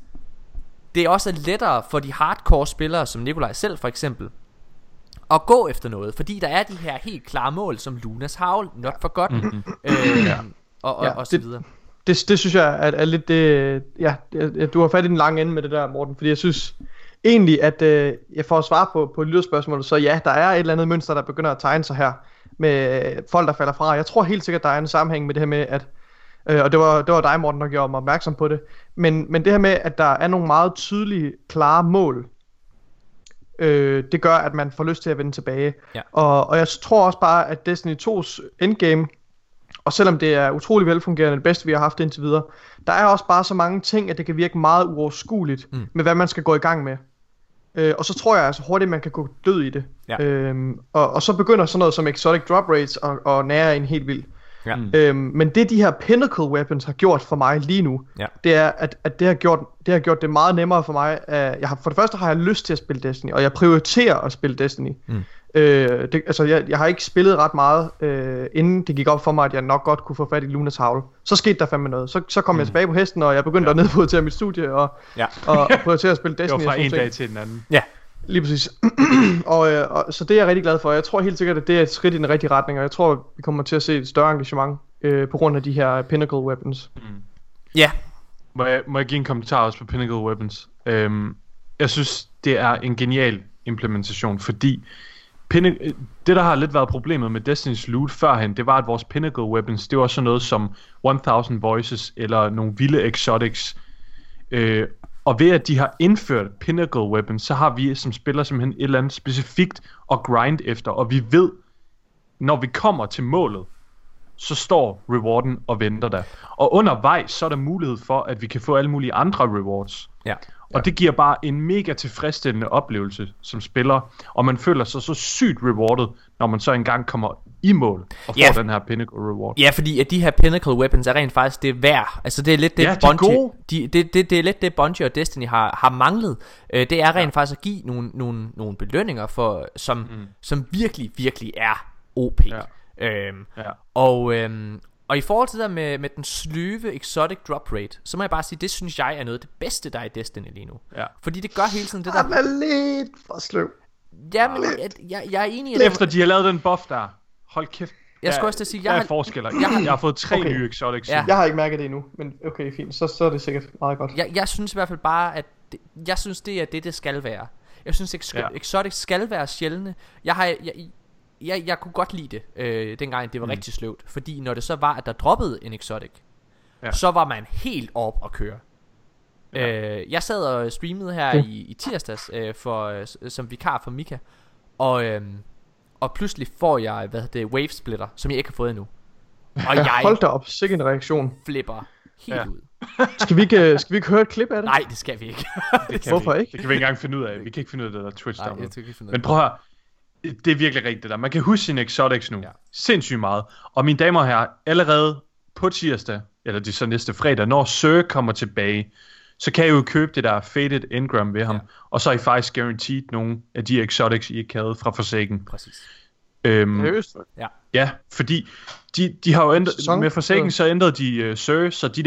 det også er lettere for de hardcore spillere, som Nikolaj selv for eksempel, at gå efter noget, fordi der er de her helt klare mål, som Luna's Howl, Not Forgotten, og så videre. Det synes jeg er lidt det, du har fat i den lange ende med det der, Morten, fordi jeg synes egentlig, at jeg får at svare på et lytterspørgsmål, så ja, der er et eller andet mønster, der begynder at tegne sig her, med folk, der falder fra. Jeg tror helt sikkert, der er en sammenhæng med det her med, at og det var dig, Morten, der gjorde mig opmærksom på det, men det her med, at der er nogle meget tydelige, klare mål, det gør, at man får lyst til at vende tilbage. Ja. Og jeg tror også bare, at Destiny 2's endgame, og selvom det er utrolig velfungerende, det bedste vi har haft indtil videre, der er også bare så mange ting, at det kan virke meget uoverskueligt med, hvad man skal gå i gang med. Og så tror jeg altså hurtigt, man kan gå død i det. Ja. Og så begynder sådan noget som exotic drop rates og nære en helt vild. Ja. Men det de her pinnacle weapons har gjort for mig lige nu, det er, at det har gjort det meget nemmere for mig. For det første har jeg lyst til at spille Destiny, og jeg prioriterer at spille Destiny. Jeg har ikke spillet ret meget, inden det gik op for mig, at jeg nok godt kunne få fat i Lunas Howl. Så skete der fandme noget. Så kom jeg tilbage på hesten, og jeg begyndte at nedprioritere mit studie og prioritere at spille Destiny. Det var fra en dag til den anden. Ja. Lige præcis. og så det er jeg rigtig glad for. Jeg tror helt sikkert, at det er et skridt i den rigtige retning, og jeg tror, vi kommer til at se et større engagement på grund af de her pinnacle weapons. Ja. Må jeg give en kommentar også på pinnacle weapons? Jeg synes, det er en genial implementation, fordi det, der har lidt været problemet med Destiny's loot førhen, det var, at vores pinnacle weapons, det var sådan noget som 1000 voices eller nogle vilde exotics. Og ved at de har indført pinnacle weapons, så har vi som spiller simpelthen et eller andet specifikt at grind efter. Og vi ved, når vi kommer til målet, så står rewarden og venter der. Og undervejs, så er der mulighed for, at vi kan få alle mulige andre rewards. Ja. Og det giver bare en mega tilfredsstillende oplevelse som spiller. Og man føler sig så sygt rewarded, når man så engang kommer i mål og får den her pinnacle reward. Ja, fordi at de her pinnacle weapons er rent faktisk det værd. Altså det er lidt det, Bungie, det er lidt det Bungie og Destiny har manglet. Det er rent faktisk at give nogle belønninger for, som virkelig, virkelig er OP. Og i forhold til det med den sløve exotic drop rate, så må jeg bare sige, det synes jeg er noget af det bedste, der er i Destiny lige nu. Ja. Fordi det gør hele tiden det der. Han er lidt for sløv. Jamen, jeg er enig i det. Efter de har lavet den buff der. Hold kæft. Jeg skulle også til at sige, jeg har forskeller. Jeg har fået 3 nye exotics. Ja. Jeg har ikke mærket det endnu, men okay, fint. Så er det sikkert meget godt. Jeg synes i hvert fald bare, at det er det skal være. Jeg synes, exotics skal være sjældne. Jeg kunne godt lide det, dengang det var rigtig sløvt. Fordi når det så var, at der droppede en exotic, så var man helt op at køre. Jeg sad og streamede her i tirsdags som vikar for Mika, og pludselig får jeg wave splitter, som jeg ikke har fået endnu. Og jeg holdt da op, sikke en reaktion. Flipper helt ud. Skal vi ikke høre et klip af det? Nej, det skal vi ikke. Hvorfor ikke? Det kan vi ikke engang finde ud af. Vi kan ikke finde ud af det der Twitch download. Men prøv at høre. Det er virkelig rigtigt det der. Man kan huske sine exotics nu. Ja. Sindssygt meget. Og mine damer og herrer, allerede på tirsdag, eller det så næste fredag, når Sir kommer tilbage, så kan I jo købe det der Faded Engram ved ham. Ja. Og så er I faktisk guaranteed nogle af de exotics, I ikke havde fra Forsaken. Præcis. Ja, fordi de har jo ændret, med Forsaken så ændrede de Sir, så de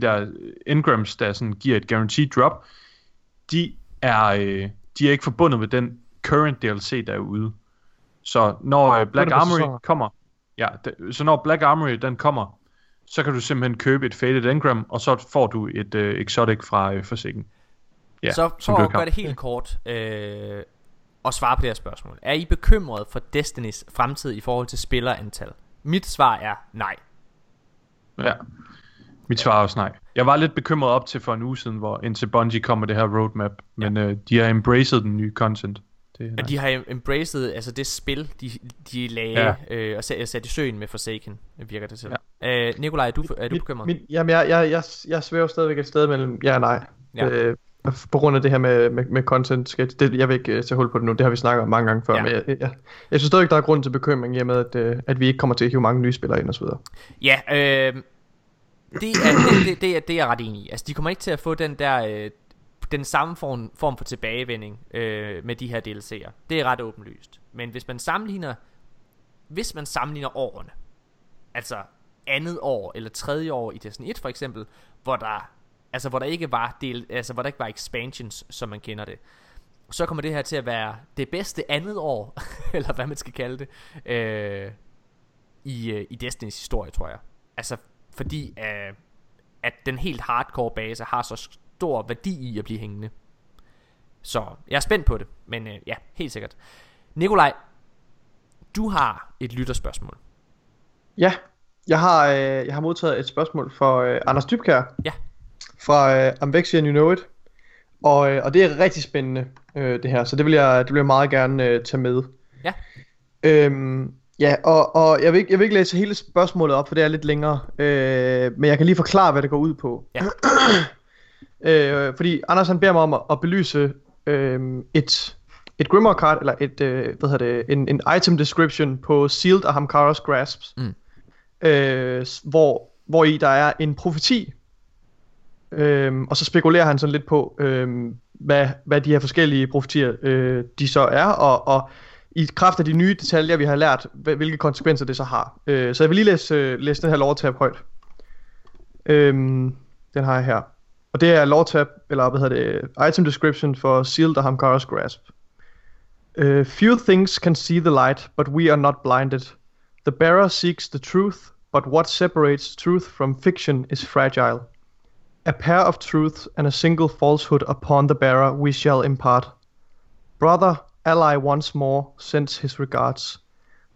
der Engrams, der sådan giver et guaranteed drop, de er ikke forbundet med den current DLC derude. Så når Black Armory kommer, den kommer, så kan du simpelthen købe et Faded Engram, og så får du et exotic fra Forsaken. Ja, så for at gøre det helt kort og svare på det her spørgsmål. Er I bekymret for Destinys fremtid i forhold til spillerantal? Mit svar er nej. Ja. Mit svar er også nej. Jeg var lidt bekymret op til for en uge siden, hvor indtil Bungie kom med det her roadmap, men de har embraced den nye content. Og de har embraced altså det spil de lagde og sat i søen med Forsaken, virker det til. Ja. Nikolaj, er du bekymret? Jamen jeg svæver stadigvæk et sted mellem ja og nej. Ja. på grund af det her med content. Jeg vil ikke tage hul på det nu, det har vi snakket mange gange før, ja. Men jeg synes stadig ikke, der er grund til bekymring i og med, at vi ikke kommer til at hive mange nye spillere ind og så videre. Ja, det er jeg ret enig i. Altså, de kommer ikke til at få den der... den samme form for tilbagevending med de her DLC'er. Det er ret åbenlyst. Men hvis man sammenligner årene, altså andet år eller tredje år i Destiny 1 for eksempel, hvor der ikke var expansions, som man kender det, så kommer det her til at være det bedste andet år eller hvad man skal kalde det i Destinys historie, tror jeg. Altså fordi at den helt hardcore base har så stor værdi i at blive hængende. Så jeg er spændt på det. Men ja, helt sikkert. Nikolaj, du har et lytterspørgsmål. Ja, jeg har modtaget et spørgsmål fra Anders Dybkjær. Ja. Fra Amvexian You Know It. Og det er rigtig spændende det her. Så det vil jeg meget gerne tage med. Ja. Og jeg vil ikke læse hele spørgsmålet op, for det er lidt længere. Men jeg kan lige forklare, hvad det går ud på. Ja. Fordi Anders han beder mig om at belyse et grimoire card eller en item description på Sealed og Hamkaras Grasps, hvor i der er en profeti, og så spekulerer han sådan lidt på hvad de her forskellige profetier de så er, og i kraft af de nye detaljer vi har lært, hvilke konsekvenser det så har. Så jeg vil lige læse den her lore-tab højt. Den har jeg her. Og det er lore-tab, eller item description for Sealed og Hamkaras Grasp. Few things can see the light, but we are not blinded. The bearer seeks the truth, but what separates truth from fiction is fragile. A pair of truths and a single falsehood upon the bearer we shall impart. Brother, ally once more, sends his regards.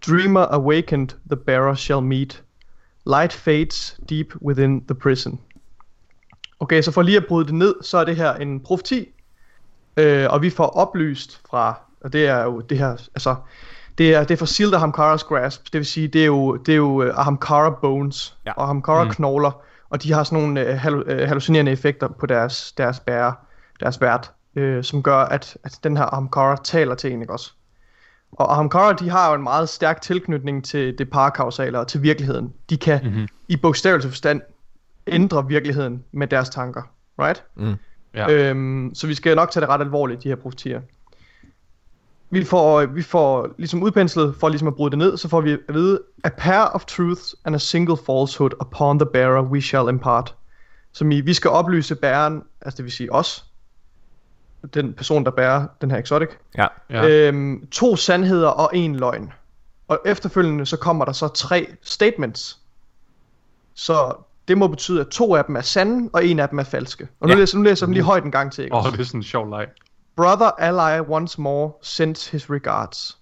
Dreamer awakened, the bearer shall meet. Light fades deep within the prison. Okay, så for lige at bryde det ned, så er det her en profeti, og vi får oplyst fra, og det er jo det her, altså, det er fra Sealed og Hamkaras Grasp, det vil sige, det er jo Hamkara Bones, ja. Og Hamkara knogler, og de har sådan nogle hallucinerende effekter på deres vært, som gør, at den her Hamkara taler til en, ikke også? Og Hamkara, de har jo en meget stærk tilknytning til det parakausale og til virkeligheden. De kan i bogstavelig forstand ændre virkeligheden med deres tanker, right? Yeah. Så vi skal nok tage det ret alvorligt, de her profetier. Vi får ligesom udpenslet, for ligesom at bryde det ned, så får vi at vide, a pair of truths and a single falsehood upon the bearer we shall impart. Som i, vi skal oplyse bæreren, altså det vil sige os, den person, der bærer den her exotic, yeah. To sandheder og en løgn. Og efterfølgende så kommer der så tre statements. Så det må betyde, at to af dem er sande, og en af dem er falske. Og nu læser jeg dem lige højt en gang til. Åh, det er sådan en sjov leg. Brother ally once more sends his regards.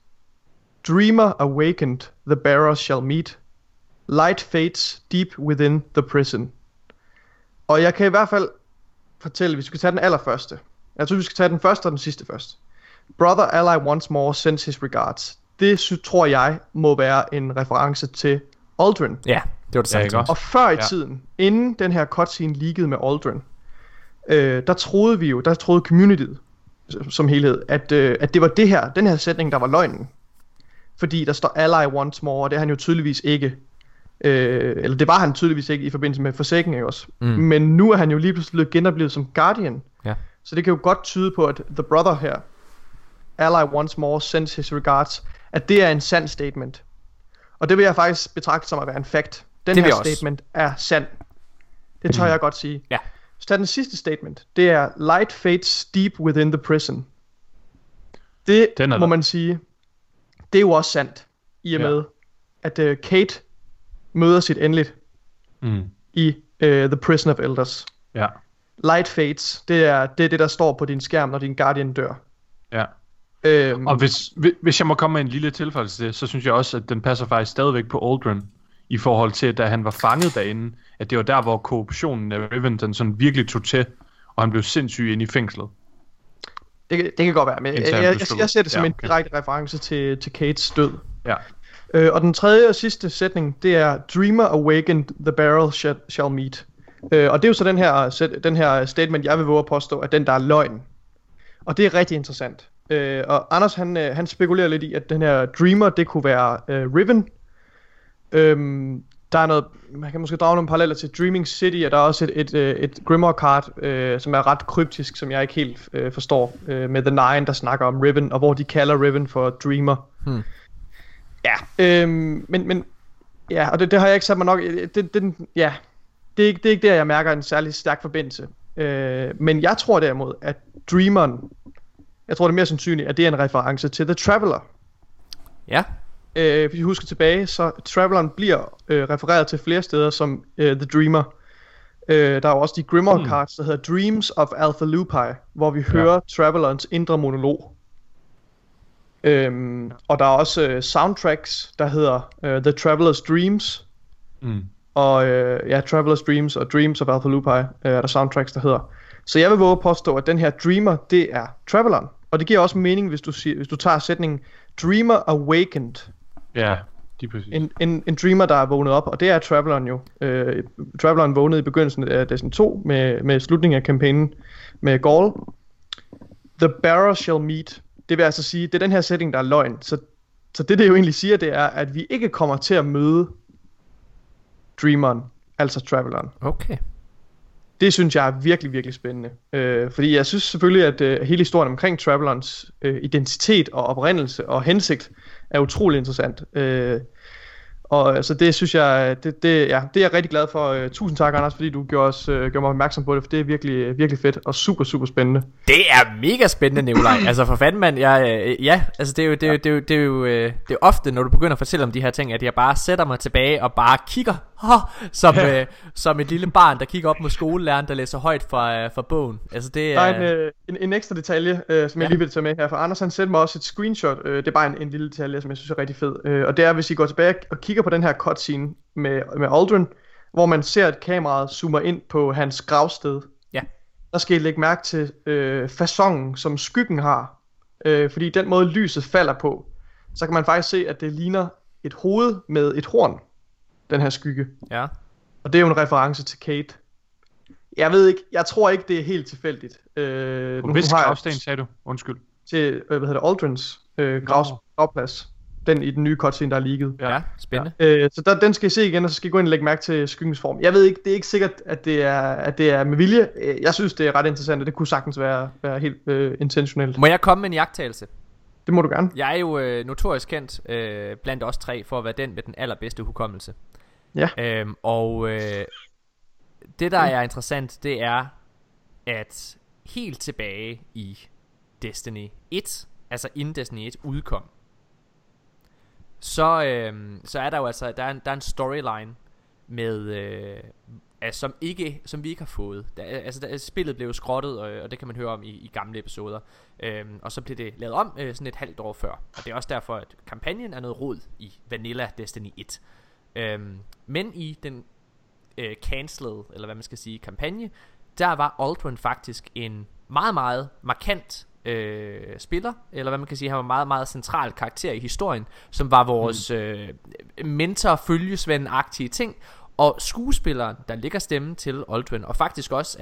Dreamer awakened, the bearer shall meet. Light fades deep within the prison. Og jeg kan i hvert fald fortælle, hvis vi skal tage den allerførste. Jeg tror, vi skal tage den første og den sidste først. Brother ally once more sends his regards. Det tror jeg må være en reference til Aldrin. Ja. Yeah. Det var det. Og før i tiden, inden den her cutscene leakede med Aldrin, der troede communityet som helhed, at det var den her sætning, der var løgnen. Fordi der står ally once more, og det er han jo tydeligvis ikke. Eller det var han tydeligvis ikke i forbindelse med Forsaken, ikke også? Men nu er han jo lige pludselig genoplevet som Guardian. Ja. Så det kan jo godt tyde på, at the brother her, ally once more sends his regards, at det er en sand statement. Og det vil jeg faktisk betragte som at være en fact. Den her statement er sand. Det tør jeg godt sige. Ja. Så tag den sidste statement. Det er light fades deep within the prison. Det må man sige. Det er jo også sandt. I og med at Kate møder sit endeligt i The Prison of Elders. Ja. Light fades. Det er det der står på din skærm, når din Guardian dør. Ja. Og hvis jeg må komme med en lille tilføjelse til det, så synes jeg også, at den passer faktisk stadigvæk på Aldrin, i forhold til, da han var fanget derinde, at det var der, hvor korruptionen af Riven, den sådan virkelig tog til, og han blev sindssyg inde i fængslet. Det kan godt være, men jeg ser det som en direkte reference til Kates død. Ja. Og den tredje og sidste sætning, det er Dreamer awakened, the bearer shall meet. Og det er jo så den her statement, jeg vil våge at påstå, at den der er løgn. Og det er rigtig interessant. Og Anders han spekulerer lidt i, at den her Dreamer, det kunne være Riven. Der er noget, man kan måske drage nogle paralleller til Dreaming City, og der er også et Grimoire-kart, som er ret kryptisk, som jeg ikke helt forstår, med The Nine, der snakker om Riven, og hvor de kalder Riven for Dreamer. Ja, men ja, og det har jeg ikke sat mig nok. Det er ikke der, jeg mærker en særlig stærk forbindelse. Men jeg tror derimod, at Dreameren, jeg tror det er mere sandsynligt, at det er en reference til The Traveler. Ja. Hvis I husker tilbage, så Traveleren bliver refereret til flere steder som The Dreamer. Der er også de Grimoire cards, der hedder Dreams of Alpha Lupi, hvor vi hører Travelerens indre monolog. Og der er også soundtracks, der hedder The Traveler's Dreams. Og Traveler's Dreams og Dreams of Alpha Lupi er der soundtracks, der hedder. Så jeg vil våge at påstå, at den her Dreamer, det er Traveleren. Og det giver også mening, hvis du tager sætningen Dreamer Awakened. Ja, lige præcis. En Dreamer, der er vågnet op, og det er Traveleren jo. Traveleren vågnede i begyndelsen af Destiny 2 med slutningen af kampagnen med Gaul. The Bearer Shall Meet. Det vil altså sige, det er den her sætning, der er løgn. Så det jo egentlig siger, det er, at vi ikke kommer til at møde Dreameren, altså Traveleren. Okay. Det synes jeg er virkelig, virkelig spændende. Fordi jeg synes selvfølgelig, at hele historien omkring Travelerens identitet og oprindelse og hensigt er utrolig interessant. Og altså, det synes jeg, det er jeg rigtig glad for. Tusind tak, Anders, fordi du gjorde mig opmærksom på det, for det er virkelig, virkelig fedt og super, super spændende. Det er mega spændende, Nikolaj. Altså for fanden, mand. Det er jo ofte, når du begynder at fortælle om de her ting, at jeg bare sætter mig tilbage og bare kigger, som et lille barn, der kigger op mod skolelæreren, der læser højt fra bogen. Altså det er... Der er en ekstra detalje, som jeg lige vil tage med her, for Anders han sendte mig også et screenshot. Det er bare en lille detalje, som jeg synes er rigtig fed. Og det er, hvis I går tilbage og kigger på den her cutscene med Aldrin, hvor man ser, at kameraet zoomer ind på hans gravsted. Ja. Der skal I lægge mærke til façongen, som skyggen har. Fordi den måde lyset falder på, så kan man faktisk se, at det ligner et hoved med et horn. Den her skygge. Ja. Og det er jo en reference til Kate. Jeg ved ikke, jeg tror ikke det er helt tilfældigt. Hvis gravsten sagde du? Undskyld. Til Aldrins gravplads. Den i den nye cutscene, der er leaget. Ja, spændende. Ja. Så den skal I se igen, og så skal I gå ind og lægge mærke til skyggens form. Jeg ved ikke, det er ikke sikkert, at det er med vilje. Jeg synes, det er ret interessant, og det kunne sagtens være helt intentionelt. Må jeg komme med en iagttagelse? Det må du gerne. Jeg er jo notorisk kendt blandt os tre for at være den med den allerbedste hukommelse. Ja. Det der er interessant, det er, at helt tilbage i Destiny 1, altså inden Destiny 1 udkom, så er der jo altså der er en storyline med som vi ikke har fået. Spillet blev skrottet, og det kan man høre om i gamle episoder. Og så blev det lavet om sådan et halvt år før. Og det er også derfor, at kampagnen er noget rod i Vanilla Destiny 1. Men i den cancelled, eller hvad man skal sige, kampagne, der var Ultron faktisk en meget, meget markant spiller, eller hvad man kan sige. Han var en meget, meget central karakter i historien, som var vores mentor, følgesven-agtige ting. Og skuespilleren, der lægger stemmen til Ultron, og faktisk også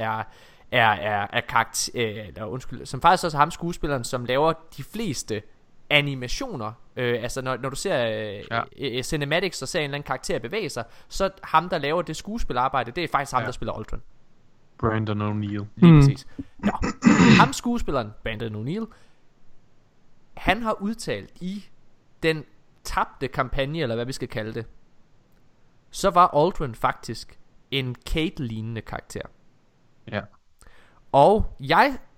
er karakter, som faktisk også er ham skuespilleren, som laver de fleste animationer. Altså når du ser cinematics og ser en eller anden karakter bevæge sig, så ham der laver det skuespilarbejde, det er faktisk ham der spiller Ultron. Brandon O'Neill. Lige præcis. Nå, ham skuespilleren Brandon O'Neill, han har udtalt i den tabte kampagne, eller hvad vi skal kalde det, så var Aldrin faktisk en Kate-lignende karakter. Ja. Og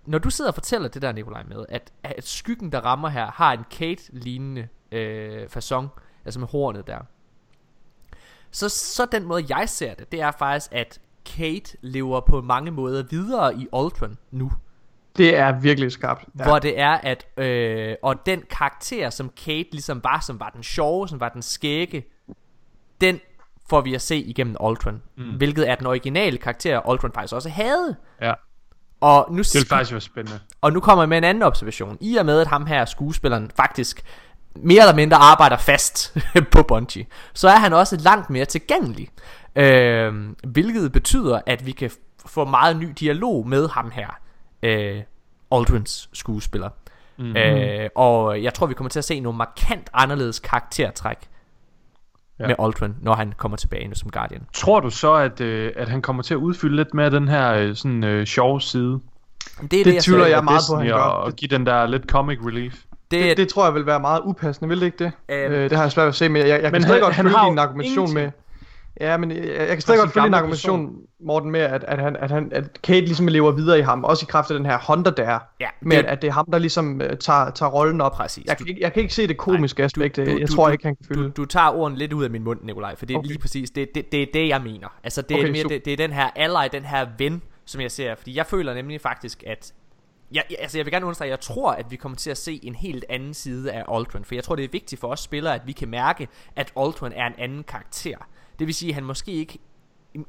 når du sidder og fortæller det der, Nikolaj, med, at skyggen, der rammer her, har en Kate-lignende facon, altså med hornet der, så den måde, jeg ser det, det er faktisk, at Kate lever på mange måder videre i Aldrin nu. Det er virkelig skarpt. Ja. Hvor det er, at og den karakter, som Kate ligesom var, som var den sjove, som var den skægge, den får vi at se igennem Ultron, hvilket er den originale karakter, Ultron faktisk også havde. Ja. Og nu det vil faktisk være spændende. Og nu kommer jeg med en anden observation. I og med, at ham her, skuespilleren, faktisk mere eller mindre arbejder fast på Bungie, så er han også langt mere tilgængelig, hvilket betyder, at vi kan få meget ny dialog med ham her, Aldrins skuespiller. Mm-hmm. Og jeg tror, vi kommer til at se nogle markant anderledes karaktertræk med Ultron, når han kommer tilbage nu som Guardian. Tror du så, at han kommer til at udfylde lidt mere den her sådan sjove side? Det tvivler jeg meget på, at han gør. Og give den der lidt comic relief. Det tror jeg vil være meget upassende, vil det ikke det? Det har jeg svært ved at se, men jeg kan stadig godt følge din argumentation med. Ja, men jeg kan stadig godt følge din argumentation, Morten, med at Kate ligesom lever videre i ham, også i kraft af den her Hunter der. Ja, med at det er ham, der ligesom tager rollen op. Præcis. Jeg kan ikke se det komiske aspekt. Jeg tror ikke, han kan følge. Du tager ordene lidt ud af min mund, Nikolaj, for det er lige præcis det er det, jeg mener. Altså det er den her ally, den her ven, som jeg ser, fordi jeg føler nemlig faktisk, at jeg vil gerne understrege, at jeg tror, at vi kommer til at se en helt anden side af Ultron. For jeg tror, det er vigtigt for os spillere, at vi kan mærke, at Ultron er en anden karakter. Det vil sige, at han måske ikke...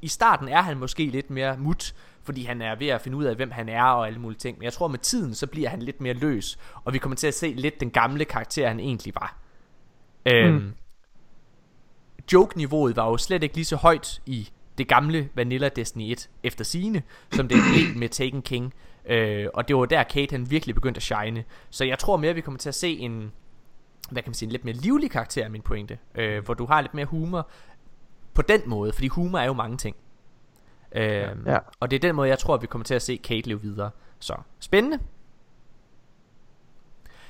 I starten er han måske lidt mere mut, fordi han er ved at finde ud af, hvem han er og alle mulige ting. Men jeg tror, med tiden, så bliver han lidt mere løs. Og vi kommer til at se lidt den gamle karakter, han egentlig var. Joke-niveauet var jo slet ikke lige så højt i det gamle Vanilla Destiny 1 efter sigende, som det blev med Taken King. Og det var der Kate han virkelig begyndte at shine. Så jeg tror mere vi kommer til at se en, hvad kan man sige, en lidt mere livlig karakter af min pointe, hvor du har lidt mere humor på den måde, fordi humor er jo mange ting. Og det er den måde jeg tror vi kommer til at se Kate leve videre. Så spændende.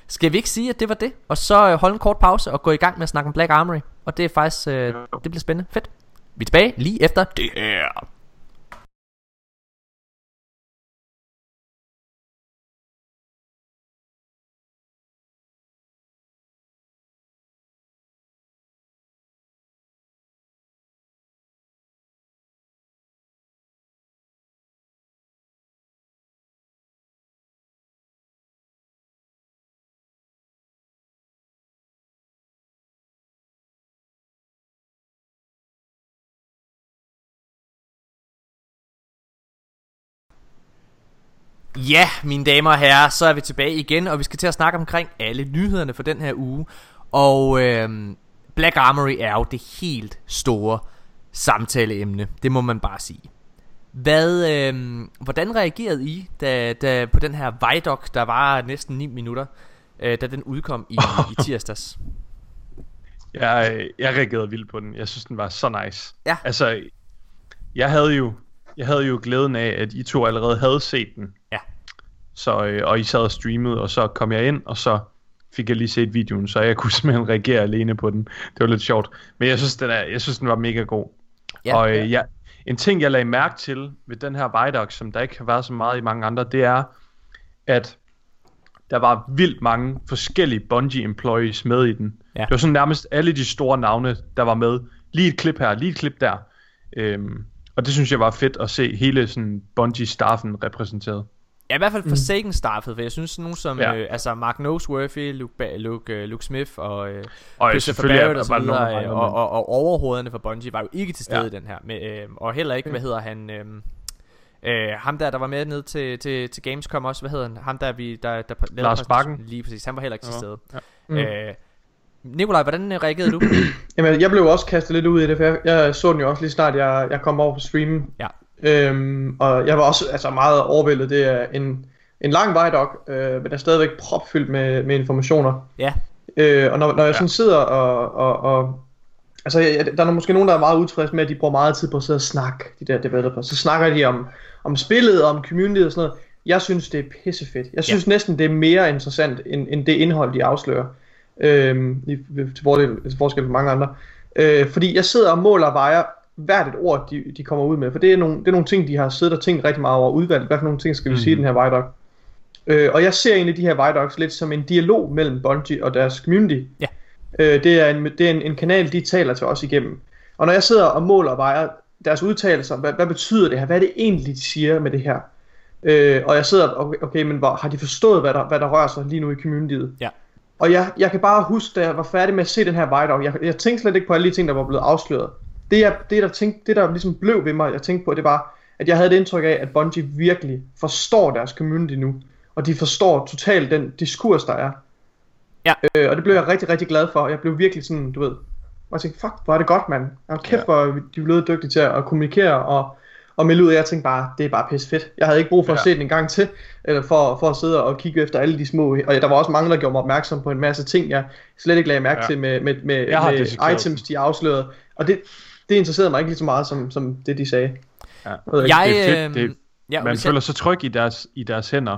Skal vi ikke sige at det var det, og så holde en kort pause og gå i gang med at snakke om Black Armory? Og det er faktisk det bliver spændende. Fedt. Vi er tilbage lige efter det her. Ja, mine damer og herrer, så er vi tilbage igen, og vi skal til at snakke omkring alle nyhederne for den her uge. Og Black Armory er jo det helt store samtaleemne, det må man bare sige. Hvordan reagerede I da på den her Vidoc, der var næsten 9 minutter, da den udkom i tirsdags? Jeg reagerede vildt på den, jeg synes den var så nice. Ja. Altså, jeg havde jo glæden af, at I to allerede havde set den. Ja. Så, og I sad og streamede, og så kom jeg ind, og så fik jeg lige set videoen, så jeg kunne simpelthen reagere alene på den. Det var lidt sjovt. Men jeg synes, den var mega god. Ja, og en ting, jeg lagde mærke til ved den her Vidoc, som der ikke har været så meget i mange andre, det er, at der var vildt mange forskellige Bungie employees med i den. Ja. Det var sådan nærmest alle de store navne, der var med. Lige et klip her, lige et klip der. Og det synes jeg var fedt at se hele sådan Bungie-staffen repræsenteret. Ja, i hvert fald Forsaken-staffet, for jeg synes sådan nogen som altså Mark Noseworthy, Luke Smith og selvfølgelig Barrett og så videre, og overhovederne for Bungie var jo ikke til stede i den her, men, og heller ikke, hvad hedder han, ham der var med ned til Gamescom også, hvad hedder han, ham der vi der Lars Bakken, lige præcis, han var heller ikke til stede. Ja. Nikolaj, hvordan reagerede du? Jamen, jeg blev også kastet lidt ud i det, for jeg så den jo også lige snart, jeg kom over på streamen. Ja. Og jeg var også altså meget overvældet. Det er en lang Vidoc, men er stadigvæk propfyldt med informationer. Ja. Og når jeg sådan sidder og altså, der er måske nogen, der er meget utilfredse med, at de bruger meget tid på at sidde og snakke, de der developers. Så snakker de om spillet og om community og sådan noget. Jeg synes, det er pissefedt. Jeg synes næsten, det er mere interessant, end det indhold, de afslører. Til forskel for mange andre, fordi jeg sidder og måler og vejer hvert et ord de kommer ud med, for det er nogle ting de har siddet og tænkt rigtig meget over, udvalgt hvad for nogle ting skal vi sige i den her Vidoc, og jeg ser egentlig de her Vidocs lidt som en dialog mellem Bungie og deres community. Det er en kanal de taler til os igennem, og når jeg sidder og måler og vejer deres udtalelser, hvad betyder det her, hvad er det egentlig de siger med det her, og jeg sidder okay, men har de forstået hvad der rører sig lige nu i communityet? Og jeg kan bare huske, da jeg var færdig med at se den her Vidoc, jeg tænkte slet ikke på alle de ting, der var blevet afsløret. Det der ligesom blev ved mig, jeg tænkte på, det var, at jeg havde det indtryk af, at Bungie virkelig forstår deres community nu. Og de forstår totalt den diskurs, der er. Ja. Og det blev jeg rigtig, rigtig glad for. Jeg blev virkelig sådan, du ved, og jeg tænkte, fuck, hvor er det godt, mand. Og kæft, hvor de blev dygtige til at kommunikere og melde ud, og jeg tænkte bare, det er bare pisse fedt. Jeg havde ikke brug for at se den en gang til, eller for at sidde og kigge efter alle de små, og der var også mange, der gjorde mig opmærksom på en masse ting, jeg slet ikke lagde mærke til med items, de afslørede. Og det interesserede mig ikke lige så meget, som det, de sagde. Ja. Man føler så tryg i deres hænder,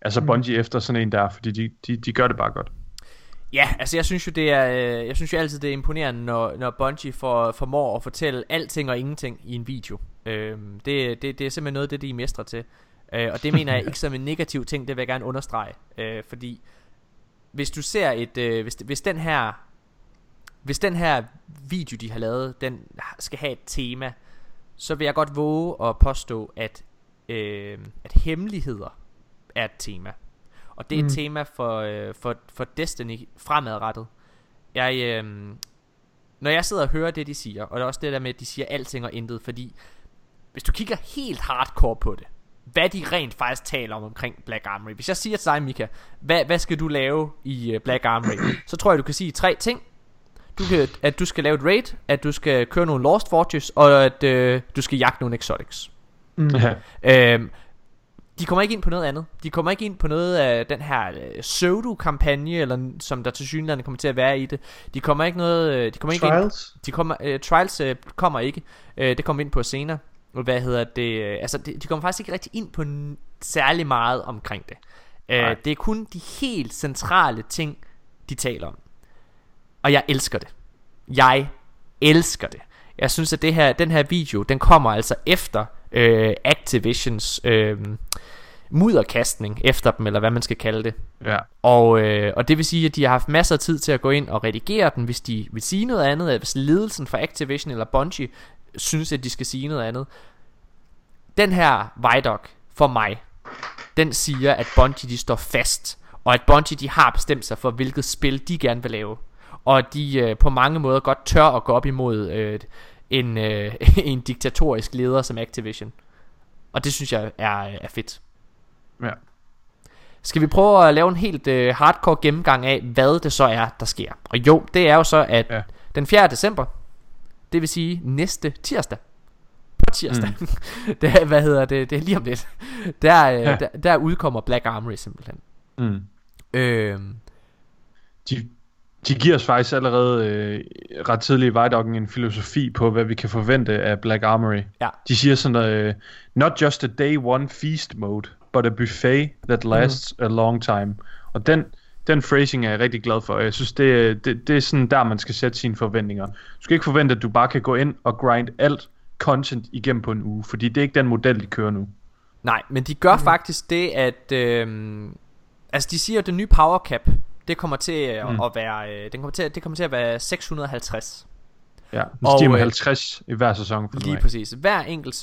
altså Bungie efter sådan en der, fordi de gør det bare godt. Ja, altså jeg synes jo altid det er imponerende, når Bungie formår at fortælle alting og ingenting i en video. Det er simpelthen noget af det, de er mestre til. Og det mener jeg ikke som en negativ ting, det vil jeg gerne understrege. Fordi hvis du ser hvis den her video, de har lavet, den skal have et tema, så vil jeg godt våge at påstå, at hemmeligheder er et tema. Og det er et tema for Destiny fremadrettet. Når jeg sidder og hører det, de siger, og det er også det der med, at de siger alting og intet, fordi hvis du kigger helt hardcore på det, hvad de rent faktisk taler omkring Black Armory. Hvis jeg siger til dig, Mika, hvad skal du lave i Black Armory? Så tror jeg, du kan sige 3 ting. At du skal lave et raid, at du skal køre nogle Lost Fortress, og at du skal jagte nogle exotics. De kommer ikke ind på noget andet. De kommer ikke ind på noget af den her pseudo-kampagne, eller som der tilsyneladende kommer til at være i det. De kommer ikke noget. De kommer ikke trials. Ind. De kommer trials kommer ikke. Det kommer vi ind på senere. Hvad hedder det? Altså de kommer faktisk ikke rigtig ind på særlig meget omkring det. Det er kun de helt centrale ting, de taler om. Og jeg elsker det. Jeg synes at den her video, den kommer altså efter Activisions mudderkastning efter dem, eller hvad man skal kalde det. Ja. Og det vil sige, at de har haft masser af tid til at gå ind og redigere den, hvis de vil sige noget andet, hvis ledelsen fra Activision eller Bungie synes, at de skal sige noget andet. Den her Vidoc for mig, den siger, at Bungie de står fast, og at Bungie de har bestemt sig for, hvilket spil de gerne vil lave. Og de på mange måder godt tør at gå op imod en diktatorisk leder som Activision. Og det synes jeg er fedt. Ja. Skal vi prøve at lave en helt hardcore gennemgang af, hvad det så er, der sker? Og jo, det er jo så, at den 4. december, det vil sige næste tirsdag. På tirsdag. Det er lige om lidt. Der udkommer Black Armory simpelthen. De giver os faktisk allerede ret tidligt i Vidoc'en en filosofi på, hvad vi kan forvente af Black Armory. Ja. De siger sådan noget, not just a day one feast mode, but a buffet that lasts a long time. Og den phrasing er jeg rigtig glad for. Jeg synes, det er sådan der, man skal sætte sine forventninger. Du skal ikke forvente, at du bare kan gå ind og grind alt content igennem på en uge, fordi det er ikke den model, de kører nu. Nej, men de gør faktisk det, at altså de siger, at den nye power cap, det kommer til at være det kommer til at være 650. Ja, den stiger med 50 i hver sæson for lige præcis. Hver enkelt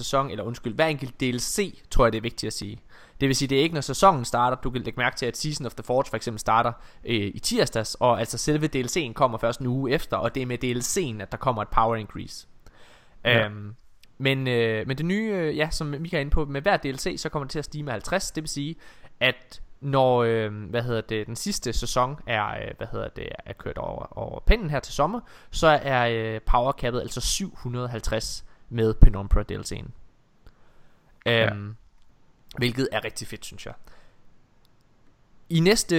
DLC, tror jeg det er vigtigt at sige. Det vil sige, det er ikke når sæsonen starter. Du kan lægge mærke til, at Season of the Forge for eksempel starter i tirsdags, og altså selve DLC'en kommer først en uge efter, og det er med DLC'en, at der kommer et power increase. Ja. Men det nye, som Mika er inde på, med hver DLC, så kommer det til at stige med 50. Det vil sige, at når den sidste sæson er er kørt over pinden her til sommer, så er powercappet altså 750 med Penumbra DLC'en. Hvilket er rigtig fedt, synes jeg. I næste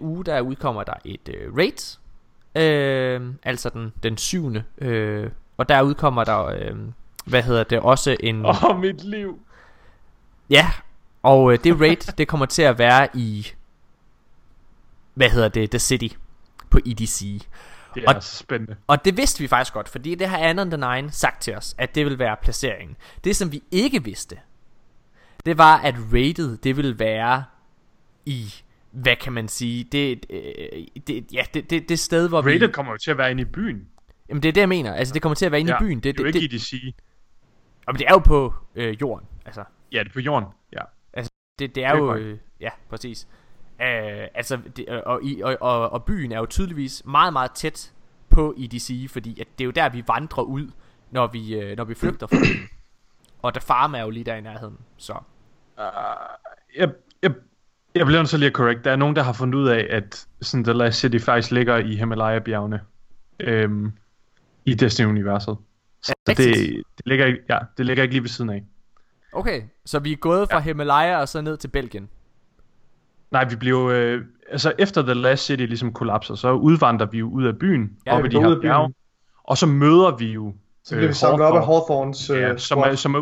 uge, der udkommer der et raid, altså den 7. Og der udkommer der også en mit liv. Ja. Og det raid, det kommer til at være i The City på EDC. Det er spændende. Og det vidste vi faktisk godt, fordi det har Anon The Nine sagt til os, at det ville være placeringen. Det som vi ikke vidste, det var at raidet, det ville være i, hvad kan man sige, det sted hvor raidet kommer jo til at være inde i byen. Jamen det er det jeg mener. Altså det kommer til at være inde i byen. Det er jo ikke EDC. Men det er jo på jorden, altså. Ja, det er på jorden. Ja. Altså det er jo ja, præcis. Og byen er jo tydeligvis meget meget tæt på EDC, fordi at det er jo der vi vandrer ud, når vi flygter fra byen. Og der farmer er jo lige der i nærheden, så. Jeg bliver nødt til lige at correct. Der er nogen der har fundet ud af, at sådan The Last City faktisk ligger i Himalaya-bjergene i Destiny-universet. Så det ligger ikke, ja, det ligger ikke lige ved siden af. Okay, så vi er gået fra Himalaya og så ned til Belgien. Nej, vi blev altså efter The Last City ligesom kollapser, så udvandrer vi jo ud af byen, op i de her bjerge, og så møder vi jo så bliver vi samlet op af Hawthorns som er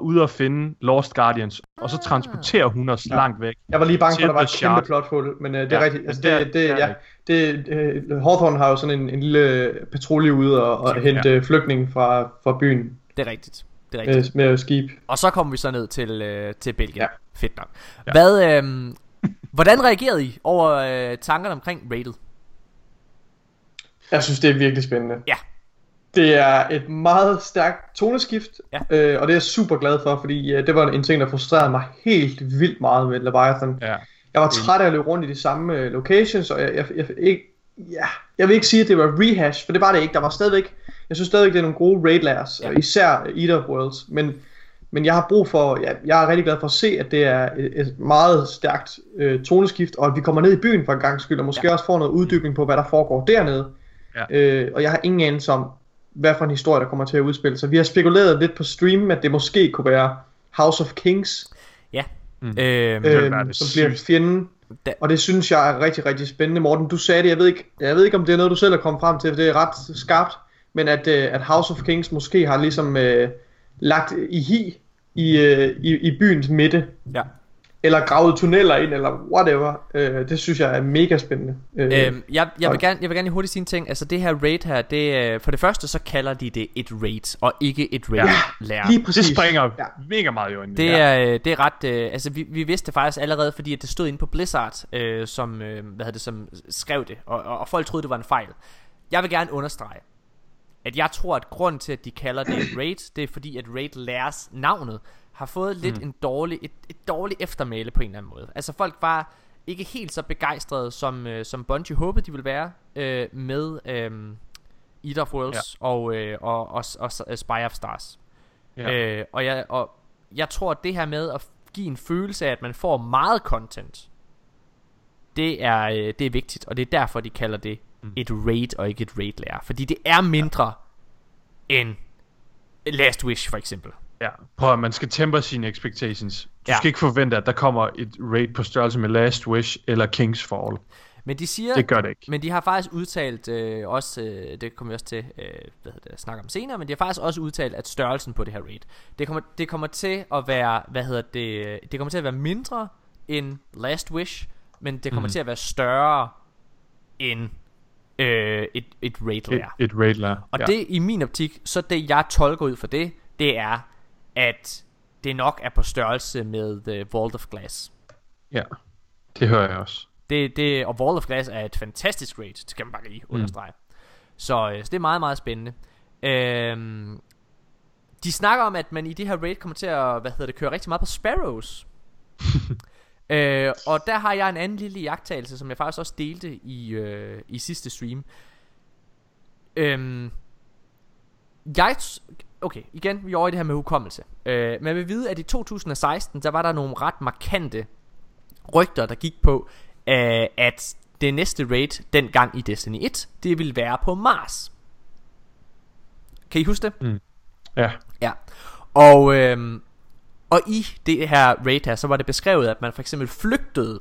ude at finde Lost Guardians, og så transporterer hun os langt væk. Jeg var lige bange for, at der var et kæmpe plothul, men det er rigtigt. Altså, Hawthorne har jo sådan en lille patrulje ude og hente flygtninge fra byen. Det er rigtigt. Det er rigtigt. Med skib. Og så kommer vi så ned til Belgien. Ja. Fedt nok. Ja. Hvordan reagerede I over tankerne omkring raidet? Jeg synes, det er virkelig spændende. Ja. Det er et meget stærkt toneskift, og det er jeg super glad for, fordi det var en ting, der frustrerede mig helt vildt meget med Leviathan. Ja. Jeg var træt af at løbe rundt i de samme locations, og jeg vil ikke sige, at det var rehash, for det var det ikke. Der var stadigvæk, jeg synes stadigvæk, det er nogle gode raid-lærs, især Eater Worlds, men jeg har brug for, jeg er rigtig glad for at se, at det er et meget stærkt toneskift, og at vi kommer ned i byen for en gang skyld, og måske også får noget uddybning på, hvad der foregår dernede. Ja. Og jeg har ingen anelse om, hvad for en historie, der kommer til at udspille sig. Vi har spekuleret lidt på streamen, at det måske kunne være House of Kings, som bliver en fjende. Og det synes jeg er rigtig, rigtig spændende. Morten, du sagde det, jeg ved ikke om det er noget, du selv er kommet frem til, for det er ret skarpt, men at House of Kings måske har ligesom lagt i hi i byens midte, eller gravet tunneller ind, eller whatever. Det synes jeg er mega spændende. Jeg vil gerne hurtigt sige en ting. Altså det her raid her, det, for det første så kalder de det et raid, og ikke et raid lærer. Lige præcis. Det springer mega meget i øjnene. Det er ret, altså vi vidste det faktisk allerede, fordi at det stod inde på Blizzard, som skrev det, og folk troede det var en fejl. Jeg vil gerne understrege, at jeg tror, at grund til, at de kalder det et raid, det er fordi, at raid læres navnet har fået lidt et dårligt eftermæle på en eller anden måde. Altså folk var ikke helt så begejstrede som Bungie håbede de ville være med Eater of Worlds og Spire of Stars. Ja. Og jeg tror, at det her med at give en følelse af, at man får meget content, det er vigtigt, og det er derfor, de kalder det et raid og ikke et raid-lærer, fordi det er mindre end Last Wish for eksempel. Ja, prøv at man skal temper sine expectations. Du skal ikke forvente, at der kommer et raid på størrelse med Last Wish eller King's Fall. Men de siger, det gør det ikke. Men de har faktisk udtalt også, det kommer vi også til at snakke om senere, men de har faktisk også udtalt, at størrelsen på det her raid, det kommer til at være, det kommer til at være mindre end Last Wish, men det kommer til at være større end et raid lair. Et raid lair. Og det i min optik, så det jeg tolker ud for det er, at det nok er på størrelse med The Vault of Glass. Ja, det hører jeg også. Og Vault of Glass er et fantastisk raid, det kan man bare lige understrege. Så det er meget, meget spændende. De snakker om, at man i det her raid kommer til at køre rigtig meget på Sparrows. Og der har jeg en anden lille iagttagelse, som jeg faktisk også delte i sidste stream. Okay, igen, vi er over i det her med hukommelse. Man vil vide, at i 2016, der var der nogle ret markante rygter, der gik på, at det næste raid, dengang i Destiny 1, det ville være på Mars. Kan I huske det? Ja. Og i det her raid her, så var det beskrevet, at man for eksempel flygtede,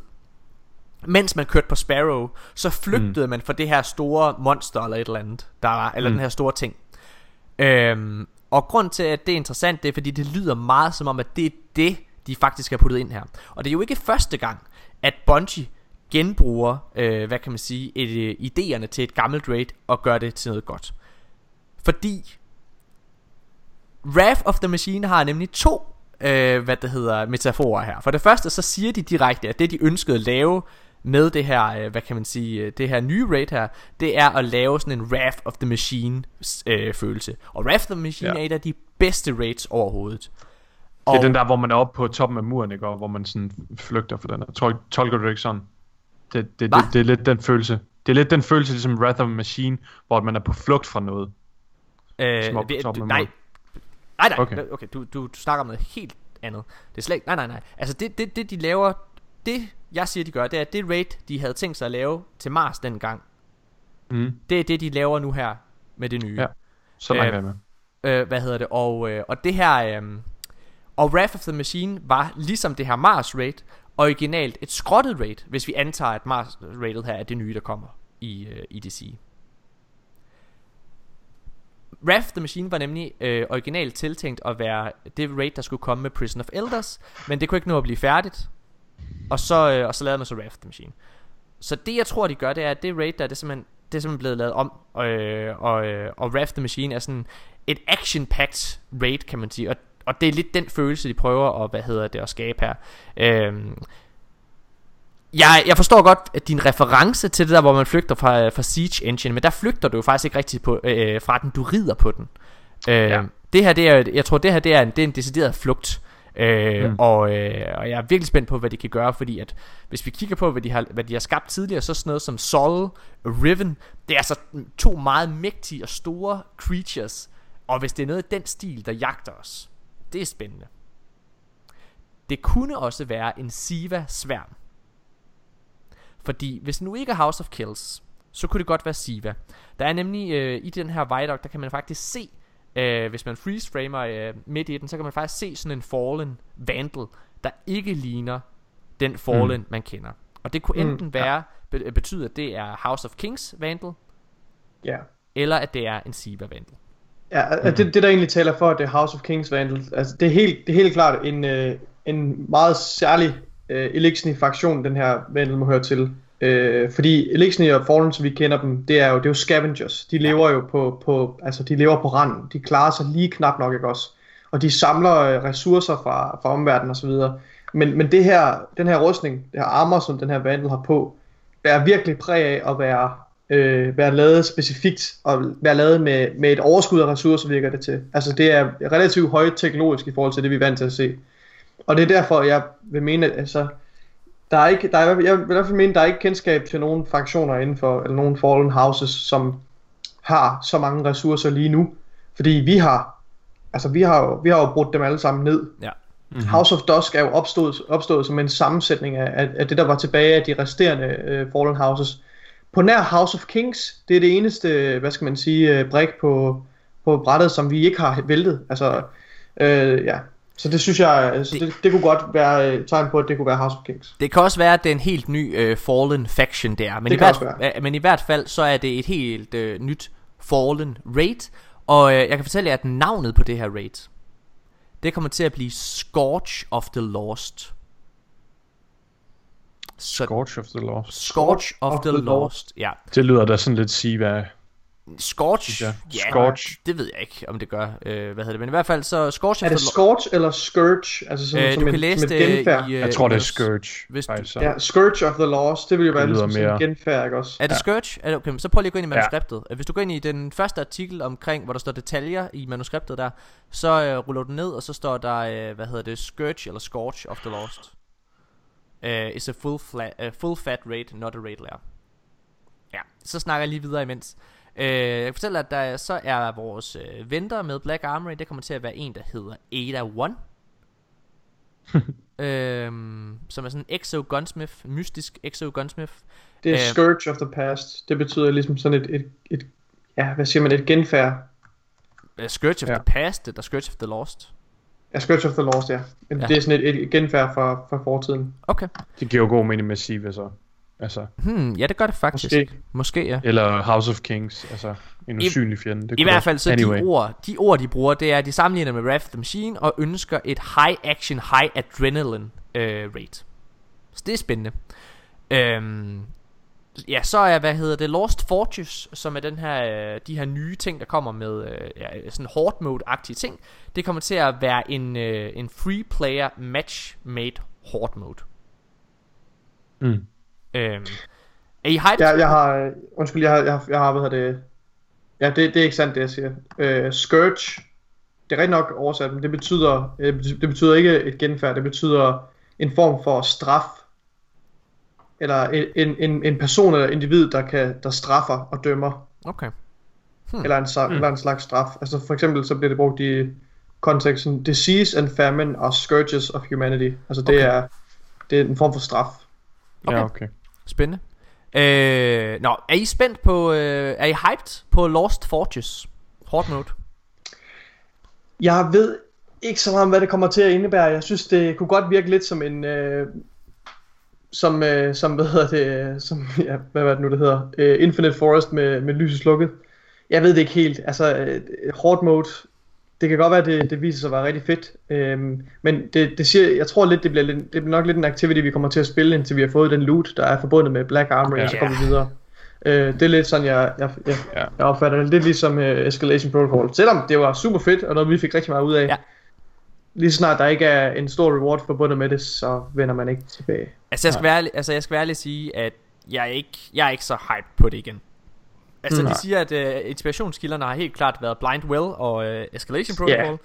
mens man kørte på Sparrow, så flygtede man fra det her store monster eller et eller andet, der var, eller den her store ting. Og grund til, at det er interessant, det er, fordi det lyder meget som om, at det er det, de faktisk har puttet ind her. Og det er jo ikke første gang, at Bungie genbruger, idéerne til et gammelt raid og gør det til noget godt. Fordi Wrath of the Machine har nemlig to metaforer her. For det første, så siger de direkte, at det de ønskede at lave med det her, det her nye raid her, det er at lave sådan en Wrath of the Machine følelse. Og Wrath of the Machine er et af de bedste raids overhovedet. Og det er den der, hvor man er oppe på toppen af muren, ikke? Og hvor man sådan flygter for den her. Tolker du ikke sådan? Det er lidt den følelse. Det er lidt den følelse, ligesom Wrath of the Machine, hvor man er på flugt fra noget. Nej. Okay, du snakker om noget helt andet. Det er slet ikke... Nej. Altså det de laver... Det jeg siger de gør, det er at det raid de havde tænkt sig at lave til Mars dengang, det er det de laver nu her med det nye. Ja, så langt er med. Hvad hedder det, og det her og Wrath of the Machine var ligesom det her Mars raid originalt et skrottet raid, hvis vi antager at Mars raidet her er det nye der kommer i EDC. Wrath of the Machine var nemlig originalt tiltænkt at være det raid der skulle komme med Prison of Elders, men det kunne ikke nå at blive færdigt, og så lavede man så Wrath of the Machine. Så det jeg tror de gør, det er at det raid der, det er simpelthen blevet lavet om, og Wrath of the Machine er sådan et action-packed raid, kan man sige, og det er lidt den følelse de prøver at, at skabe her. Jeg forstår godt din reference til det der, hvor man flygter fra Siege Engine, men der flygter du jo faktisk ikke rigtigt fra den, du rider på den. Ja. Det her, det er en decideret flugt, og jeg er virkelig spændt på hvad de kan gøre, fordi at hvis vi kigger på hvad de har skabt tidligere, så sådan noget som Sol, Riven, det er altså to meget mægtige og store creatures, og hvis det er noget af den stil der jagter os, det er spændende. Det kunne også være en Siva-sværm, fordi hvis nu ikke er House of Kills, så kunne det godt være Siva. Der er nemlig i den her Viaduct, der kan man faktisk se, hvis man freeze-framer midt i den, så kan man faktisk se sådan en fallen vandal, der ikke ligner den fallen man kender. Og det kunne enten være betyde at det er House of Kings vandal, yeah, eller at det er en Siva vandal. Ja, det der egentlig taler for at det er House of Kings vandal, altså det er helt klart en meget særlig Elixni-fraktion den her vandal må høre til. Fordi Elixni og Fallen, som vi kender dem, det er jo scavengers. De lever jo på randen. De klarer sig lige knap nok, ikke også? Og de samler ressourcer fra omverdenen og så videre. Men den her rustning, det her armor, som den her vandal har på, er virkelig præg af at være lavet specifikt og være lavet med et overskud af ressourcer, virker det til. Altså det er relativt højt teknologisk i forhold til det vi er vant til at se. Og det er derfor jeg vil mene at, altså der er ikke kendskab til nogen fraktioner inden for, eller nogen Fallen Houses, som har så mange ressourcer lige nu, fordi vi har jo brudt dem alle sammen ned. Ja. Mm-hmm. House of Dusk er jo opstået som en sammensætning af det der var tilbage af de resterende Fallen Houses. På nær House of Kings, det er det eneste, hvad skal man sige, brik på brættet, som vi ikke har væltet. Altså, ja. Så det synes jeg, altså det kunne godt være et tegn på, at det kunne være House of Kings. Det kan også være, at det er en helt ny Fallen faction der. Men i hvert fald, så er det et helt nyt Fallen raid. Og jeg kan fortælle jer, at navnet på det her raid, det kommer til at blive Scourge of the Lost. Scourge of the Lost. Ja. Det lyder da sådan lidt Siva. Scourge? Ja, Scourge. Det ved jeg ikke om det gør. Men i hvert fald så Scourge. Er det Scourge eller Scourge? Altså sådan, som et genfærd. Jeg tror det er Scourge. Ja, Scourge of the Lost. Det vil jo være lidt som en genfærd, ikke også? Er det Scourge? Ja. Okay, så prøv lige at gå ind i manuskriptet. Hvis du går ind i den første artikel omkring, hvor der står detaljer i manuskriptet der, så ruller du ned, og så står der Scourge eller Scourge of the Lost. It's a full fat raid, not a raid layer. Ja, så snakker jeg lige videre imens. Jeg kan fortælle at der så er vores venter med Black Armory. Det kommer til at være en der hedder Ada 1, som er sådan en Exo Gunsmith, mystisk Exo Gunsmith. Det er Scourge of the Past. Det betyder ligesom sådan et ja, hvad siger man, et genfærd. Scourge of the Past eller Scourge of the Lost. Ja, Scourge of the Lost, ja. Det er sådan et genfærd fra fortiden. Okay. Det giver jo god mening med Siva så. Altså, ja, det gør det faktisk. Måske ja. Eller House of Kings, altså en usynlig fjende. Det I hvert fald så de ord de bruger, det er at de sammenligner med Wrath of the Machine og ønsker et high action, high adrenaline raid. Så det er spændende. Ja, så er Lost Fortress, som er den her de her nye ting der kommer med sådan hard mode agtige ting. Det kommer til at være en free player match made hard mode. Er I hyped? Jeg har ja, det er ikke sandt det jeg siger. Scourge, det er rigtig nok oversat, men det betyder ikke et genfærd. Det betyder en form for straf, eller en person eller individ der straffer og dømmer. Okay. Eller en slags straf. Altså for eksempel så bliver det brugt i konteksten disease and famine og scourges of humanity. Altså det er en form for straf. Okay. Ja, okay. Spændende. Nå, er I spændt på er I hyped på Lost Fortress? Hårdt mode. Jeg ved ikke så meget om hvad det kommer til at indebære. Jeg synes det kunne godt virke lidt som en som hvad hedder det, som ja, hvad var det nu det hedder, Infinite Forest med lyset slukket. Jeg ved det ikke helt. Altså hårdt mode. Det kan godt være det viser sig at være rigtig fedt. Men det siger, jeg tror lidt det bliver nok lidt en activity vi kommer til at spille indtil vi har fået den loot der er forbundet med Black Armory, og så kommer vi videre. Det er lidt sådan jeg opfatter det. Lidt ligesom Escalation Protocol. Selvom det var super fedt og noget vi fik rigtig meget ud af. Ja. Lige snart der ikke er en stor reward forbundet med det, så vender man ikke tilbage. Altså jeg skal være ærlig at sige at jeg er ikke så hyped på det igen. Altså de siger at inspirationskilderne har helt klart været Blind Well og Escalation Protocol.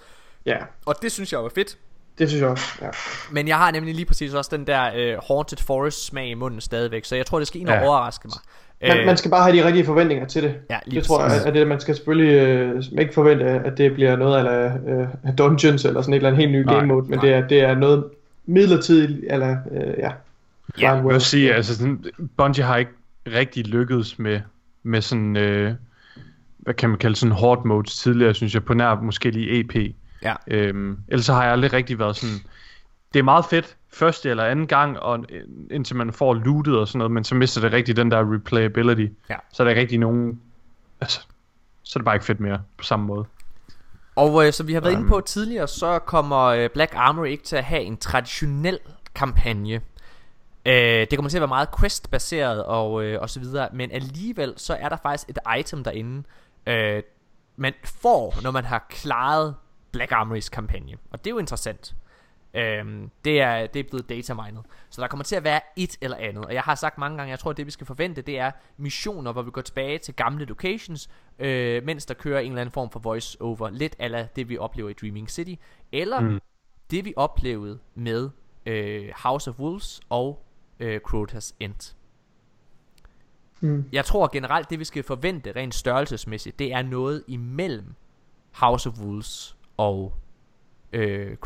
Og det synes jeg var fedt. Det synes jeg også, ja. Men jeg har nemlig lige præcis også den der Haunted Forest smag i munden stadigvæk. Så jeg tror det skal ind og overraske mig. Man skal bare have de rigtige forventninger til det. Ja, det tror jeg at det man skal selvfølgelig ikke forvente at det bliver noget eller Dungeons eller sådan et eller andet helt ny game mode. Men det er noget midlertidigt eller Blind Well. Jeg vil sige altså sådan, Bungie har ikke rigtig lykkedes med sådan, hvad kan man kalde, sådan hard modes tidligere, synes jeg, på nær måske lige EP. Ja. Ellers så har jeg aldrig rigtig været sådan, det er meget fedt, første eller anden gang, og indtil man får lootet og sådan noget, men så mister det rigtig den der replayability. Ja. Så er der ikke rigtig nogen, altså, så er det bare ikke fedt mere, på samme måde. Og som vi har været inde på tidligere, så kommer Black Armory ikke til at have en traditionel kampagne. Det kommer til at være meget quest-baseret og så videre, men alligevel så er der faktisk et item derinde, man får, når man har klaret Black Armory's kampagne. Og det er jo interessant. Det er blevet datamined. Så der kommer til at være et eller andet. Og jeg har sagt mange gange, jeg tror at det vi skal forvente, det er missioner, hvor vi går tilbage til gamle locations, mens der kører en eller anden form for voice-over. Lidt ala det vi oplever i Dreaming City. Eller det vi oplevede med House of Wolves og Crota's End. Jeg tror generelt det vi skal forvente rent størrelsesmæssigt, det er noget imellem House of Wolves og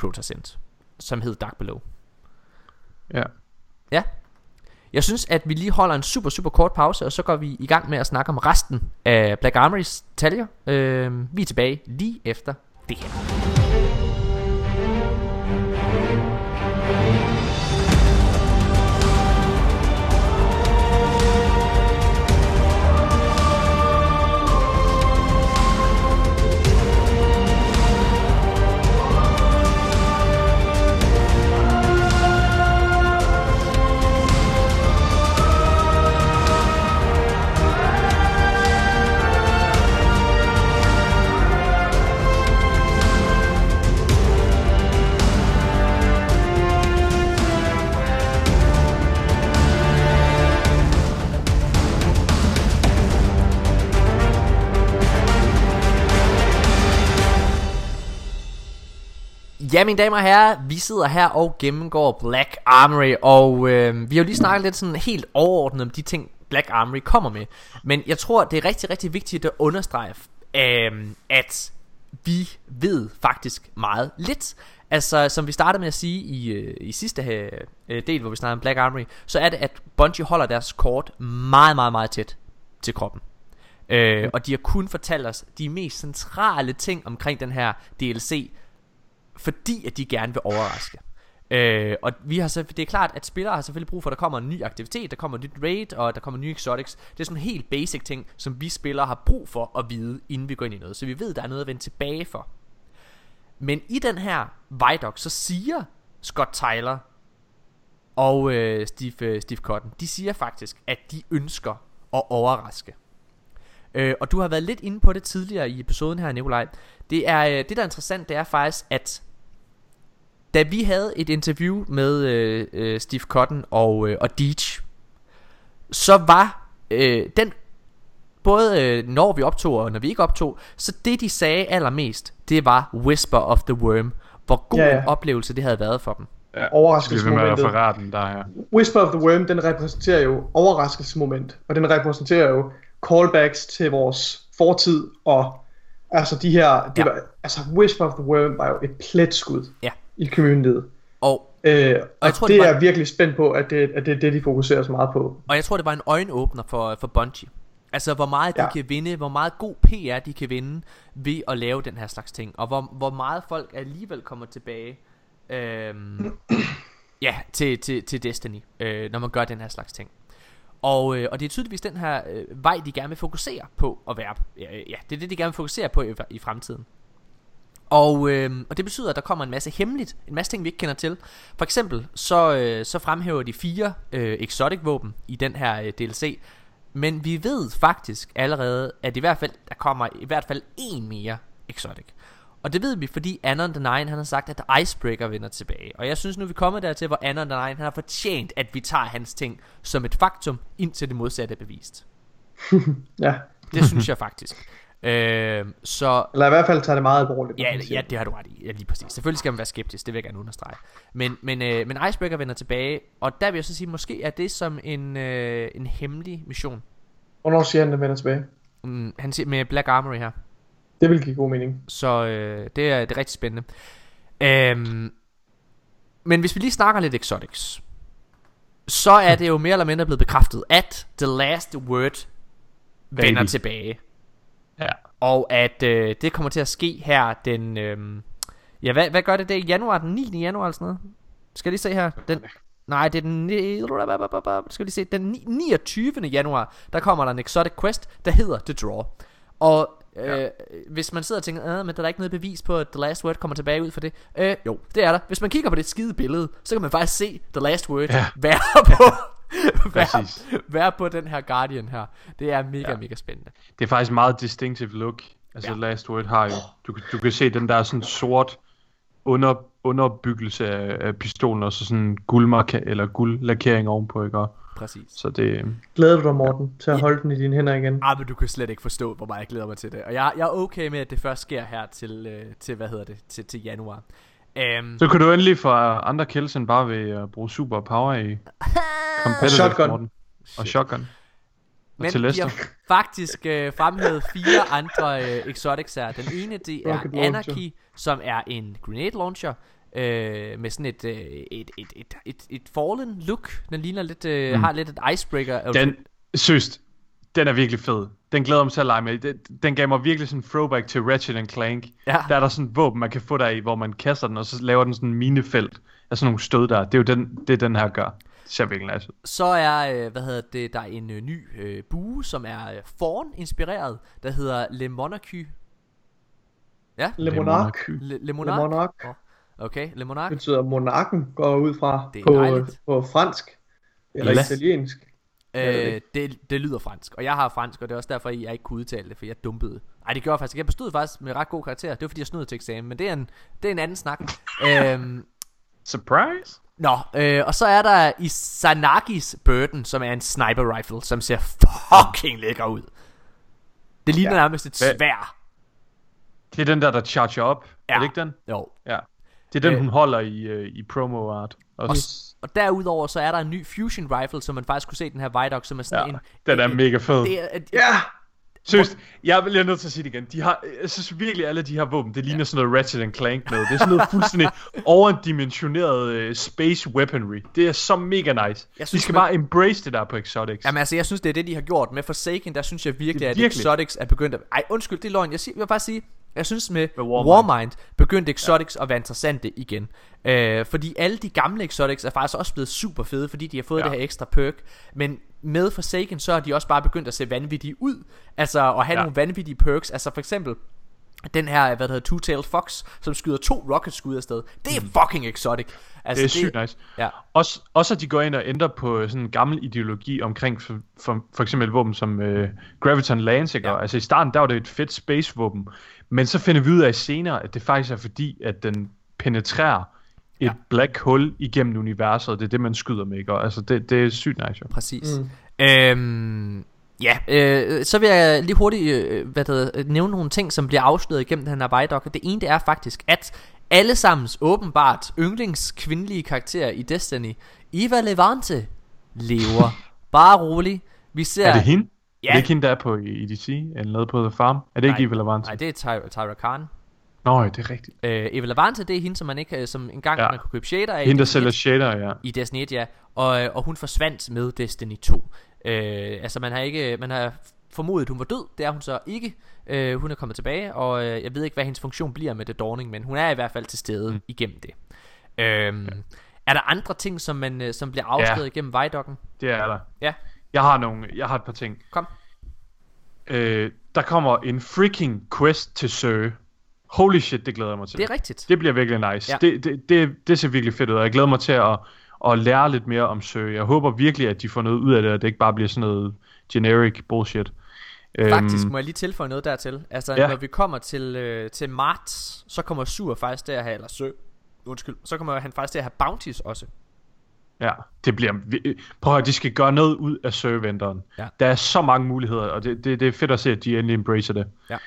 Crota's End, som hed Dark Below. Ja. Jeg synes at vi lige holder en super super kort pause, og så går vi i gang med at snakke om resten af Black Armory's detaljer. Vi er tilbage lige efter det her. Ja, mine damer og herrer, vi sidder her og gennemgår Black Armory, og vi har jo lige snakket lidt sådan helt overordnet om de ting, Black Armory kommer med. Men jeg tror, det er rigtig, rigtig vigtigt at understrege, at vi ved faktisk meget lidt. Altså, som vi startede med at sige i sidste del, hvor vi snakkede om Black Armory, så er det, at Bungie holder deres kort meget, meget, meget tæt til kroppen. Og de har kun fortalt os de mest centrale ting omkring den her DLC, fordi at de gerne vil overraske. Og vi har så, det er klart at spillere har selvfølgelig brug for at der kommer en ny aktivitet, der kommer et nyt raid, og der kommer nye exotics. Det er sådan helt basic ting som vi spillere har brug for at vide inden vi går ind i noget, så vi ved der er noget at vende tilbage for. Men i den her Vidoc så siger Scott Tyler og Steve Cotton, de siger faktisk at de ønsker at overraske. Og du har været lidt inde på det tidligere i episoden her, Nikolaj. Det der er interessant, det er faktisk at da vi havde et interview med Steve Cotton og Deitch, så var den både når vi optog og når vi ikke optog, så det de sagde allermest, det var Whisper of the Worm. Hvor god en oplevelse det havde været for dem. Ja, overraskelsesmomentet. Whisper of the Worm, den repræsenterer jo overraskelsesmoment, og den repræsenterer jo callbacks til vores fortid, og altså de her det var, altså Whisper of the Worm var jo et pletskud i communityet. Og Jeg tror, det er jeg virkelig spændt på, at det er det, de fokuserer så meget på. Og jeg tror, det var en øjenåbner for Bungie. Altså hvor meget de kan vinde, hvor meget god PR de kan vinde ved at lave den her slags ting. Og hvor meget folk alligevel kommer tilbage til Destiny, når man gør den her slags ting. Og det er tydeligvis den her vej, de gerne vil fokusere på at være. Ja, det er det, de gerne vil fokusere på i fremtiden. Og det betyder, at der kommer en masse hemmeligt, en masse ting, vi ikke kender til. For eksempel så fremhæver de 4 exotic våben i den her DLC. Men vi ved faktisk allerede, at der kommer i hvert fald 1 mere exotic. Og det ved vi, fordi Anon The Nine, han har sagt, at Icebreaker vender tilbage. Og jeg synes nu, vi kommer dertil, hvor Anon The Nine, han har fortjent, at vi tager hans ting som et faktum, indtil det modsatte er bevist. Ja. Det synes jeg faktisk. Så eller i hvert fald tager det meget alvorligt. Ja, det har du ret i, lige præcis. Selvfølgelig skal man være skeptisk, det vil jeg gerne understrege. Men Icebreaker vender tilbage. Og der vil jeg så sige, måske er det som en hemmelig mission. Hvornår siger han, at vender tilbage? Han siger med Black Armory her. Det vil give god mening. Så det er rigtig spændende. Men hvis vi lige snakker lidt exotics, så er det jo mere eller mindre blevet bekræftet, at The Last Word vender tilbage. Ja. Og at det kommer til at ske her den hvad gør det januar, den 9. januar eller sådan noget. Skal jeg lige se her. Det er skal lige se den 29. januar. Der kommer der en exotic quest, der hedder The Draw. Og hvis man sidder og tænker, men der er ikke noget bevis på, at The Last Word kommer tilbage ud for det. Jo, det er der. Hvis man kigger på det skide billede, så kan man faktisk se The Last Word være på den her Guardian her. Det er mega spændende. Det er faktisk meget distinctive look. Altså The Last Word har jo du kan se den der sådan sort underbyggelse af pistolen, og så sådan guldlakering ovenpå, ikke? Præcis. Så det glæder du dig, Morten, til at holde den i dine hænder igen? Ah, men du kan slet ikke forstå, hvor meget jeg glæder mig til det. Og jeg er okay med, at det først sker her til til januar. Så kan du endelig få andre kills end bare ved at bruge super power i competitive, Morten. Og shotgun. Men de har faktisk fremhævet 4 andre exotics her. Den ene, det er Anarchy, som er en grenade launcher med sådan et fallen look. Den ligner lidt har lidt et icebreaker. Den søst, den er virkelig fed. Den glæder mig til at lege med. Den gav mig virkelig sådan en throwback til Ratchet & Clank. Ja. Der er der sådan et våben, man kan få der i, hvor man kaster den, og så laver den sådan en minefelt af sådan nogle stød der. Det er jo den her gør. Så er, der er en ny bue, som er Thorn-inspireret, der hedder Le Monarchy. Ja? Le Monarch. Okay, Le Monarch. Det betyder, monarken går ud fra på fransk, eller italiensk. Det lyder fransk, og jeg har fransk, og det er også derfor, jeg ikke kunne udtale det, for jeg dumpede. Nej, det gjorde jeg faktisk. Jeg bestod faktisk med ret god karakter. Det var, fordi jeg snød til eksamen, men det er en anden snak. Surprise? Og så er der Izanagi's Burden, som er en sniper rifle, som ser fucking lækker ud. Det ligner nærmest et sværd. Det er den der charger op, er det ikke den? Jo. Ja. Det er den, hun holder i promo art. Og derudover så er der en ny fusion rifle, som man faktisk kunne se den her Vidoc, som er sådan en... Den er mega fed. Seriøst, jeg bliver nødt til at sige det igen. Jeg synes virkelig, alle de her våben, det ligner sådan noget Ratchet & Clank noget. Det er sådan noget fuldstændig overdimensioneret space weaponry. Det er så mega nice. De skal bare embrace det der på Exotics. Jamen altså, jeg synes, det er det, de har gjort. Med Forsaken, der synes jeg virkelig, at Exotics er begyndt at... Ej, undskyld, det er løgn. Jeg vil bare sige... Jeg synes med Warmind begyndte exotics at være interessante igen, fordi alle de gamle exotics er faktisk også blevet super fede, fordi de har fået det her ekstra perk. Men med Forsaken, så har de også bare begyndt at se vanvittige ud, altså at have nogle vanvittige perks. Altså for eksempel den her Two-Tailed Fox, som skyder 2 rocketskud afsted. Det er fucking exotic. Altså, det er sygt nice. Ja. Også at de går ind og ændrer på sådan en gammel ideologi omkring for eksempel våben som Graviton Lance. Altså i starten, der var det et fedt space-våben. Men så finder vi ud af senere, at det faktisk er fordi, at den penetrerer et black hole igennem universet. Det er det, man skyder med, ikke? Altså det er sygt nice. Jo. Præcis. Så vil jeg lige hurtigt nævne nogle ting, som bliver afsløret igennem den her Vidoc. Det ene, det er faktisk, at allesammens åbenbart yndlingskvindelige karakterer i Destiny, Eva Levante, lever. Bare rolig. Vi ser... Er det hende? Ja. Er det ikke hende, der er på EDC? Eller noget på The Farm? Er det ikke Eva Levante? Nej, det er Tyra Khan. Nå, det er rigtigt. Eva Lavante, det er hende, som man ikke, som engang man kunne købe shader af. Hende, der sælger shader, ja. I Destiny 1, ja. Og hun forsvandt med Destiny 2. Altså, man har formodet, hun var død. Det er hun så ikke. Hun er kommet tilbage, og jeg ved ikke, hvad hendes funktion bliver med The Dawning, men hun er i hvert fald til stede igennem det. Er der andre ting, som bliver afsløret igennem Vejdokken? Det er der. Ja. Jeg har et par ting. Kom. Der kommer en freaking quest til Søge. Holy shit, det glæder jeg mig til. Det er rigtigt. Det bliver virkelig nice. Ja. Det ser virkelig fedt ud, og jeg glæder mig til at lære lidt mere om Søge. Jeg håber virkelig, at de får noget ud af det, og det ikke bare bliver sådan noget generic bullshit. Faktisk må jeg lige tilføje noget dertil. Altså, når vi kommer til marts, så kommer Sur faktisk til at have, eller Søge, undskyld, så kommer han faktisk til at have bounties også. Ja, det bliver... Prøv at høre, de skal gøre noget ud af serventeren. Ja. Der er så mange muligheder, og det er fedt at se, at de endelig embracer det. Ja.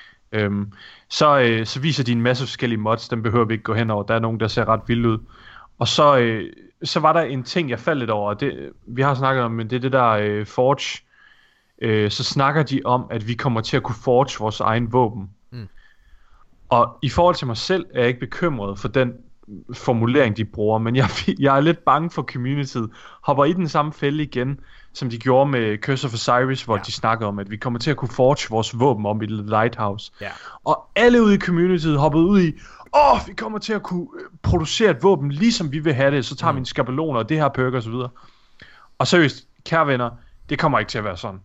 Så viser de en masse forskellige mods, dem behøver vi ikke gå hen over. Der er nogen, der ser ret vildt ud. Og så var der en ting, jeg faldt lidt over. Det, vi har snakket om, men det er det der Forge. Så snakker de om, at vi kommer til at kunne forge vores egen våben. Mm. Og i forhold til mig selv, er jeg ikke bekymret for den formulering, de bruger, men jeg er lidt bange for communityet. Hopper i den samme fælde igen, som de gjorde med Curse of Osiris, hvor de snakker om, at vi kommer til at kunne forge vores våben om i The Lighthouse. Ja. Og alle ude i communityet hoppede ud i, vi kommer til at kunne producere et våben, ligesom vi vil have det, så tager vi en skabelon og det her perk og så videre. Og seriøst, kære venner, det kommer ikke til at være sådan.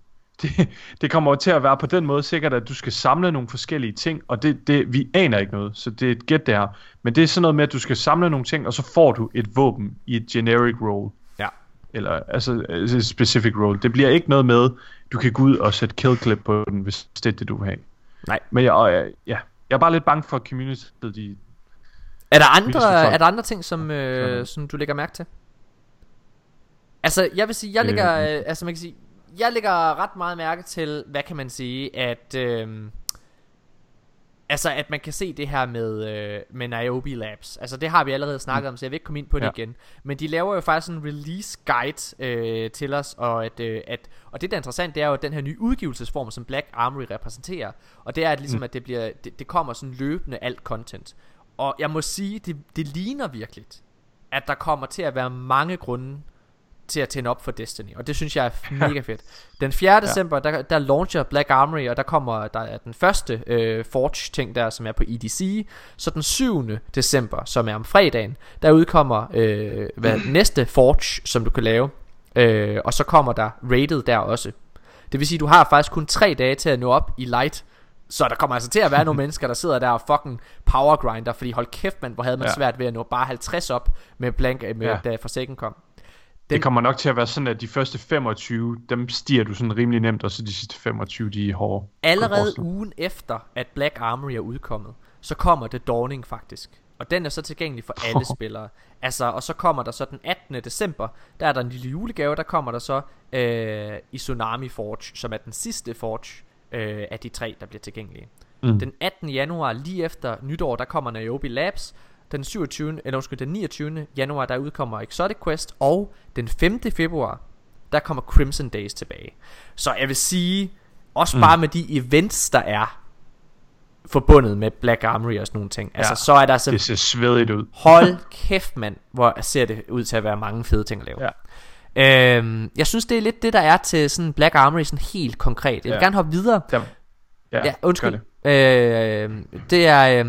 Det kommer til at være på den måde sikkert, at du skal samle nogle forskellige ting, og vi aner ikke noget, så det er et gæt det her. Men det er sådan noget med, at du skal samle nogle ting, og så får du et våben i et generic role. Ja. Eller altså et specific role. Det bliver ikke noget med, du kan gå ud og sætte kill clip på den, hvis det er det, du vil have. Nej. Men jeg er bare lidt bange for communityet. Er der andre ting, som du lægger mærke til? Altså, jeg vil sige, jeg lægger... Altså, man kan sige... Jeg lægger ret meget mærke til, hvad kan man sige, at altså at man kan se det her med Niobe Labs. Altså det har vi allerede snakket om, så jeg vil ikke komme ind på det igen. Men de laver jo faktisk en release guide til os, og og det der er interessant, det er jo den her nye udgivelsesform, som Black Armory repræsenterer. Og det er at ligesom at det bliver det kommer sådan løbende alt content. Og jeg må sige, det ligner virkelig, at der kommer til at være mange grunde til at tænde op for Destiny, og det synes jeg er mega fedt. Den 4. december, der launcher Black Armory, og der er den første Forge ting der, som er på EDC. Så den 7. december, som er om fredagen, der udkommer næste Forge, som du kan lave, og så kommer der rated der også. Det vil sige, du har faktisk kun 3 dage til at nå op i light. Så der kommer altså til at være nogle mennesker, der sidder der og fucking powergrinder, fordi hold kæft mand, hvor havde man svært ved at nå bare 50 op med da Forsaken kom. Det kommer nok til at være sådan, at de første 25, dem stiger du sådan rimelig nemt, og så de sidste 25, de er hårde. Allerede ugen efter, at Black Armory er udkommet, så kommer The Dawning faktisk. Og den er så tilgængelig for alle spillere. Altså, og så kommer der så den 18. december, der er der en lille julegave, der kommer der så i Tsunami Forge, som er den sidste Forge af de 3, der bliver tilgængelige. Mm. Den 18. januar, lige efter nytår, der kommer Niobe Labs. Den 29. januar, der udkommer Exotic Quest, og den 5. februar, der kommer Crimson Days tilbage. Så jeg vil sige, også bare med de events, der er forbundet med Black Armory og sådan nogle ting. Altså, så er der det ser svedigt ud. Hold kæft, mand, hvor ser det ud til at være mange fede ting at lave. Ja. Jeg synes, det er lidt det, der er til sådan Black Armory sådan helt konkret. Jeg vil gerne hoppe videre. Ja, undskyld. Det er...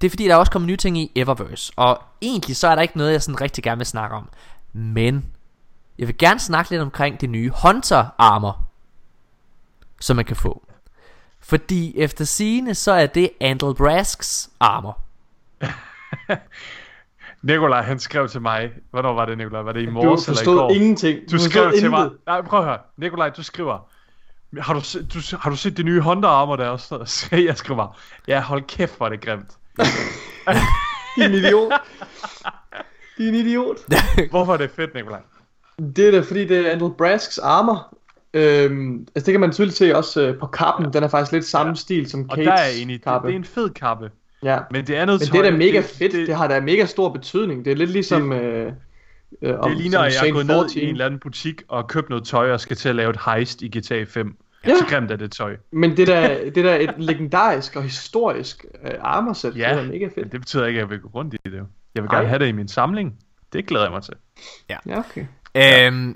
Det er fordi der er også kommet nye ting i Eververse. Og egentlig så er der ikke noget jeg sådan rigtig gerne vil snakke om, men jeg vil gerne snakke lidt omkring det nye Hunter Armor, som man kan få. Fordi efter sigende så er det Andalbrasks armor. Nikolaj, han skrev til mig. Hvornår var det, Nikolaj? Var det i morges eller i går? Du forstod ingenting. Du skrev til mig. Nej, prøv at høre, Nikolaj, du skriver: Har du set det nye Hunter Armor der også? Så jeg skriver: ja, hold kæft hvor er det grimt. Din idiot. Hvorfor er det fedt, Nikolaj? Det er da fordi det er Andalbrasks armor. Altså det kan man tydeligt se også på kappen. Den er faktisk lidt samme stil som Kates. Og der er egentlig kappe. Det er en fed kappe. Ja. Men det er noget. Men det er da mega fedt. Det har da mega stor betydning. Det er lidt ligesom. Det ligner at jeg er gået ned i en eller anden butik og købt noget tøj og skal til at lave et heist i GTA 5. Ja, så grimt er det tøj. Men det der et legendarisk og historisk armorsæt, ja, det er mega fedt. Det betyder ikke, at jeg vil gå rundt i det. Jeg vil gerne have det i min samling. Det glæder jeg mig til. Ja, okay.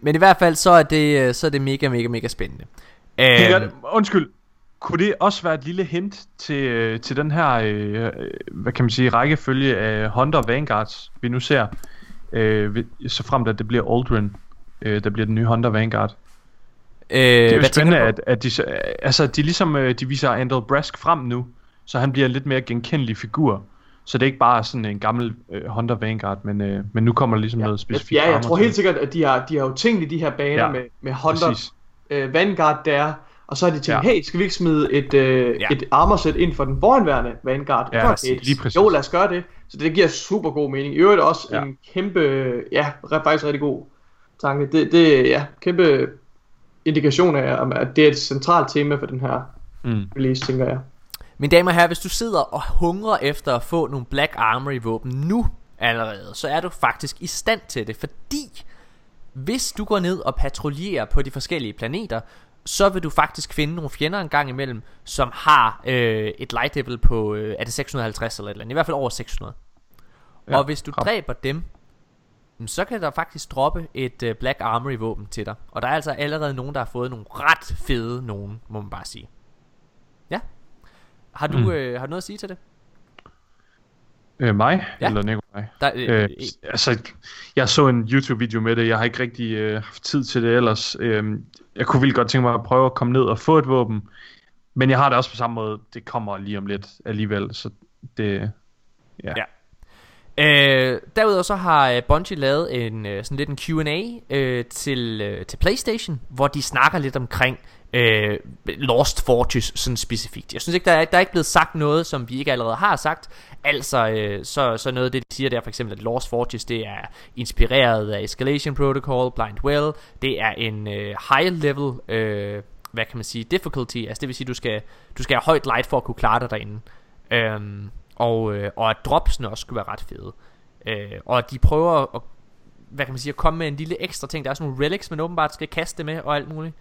Men i hvert fald så er det mega spændende. Undskyld. Kunne det også være et lille hint til den her, hvad kan man sige, rækkefølge af Hunter Vanguards, vi nu ser, så frem til at det bliver Aldrin, der bliver den nye Hunter Vanguard? Det er jo spændende, at de ligesom de viser Andal Brask frem nu, så han bliver en lidt mere genkendelig figur. Så det er ikke bare sådan en gammel Hunter Vanguard, men nu kommer der ligesom noget specifikt. Ja, jeg tror helt sikkert, at de har jo tænkt i de her baner med Hunter Vanguard der. Og så har de tænkt, hey, skal vi ikke smide et armorsæt ind for den forhenværende Vanguard? Ja, præcis. Jo, lad os gøre det. Så det giver super god mening. I øvrigt også en kæmpe, faktisk rigtig god tanke. Det kæmpe indikation af, at det er et centralt tema for den her release, tænker jeg. Mine damer og herrer, hvis du sidder og hungrer efter at få nogle Black Armory våben nu allerede, så er du faktisk i stand til det, fordi hvis du går ned og patruljerer på de forskellige planeter, så vil du faktisk finde nogle fjender en gang imellem, som har et light level på, er det 650 eller et eller andet, i hvert fald over 600. Ja, og hvis du dræber dem, så kan der faktisk droppe et Black Armory våben til dig. Og der er altså allerede nogen, der har fået nogle ret fede nogen, må man bare sige. Ja. Har du noget at sige til det? Mig? Ja. Eller Nikolaj? Jeg så en YouTube-video med det. Jeg har ikke rigtig haft tid til det ellers. Jeg kunne vildt godt tænke mig at prøve at komme ned og få et våben. Men jeg har det også på samme måde. Det kommer lige om lidt alligevel. Så det... Ja. Derudover så har Bungie lavet sådan lidt en Q&A til PlayStation, hvor de snakker lidt omkring Lost Fortress sådan specifikt. Jeg synes ikke, der er ikke blevet sagt noget, som vi ikke allerede har sagt. Altså så noget af det, de siger der, for eksempel at Lost Fortress, det er inspireret af Escalation Protocol, Blind Well. Det er en high level hvad kan man sige, difficulty. Altså det vil sige, du skal have højt light for at kunne klare dig derinde. Og at dropsene også skulle være ret fede. Og de prøver at, hvad kan man sige, at komme med en lille ekstra ting. Der er sådan nogle relics, man åbenbart skal kaste med og alt muligt.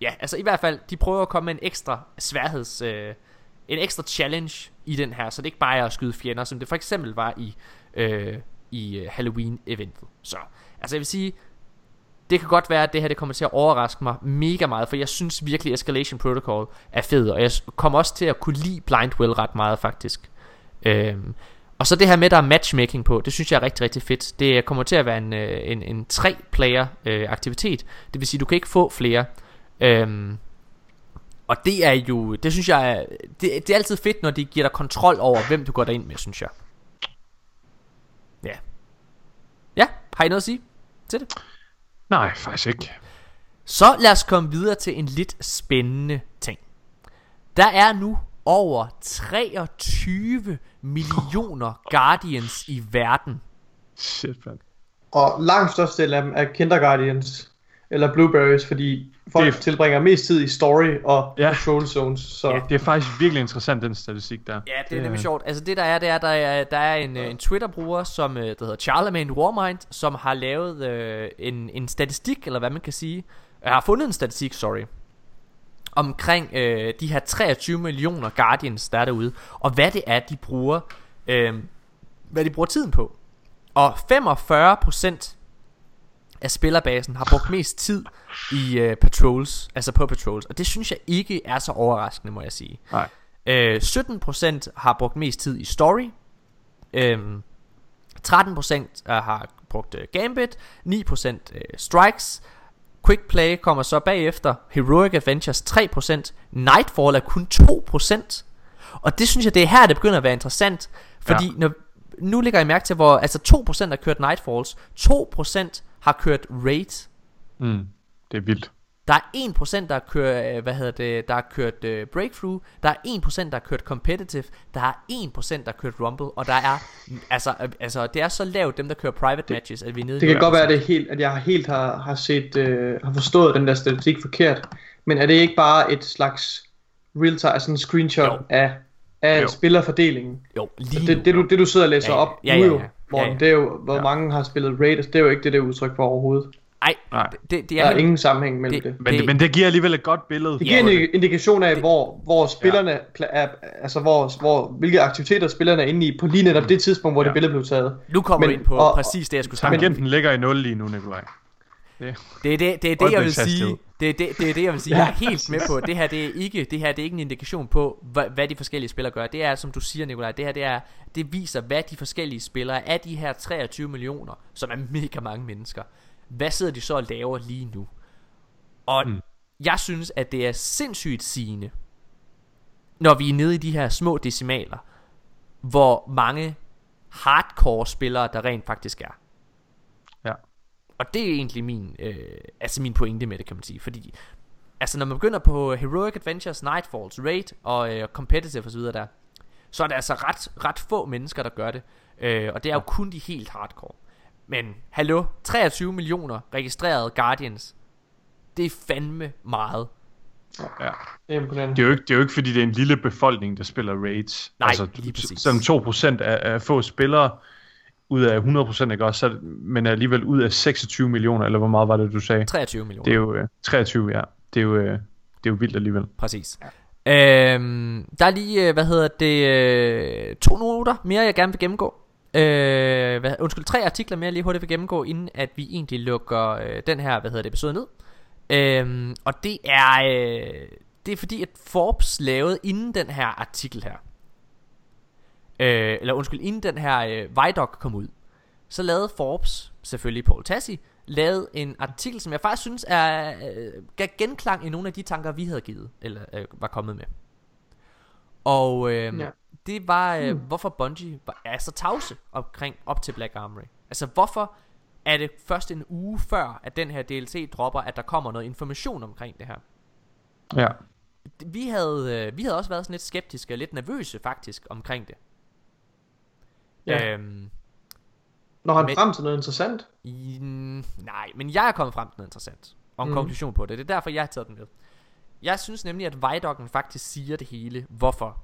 Ja, altså i hvert fald, de prøver at komme med en ekstra sværheds, en ekstra challenge i den her, så det ikke bare er at skyde fjender, som det for eksempel var i Halloween-eventet. Så, altså jeg vil sige, det kan godt være, at det her det kommer til at overraske mig mega meget, for jeg synes virkelig, Escalation Protocol er fed, og jeg kommer også til at kunne lide Blind Well ret meget faktisk. Og så det her med, der er matchmaking på, det synes jeg er rigtig, rigtig fedt. Det kommer til at være en 3-player aktivitet, det vil sige, du kan ikke få flere. Og det er jo, det synes jeg er, det er altid fedt, når de giver dig kontrol over, hvem du går derind med, synes jeg. Ja, har I noget at sige til det? Nej, faktisk ikke. Så lad os komme videre til en lidt spændende ting. Der er nu over 23 millioner Guardians i verden. Shit, man. Og langt størstedelen af dem er Kinderguardians eller Blueberries, fordi folk tilbringer mest tid i story og control zones, så. Ja, det er faktisk virkelig interessant, den statistik der. Ja, det er nemlig sjovt. Altså det der er, der er en Twitter-bruger, som der hedder Charlemagne Warmind, som har lavet en statistik, eller hvad man kan sige, har fundet en statistik, omkring de her 23 millioner Guardians, der er derude, og hvad det er, de bruger, tiden på. Og 45% af spillerbasen har brugt mest tid i patrols, altså på patrols, og det synes jeg ikke er så overraskende, må jeg sige. 17% har brugt mest tid i story, 13% har brugt Gambit, 9% strikes, Quick Play kommer så bagefter, Heroic Adventures 3%, Nightfall er kun 2%, og det synes jeg, det er her, det begynder at være interessant, fordi nu lægger jeg mærke til, hvor altså 2% har kørt Nightfalls, 2% har kørt Raid. Det er vildt. Der er 1% der har kørt, Breakthrough. Der er 1% der har kørt Competitive. Der er 1% der har kørt Rumble. Og der er altså det er så lavt, dem der kører Private Matches, at vi er nede. Det kan godt være at jeg helt har forstået den der statistik forkert. Men er det ikke bare et slags real time, altså en screenshot af spillerfordelingen? Jo, det du sidder og læser op nu, Morten, det er jo hvor mange har spillet Raid. Det er jo ikke det udtryk for overhovedet. Nej, der er ingen sammenhæng mellem det. Men det giver alligevel et godt billede. Det giver en indikation af, hvor spillerne er, altså hvilke aktiviteter spillerne er inde i på lige netop det tidspunkt, hvor det billede blev taget. Nu kommer du ind på præcis det, jeg skulle snakke om. Tangenten ligger i 0 lige nu, Nikolaj. Det er det jeg vil sige. Det er det jeg vil sige. Jeg er helt med på. Det her det er ikke en indikation på hvad de forskellige spillere gør. Det er som du siger, Nikolaj. Det viser hvad de forskellige spillere af de her 23 millioner, som er mega mange mennesker. Hvad sidder de så og laver lige nu? Og jeg synes at det er sindssygt sigende, når vi er nede i de her små decimaler, hvor mange hardcore spillere der rent faktisk er. Og det er egentlig min pointe med det, kan man sige. Fordi altså når man begynder på Heroic Adventures, Nightfalls, Raid og Competitive osv. der, så er der altså ret få mennesker der gør det, og det er jo kun de helt hardcore. Men hallo, 23 millioner registrerede Guardians, det er fandme meget. Ja. Det er jo ikke fordi det er en lille befolkning der spiller Raids. Nej, altså, lige præcis. Som 2% af få spillere ud af 100%, ikke også, så, men alligevel ud af 26 millioner, eller hvor meget var det, du sagde? 23 millioner. Det er jo 23, ja. Det er jo vildt alligevel. Præcis. Ja. Der er lige, to noter mere, jeg gerne vil gennemgå. 3 artikler mere, jeg lige hurtigt vil gennemgå, inden at vi egentlig lukker den her, episode ned. Og det er, fordi, at Forbes lavede inden den her artikel her. Inden den her Vidoc kom ud, så lavede Forbes, selvfølgelig Paul Tassi, lavede en artikel, som jeg faktisk synes er gav genklang i nogle af de tanker vi havde givet, eller var kommet med. Og det var hvorfor Bungie er så tavse omkring op til Black Armory. Altså hvorfor er det først en uge før at den her DLC dropper, at der kommer noget information omkring det her? Ja. Vi havde også været sådan lidt skeptiske og lidt nervøse faktisk omkring det. Ja. Når han frem til noget interessant? Nej, men jeg er kommet frem til noget interessant og en konklusion på det. Det er derfor jeg har taget den med. Jeg synes nemlig at Vidocken faktisk siger det hele. Hvorfor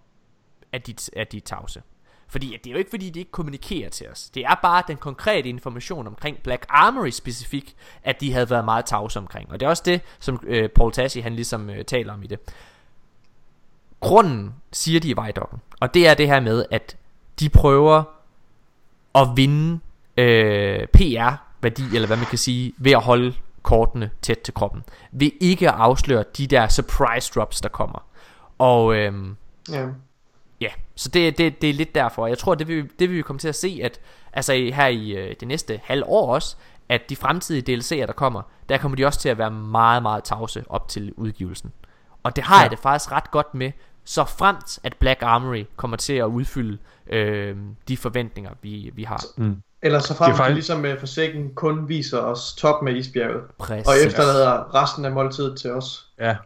at de tavse? Fordi det er jo ikke fordi de ikke kommunikerer til os. Det er bare den konkrete information omkring Black Armory specifik, at de havde været meget tavse omkring. Og det er også det som Paul Tassi han ligesom taler om i det. Grunden siger de i Vidocken, og det er det her med at de prøver at vinde PR-værdi, eller hvad man kan sige, ved at holde kortene tæt til kroppen, ved ikke at afsløre de der surprise drops der kommer. Og så det er lidt derfor. Jeg tror det vi kommer til at se, at altså her i det næste halvår også, at de fremtidige DLC'er der kommer, der kommer de også til at være meget meget tavse op til udgivelsen. Og det har jeg det faktisk ret godt med, så fremt at Black Armory kommer til at udfylde de forventninger vi har. Eller så fremt faktisk ligesom med Forsaken kun viser os top med isbjerget. Præcis. Og efterlader resten af måltidet til os. Ja.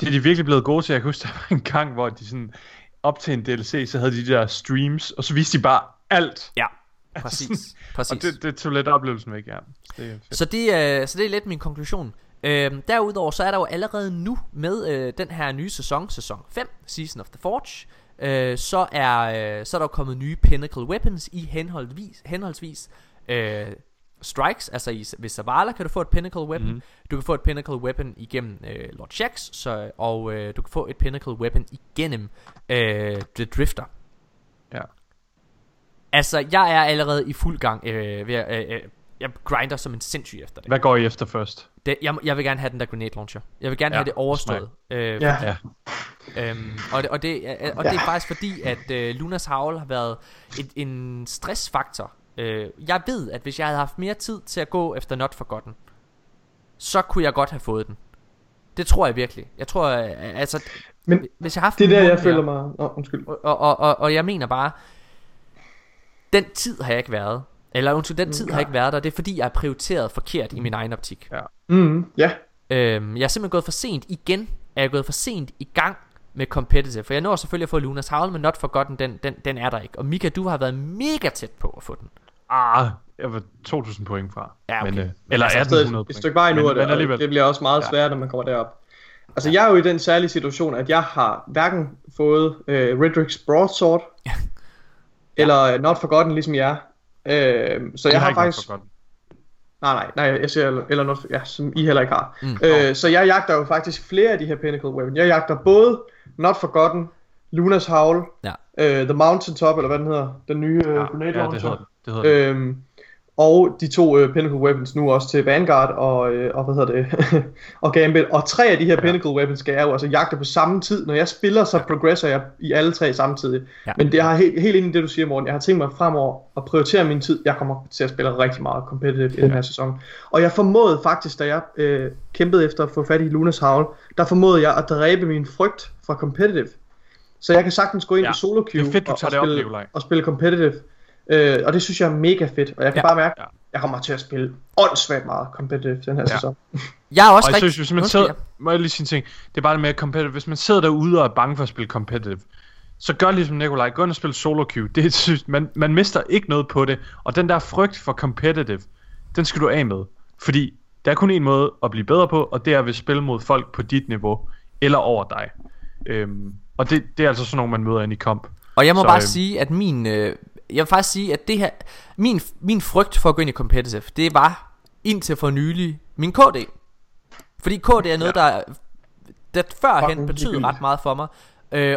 Det er de virkelig blevet gode til. Jeg kan huske der var en gang hvor de sådan op til en DLC, så havde de der streams, og så viste de bare alt. Ja. Præcis. Og det tog lidt oplevelsen væk, ja. Så det er lidt min konklusion. Derudover så er der jo allerede nu med den her nye sæson 5, Season of the Forge, så er der kommet nye Pinnacle Weapons i henholdsvis Strikes, altså ved Zavala kan du få et Pinnacle Weapon, du kan få et Pinnacle Weapon igennem Lord Shaxx, og du kan få et Pinnacle Weapon igennem The Drifter. Ja. Altså jeg er allerede i fuld gang jeg grinder som en sindssyg efter det. Hvad går I efter først? Jeg vil gerne have den der grenade launcher. Jeg vil gerne have det overstået. Det er faktisk fordi at Luna's Howl har været en stressfaktor. Jeg ved at hvis jeg havde haft mere tid til at gå efter Not Forgotten, så kunne jeg godt have fået den. Det tror jeg virkelig. Jeg tror altså. Men hvis jeg har haft det der, jeg føler mig. Undskyld. Og jeg mener bare, den tid har jeg ikke været. Eller undskyld, den tid har ikke været der. Det er fordi jeg har prioriteret forkert i min egen optik. Ja. Jeg er simpelthen gået for sent igen. Er jeg gået for sent i gang med competitive? For jeg når selvfølgelig at få Luna's Howl, men Not Forgotten den er der ikke. Og Mika, du har været mega tæt på at få den. Jeg var 2000 point fra. Ja, okay. Men, eller 1800 point. Et stykke vej nu, og det bliver også meget sværere, når man kommer derop. Altså jeg er jo i den særlige situation, at jeg har hverken fået Redrick's Broadsword eller Not Forgotten ligesom jeg. Så jeg har faktisk Nej, jeg ser eller noget, ja, som I heller ikke har. Så jeg jagter jo faktisk flere af de her pinnacle weapons. Jeg jagter både Not Forgotten, Luna's Howl, The Mountaintop, eller hvad den hedder, den nye grenade launcher, og de to pinnacle weapons nu også til Vanguard og hvad hedder det, og Gambit. Og tre af de her pinnacle weapons skal jeg jo altså jagte på samme tid. Når jeg spiller, så progresser jeg i alle tre samtidig. Men det har helt ind i det du siger, Morten. Jeg har tænkt mig fremover at prioritere min tid. Jeg kommer til at spille rigtig meget competitive i den her sæson. Og jeg formåede faktisk, da jeg kæmpede efter at få fat i Luna's Howl, der formåede jeg at dræbe min frygt fra competitive. Så jeg kan sagtens gå ind i solo queue og spille competitive. Og det synes jeg er mega fedt. Og jeg kan bare mærke, at jeg kommer til at spille åndssvagt meget competitive den her sæson. Jeg er også og rigtig... Synes, hvis man sidder, må jeg lige sige en ting. Det er bare det med competitive. Hvis man sidder derude og er bange for at spille competitive, så gør ligesom Nikolaj. Gå ind og spil solo queue. Det synes, man mister ikke noget på det. Og den der frygt for competitive, den skal du af med. Fordi der er kun en måde at blive bedre på, og det er ved at spille mod folk på dit niveau eller over dig. Og det er altså sådan nogle man møder ind i kamp. Og jeg må bare sige at jeg vil faktisk sige at det her min frygt for at gå ind i competitive, det var indtil for nylig min KD. Fordi KD er noget der førhen betød ret meget for mig.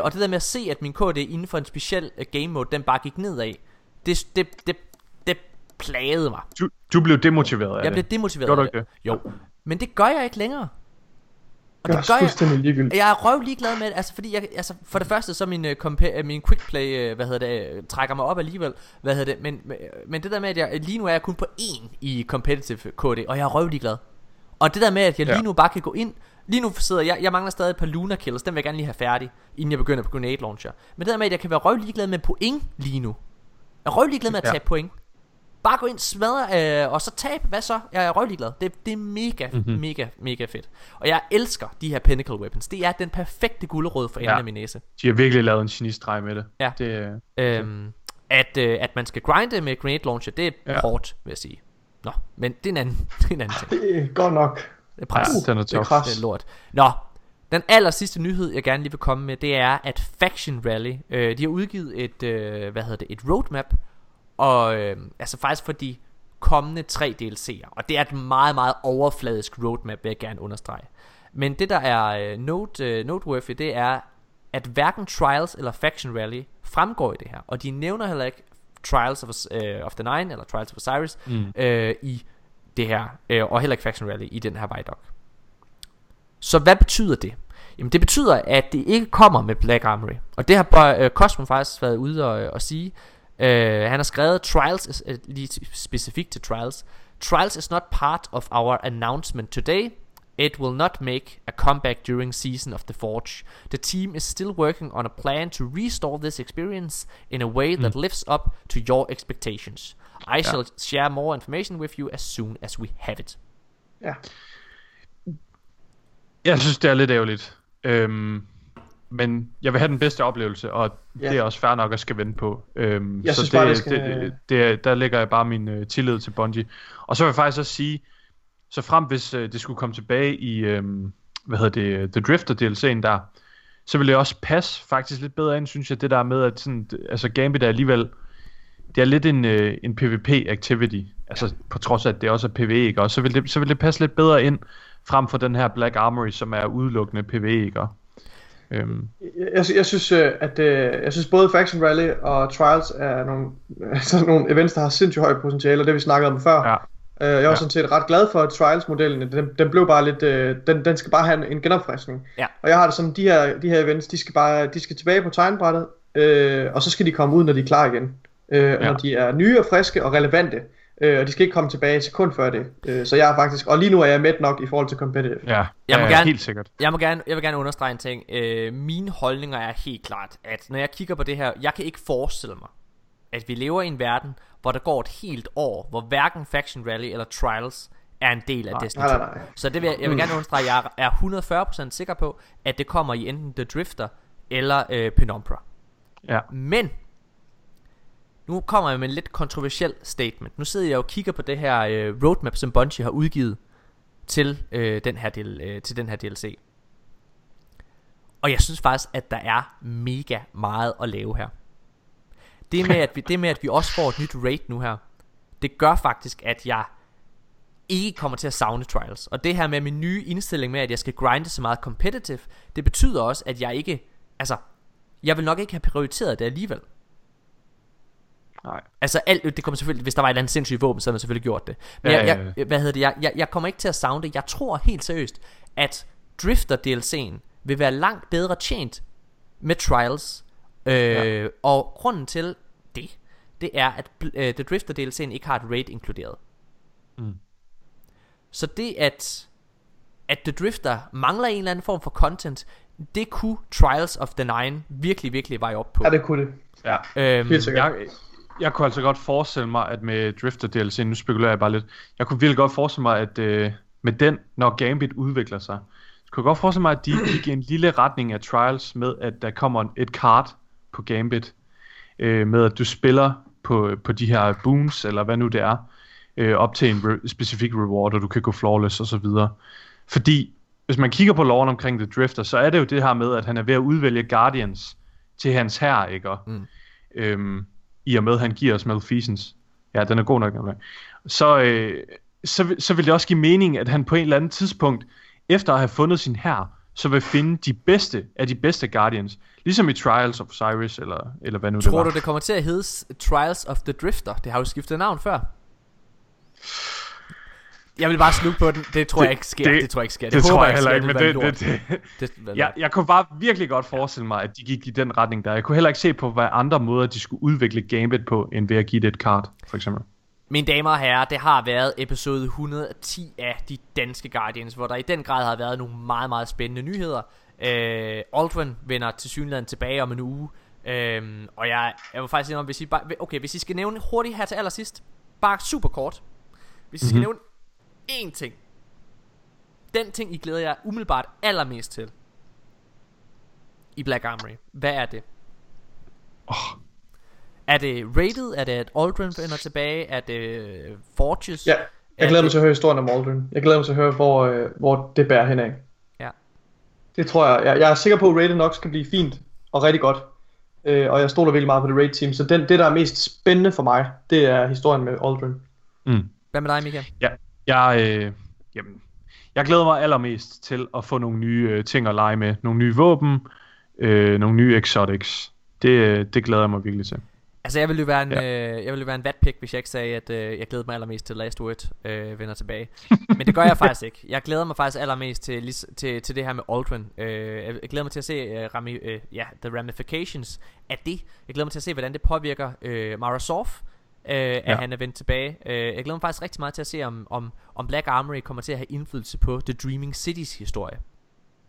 Og det der med at se at min KD inden for en speciel game mode, den bare gik nedad. Det plagede mig. Du blev demotiveret af det. Jeg blev demotiveret. Gjorde du ikke det? Jo. Men det gør jeg ikke længere. Jeg er røv ligeglad med det, altså fordi jeg, altså for det første så min quick play, trækker mig op alligevel, men det der med at jeg lige nu er jeg kun på 1 i competitive KD, og jeg er røv ligeglad. Og det der med at jeg lige nu bare kan gå ind, lige nu sidder jeg mangler stadig et par Luna kills, den vil jeg gerne lige have færdig, inden jeg begynder på grenade launcher. Men det der med at jeg kan være røv ligeglad med point lige nu. Jeg er røv ligeglad med at tage point. Bare gå ind, smadre, og så tab. Hvad så? Jeg er røvlig glad. Det er mega, mega fedt. Og jeg elsker de her pinnacle weapons. Det er den perfekte gulerod for enden af min næse. De har virkelig lavet en genistreg med det. Ja. At man skal grinde med grenade launcher, det er hårdt, vil jeg sige. Nå, men det er en anden ting. Det er godt nok. Det er pres. Det er kraft. Det er lort. Nå, den aller sidste nyhed, jeg gerne lige vil komme med, det er, at Faction Rally, de har udgivet et roadmap, og altså faktisk for de kommende 3 DLC'er. Og det er et meget, meget overfladisk roadmap, vil jeg gerne understrege. Men det der er noteworthy, det er at hverken Trials eller Faction Rally fremgår i det her. Og de nævner heller ikke Trials of the Nine eller Trials of Osiris i det her, og heller ikke Faction Rally i den her Vidoc. Så hvad betyder det? Jamen det betyder at det ikke kommer med Black Armory. Og det har bare Cosmo faktisk været ude og sige. Han har skrevet Trials, lige specifikt til Trials. Trials is not part of our announcement today. It will not make a comeback during Season of the Forge. The team is still working on a plan to restore this experience in a way that lives up to your expectations. I shall share more information with you as soon as we have it. Ja. Jeg synes det er lidt ærgerligt. Men jeg vil have den bedste oplevelse, og det er også fair nok at skal vente på. Jeg så synes bare, der lægger jeg bare min tillid til Bungie. Og så vil jeg faktisk også sige, så frem hvis det skulle komme tilbage i The Drifter DLC'en der, så ville det også passe faktisk lidt bedre ind, synes jeg, det der med at sådan, altså Gambit er alligevel, det er lidt en PvP activity, altså på trods af at det også er PvE, ikke? Og så vil det passe lidt bedre ind frem for den her Black Armory, som er udelukkende PvE, ikke? Jeg synes at både Faction Rally og Trials er nogle events der har sindssygt højt potentiale, og det vi snakkede om før. Jeg var sådan set ret glad for Trials modellen. Den blev bare lidt den skal bare have en genopfriskning. Og jeg har det sådan, de her events, de skal tilbage på tegnbrættet, og så skal de komme ud når de er klar igen, når de er nye og friske og relevante. Og de skal ikke komme tilbage et sekund før det. Så jeg er faktisk, og lige nu er jeg med nok i forhold til competitive. Helt sikkert. Jeg vil gerne understrege en ting. Mine holdninger er helt klart, at når jeg kigger på det her, jeg kan ikke forestille mig, at vi lever i en verden, hvor der går et helt år, hvor hverken Faction Rally eller Trials er en del af Destiny 2. Så det vil jeg vil gerne understrege, jeg er 140% sikker på, at det kommer i enten The Drifter eller Penumbra. Men nu kommer jeg med en lidt kontroversiel statement. Nu sidder jeg og kigger på det her roadmap, som Bungie har udgivet til, til den her DLC. Og jeg synes faktisk, at der er mega meget at lave her. Det med, at vi også får et nyt raid nu her, det gør faktisk, at jeg ikke kommer til at savne Trials. Og det her med min nye indstilling med, at jeg skal grinde så meget competitive, det betyder også, at jeg ikke, altså, jeg vil nok ikke have prioriteret det alligevel. Nej. Altså alt, det kommer selvfølgelig, hvis der var et eller andet sindssygt våben, så havde man selvfølgelig gjort det. Men jeg kommer ikke til at savne det. Jeg tror helt seriøst, at Drifter DLC'en vil være langt bedre tjent med Trials. Og grunden til det er, at The Drifter DLC'en ikke har et raid inkluderet. Så det at The Drifter mangler en eller anden form for content, det kunne Trials of the Nine virkelig, virkelig veje op på. Ja, det kunne det. Ja. Jeg kunne altså godt forestille mig, at med Drifter DLC, nu spekulerer jeg bare lidt, jeg kunne virkelig godt forestille mig, at med den, når Gambit udvikler sig, så kunne jeg godt forestille mig, at de gik en lille retning af Trials med, at der kommer et kart på Gambit, med at du spiller på de her boons, eller hvad nu det er, op til en specifik reward, og du kan gå flawless og så videre. Fordi hvis man kigger på loven omkring The Drifter, så er det jo det her med, at han er ved at udvælge Guardians til hans hær, ikke? I og med, at han giver os Malfeasance. Ja, den er god nok. Så vil det også give mening, at han på et eller andet tidspunkt, efter at have fundet sin hær, så vil finde de bedste af de bedste Guardians. Ligesom i Trials of Cyrus, eller hvad nu det var. Tror du, det kommer til at hedde Trials of the Drifter? Det har jo skiftet navn før. Jeg vil bare slutte på den. Det tror jeg ikke sker. Det håber jeg heller ikke, men det jeg kunne bare virkelig godt forestille mig, at de gik i den retning der. Jeg kunne heller ikke se på, hvad andre måder de skulle udvikle Gambit på, end ved at give det et kart, for eksempel. Mine damer og herrer, det har været episode 110 af De Danske Guardians, hvor der i den grad har været nogle meget, meget spændende nyheder. Ultron vender tilsyneladende tilbage om en uge. Og jeg vil faktisk sige, om hvis I skal nævne hurtigt her til allersidst, bare super kort. Hvis I skal nævne en ting, den ting I glæder jer umiddelbart allermest til i Black Armory, hvad er det? Er det rated? Er det at Aldrin vender tilbage? Er det Forges? Ja, jeg glæder mig til at høre historien om Aldrin. Jeg glæder mig til at høre hvor det bærer henad. Ja. Det tror jeg. Jeg er sikker på at rated nok skal blive fint og rigtig godt. Og jeg stoler virkelig meget på det raid team. Så det der er mest spændende for mig, det er historien med Aldrin. Hvad med dig, Mika? Ja. Jeg glæder mig allermest til at få nogle nye ting at lege med. Nogle nye våben, nogle nye exotics. Det glæder jeg mig virkelig til. Altså jeg ville jo være en vatpik, hvis jeg ikke sagde, at jeg glæder mig allermest til Last Wish vender tilbage. Men det gør jeg faktisk ikke. Jeg glæder mig faktisk allermest til det her med Ultron. Jeg glæder mig til at se the ramifications af det. Jeg glæder mig til at se, hvordan det påvirker Mara Sov. At han er vendt tilbage. Jeg glæder mig faktisk rigtig meget til at se om Black Armory kommer til at have indflydelse på The Dreaming Cities historie.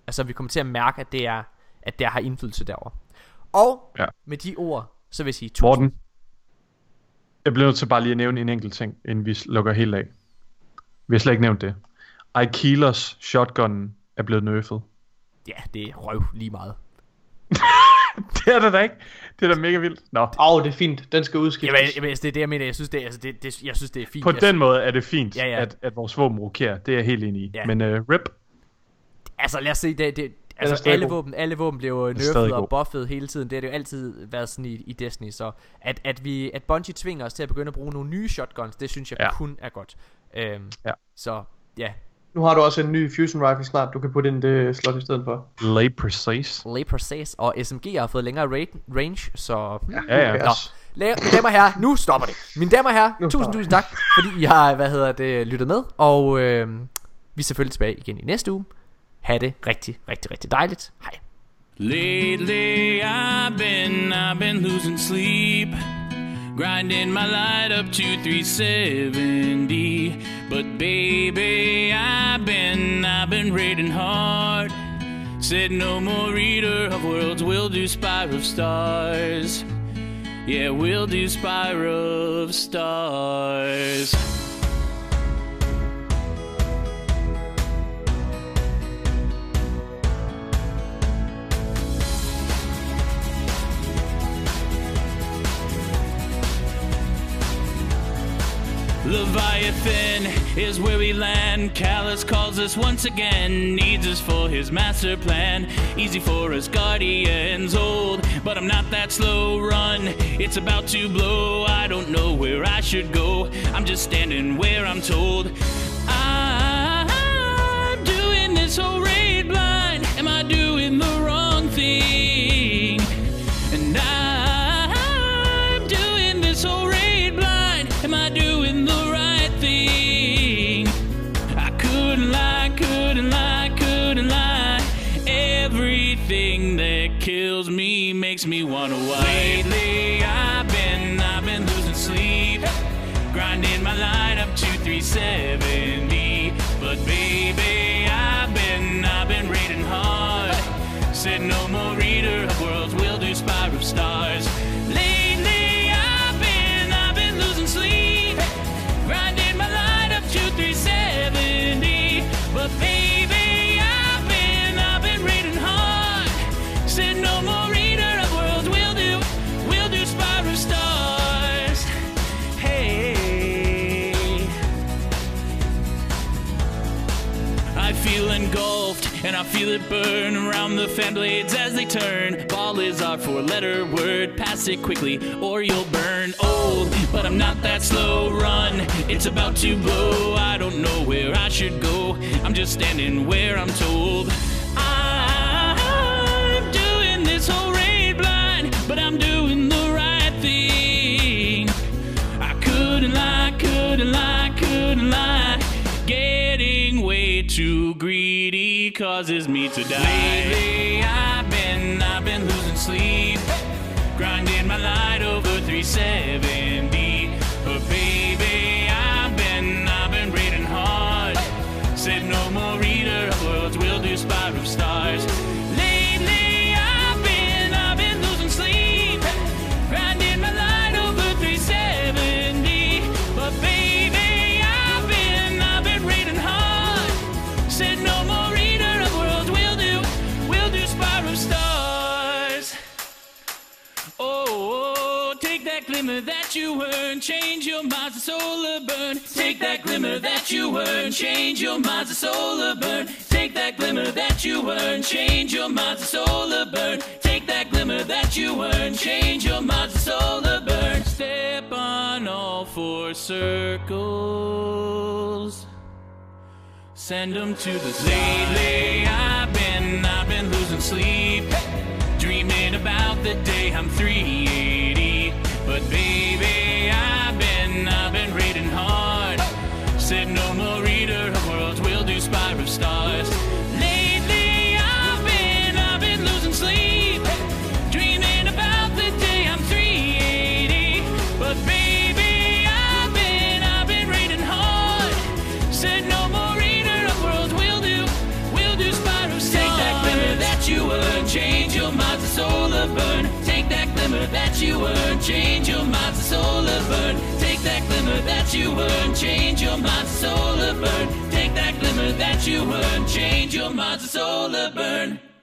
Altså vi kommer til at mærke at der har indflydelse derover. Og med de ord, så vil jeg sige Morten, jeg bliver nødt til bare lige at nævne en enkelt ting, inden vi lukker helt af. Vi har slet ikke nævnt det. Aikilos shotgunnen er blevet nerfed. Ja, det er røv lige meget. Det er det da ikke. Det er da mega vildt. Nå. Det er fint. Den skal udskiftes. Jamen, det er det jeg mener. Jeg synes det er, jeg synes det er fint. På den måde er det fint, at vores våben rokerer. Det er jeg helt enig i. Men rip. Altså lad os se det altså alle våben bliver jo nerfed og buffet hele tiden. Det har det jo altid været sådan i Destiny, så at Bungie tvinger os til at begynde at bruge nogle nye shotguns, det synes jeg kun er godt. Så ja. Nu har du også en ny fusion rifle snart, du kan putte ind det slot i stedet for. Lay Precise. Og SMG'er har fået længere range, så... Ja. Nå, mine damer og herrer, nu stopper det. Mine damer og herrer, tusind tak, fordi I har, lyttet med. Og vi er selvfølgelig tilbage igen i næste uge. Ha' det rigtig, rigtig, rigtig dejligt. Hej. Lately I've been losing sleep. Grinding my light up to 370. But baby, I've been raiding hard. Said no more reader of worlds, we'll do Spire of Stars. Yeah, we'll do Spire of Stars. Leviathan is where we land. Kallus calls us once again, needs us for his master plan. Easy for us guardians, old, but I'm not that slow. Run, it's about to blow. I don't know where I should go, I'm just standing where I'm told. couldn't lie. Everything that kills me makes me wanna wipe. Lately I've been losing sleep, grinding my line up to 370. But baby, I've been raiding hard. Said no more reader of worlds, will do Spire of Stars. Lately I've been losing sleep, grinding my line up to 370. But baby, I've been raiding hard. Said no more reader of worlds, will do Spire of Stars. Hey, I feel engulfed, and I feel it burn around the fan blades as they turn. Ball is our four-letter word. Pass it quickly or you'll burn. Old, but I'm not that slow. Run, it's about to blow. I don't know where I should go. I'm just standing where I'm told. I'm doing this whole raid blind, but I'm doing the right thing. I couldn't lie. Getting way too greedy causes me to die. Lately I've been losing sleep, grinding my light over 370. But baby, I've been raiding hard. Said no more reader of worlds, will do Spire of Stars. Lately I've been losing sleep, grinding my light over 370. But baby, said no more reader of worlds, will do Spire of Stars. Oh, take that glimmer that you earn, change your minds to solar burn. Take that glimmer that you earn, change your minds to solar burn. Take that glimmer that you earn, change your minds to solar burn. Take that glimmer that you earn, change your minds to solar burn. Step on all four circles, send them to the stars. Lately I've been losing sleep, dreaming about the day I'm 380. But baby, I've been raiding hard. Said no more reader of worlds, will do Spire of Stars. Lately I've been losing sleep, dreaming about the day I'm 380. But baby, I've been raiding hard. Said no more. You earn, change your minds to solar burn. Take that glimmer that you earn, change your minds to solar burn. Take that glimmer that you earn, change your minds to solar burn. Take that glimmer that you earn, change your minds to solar burn.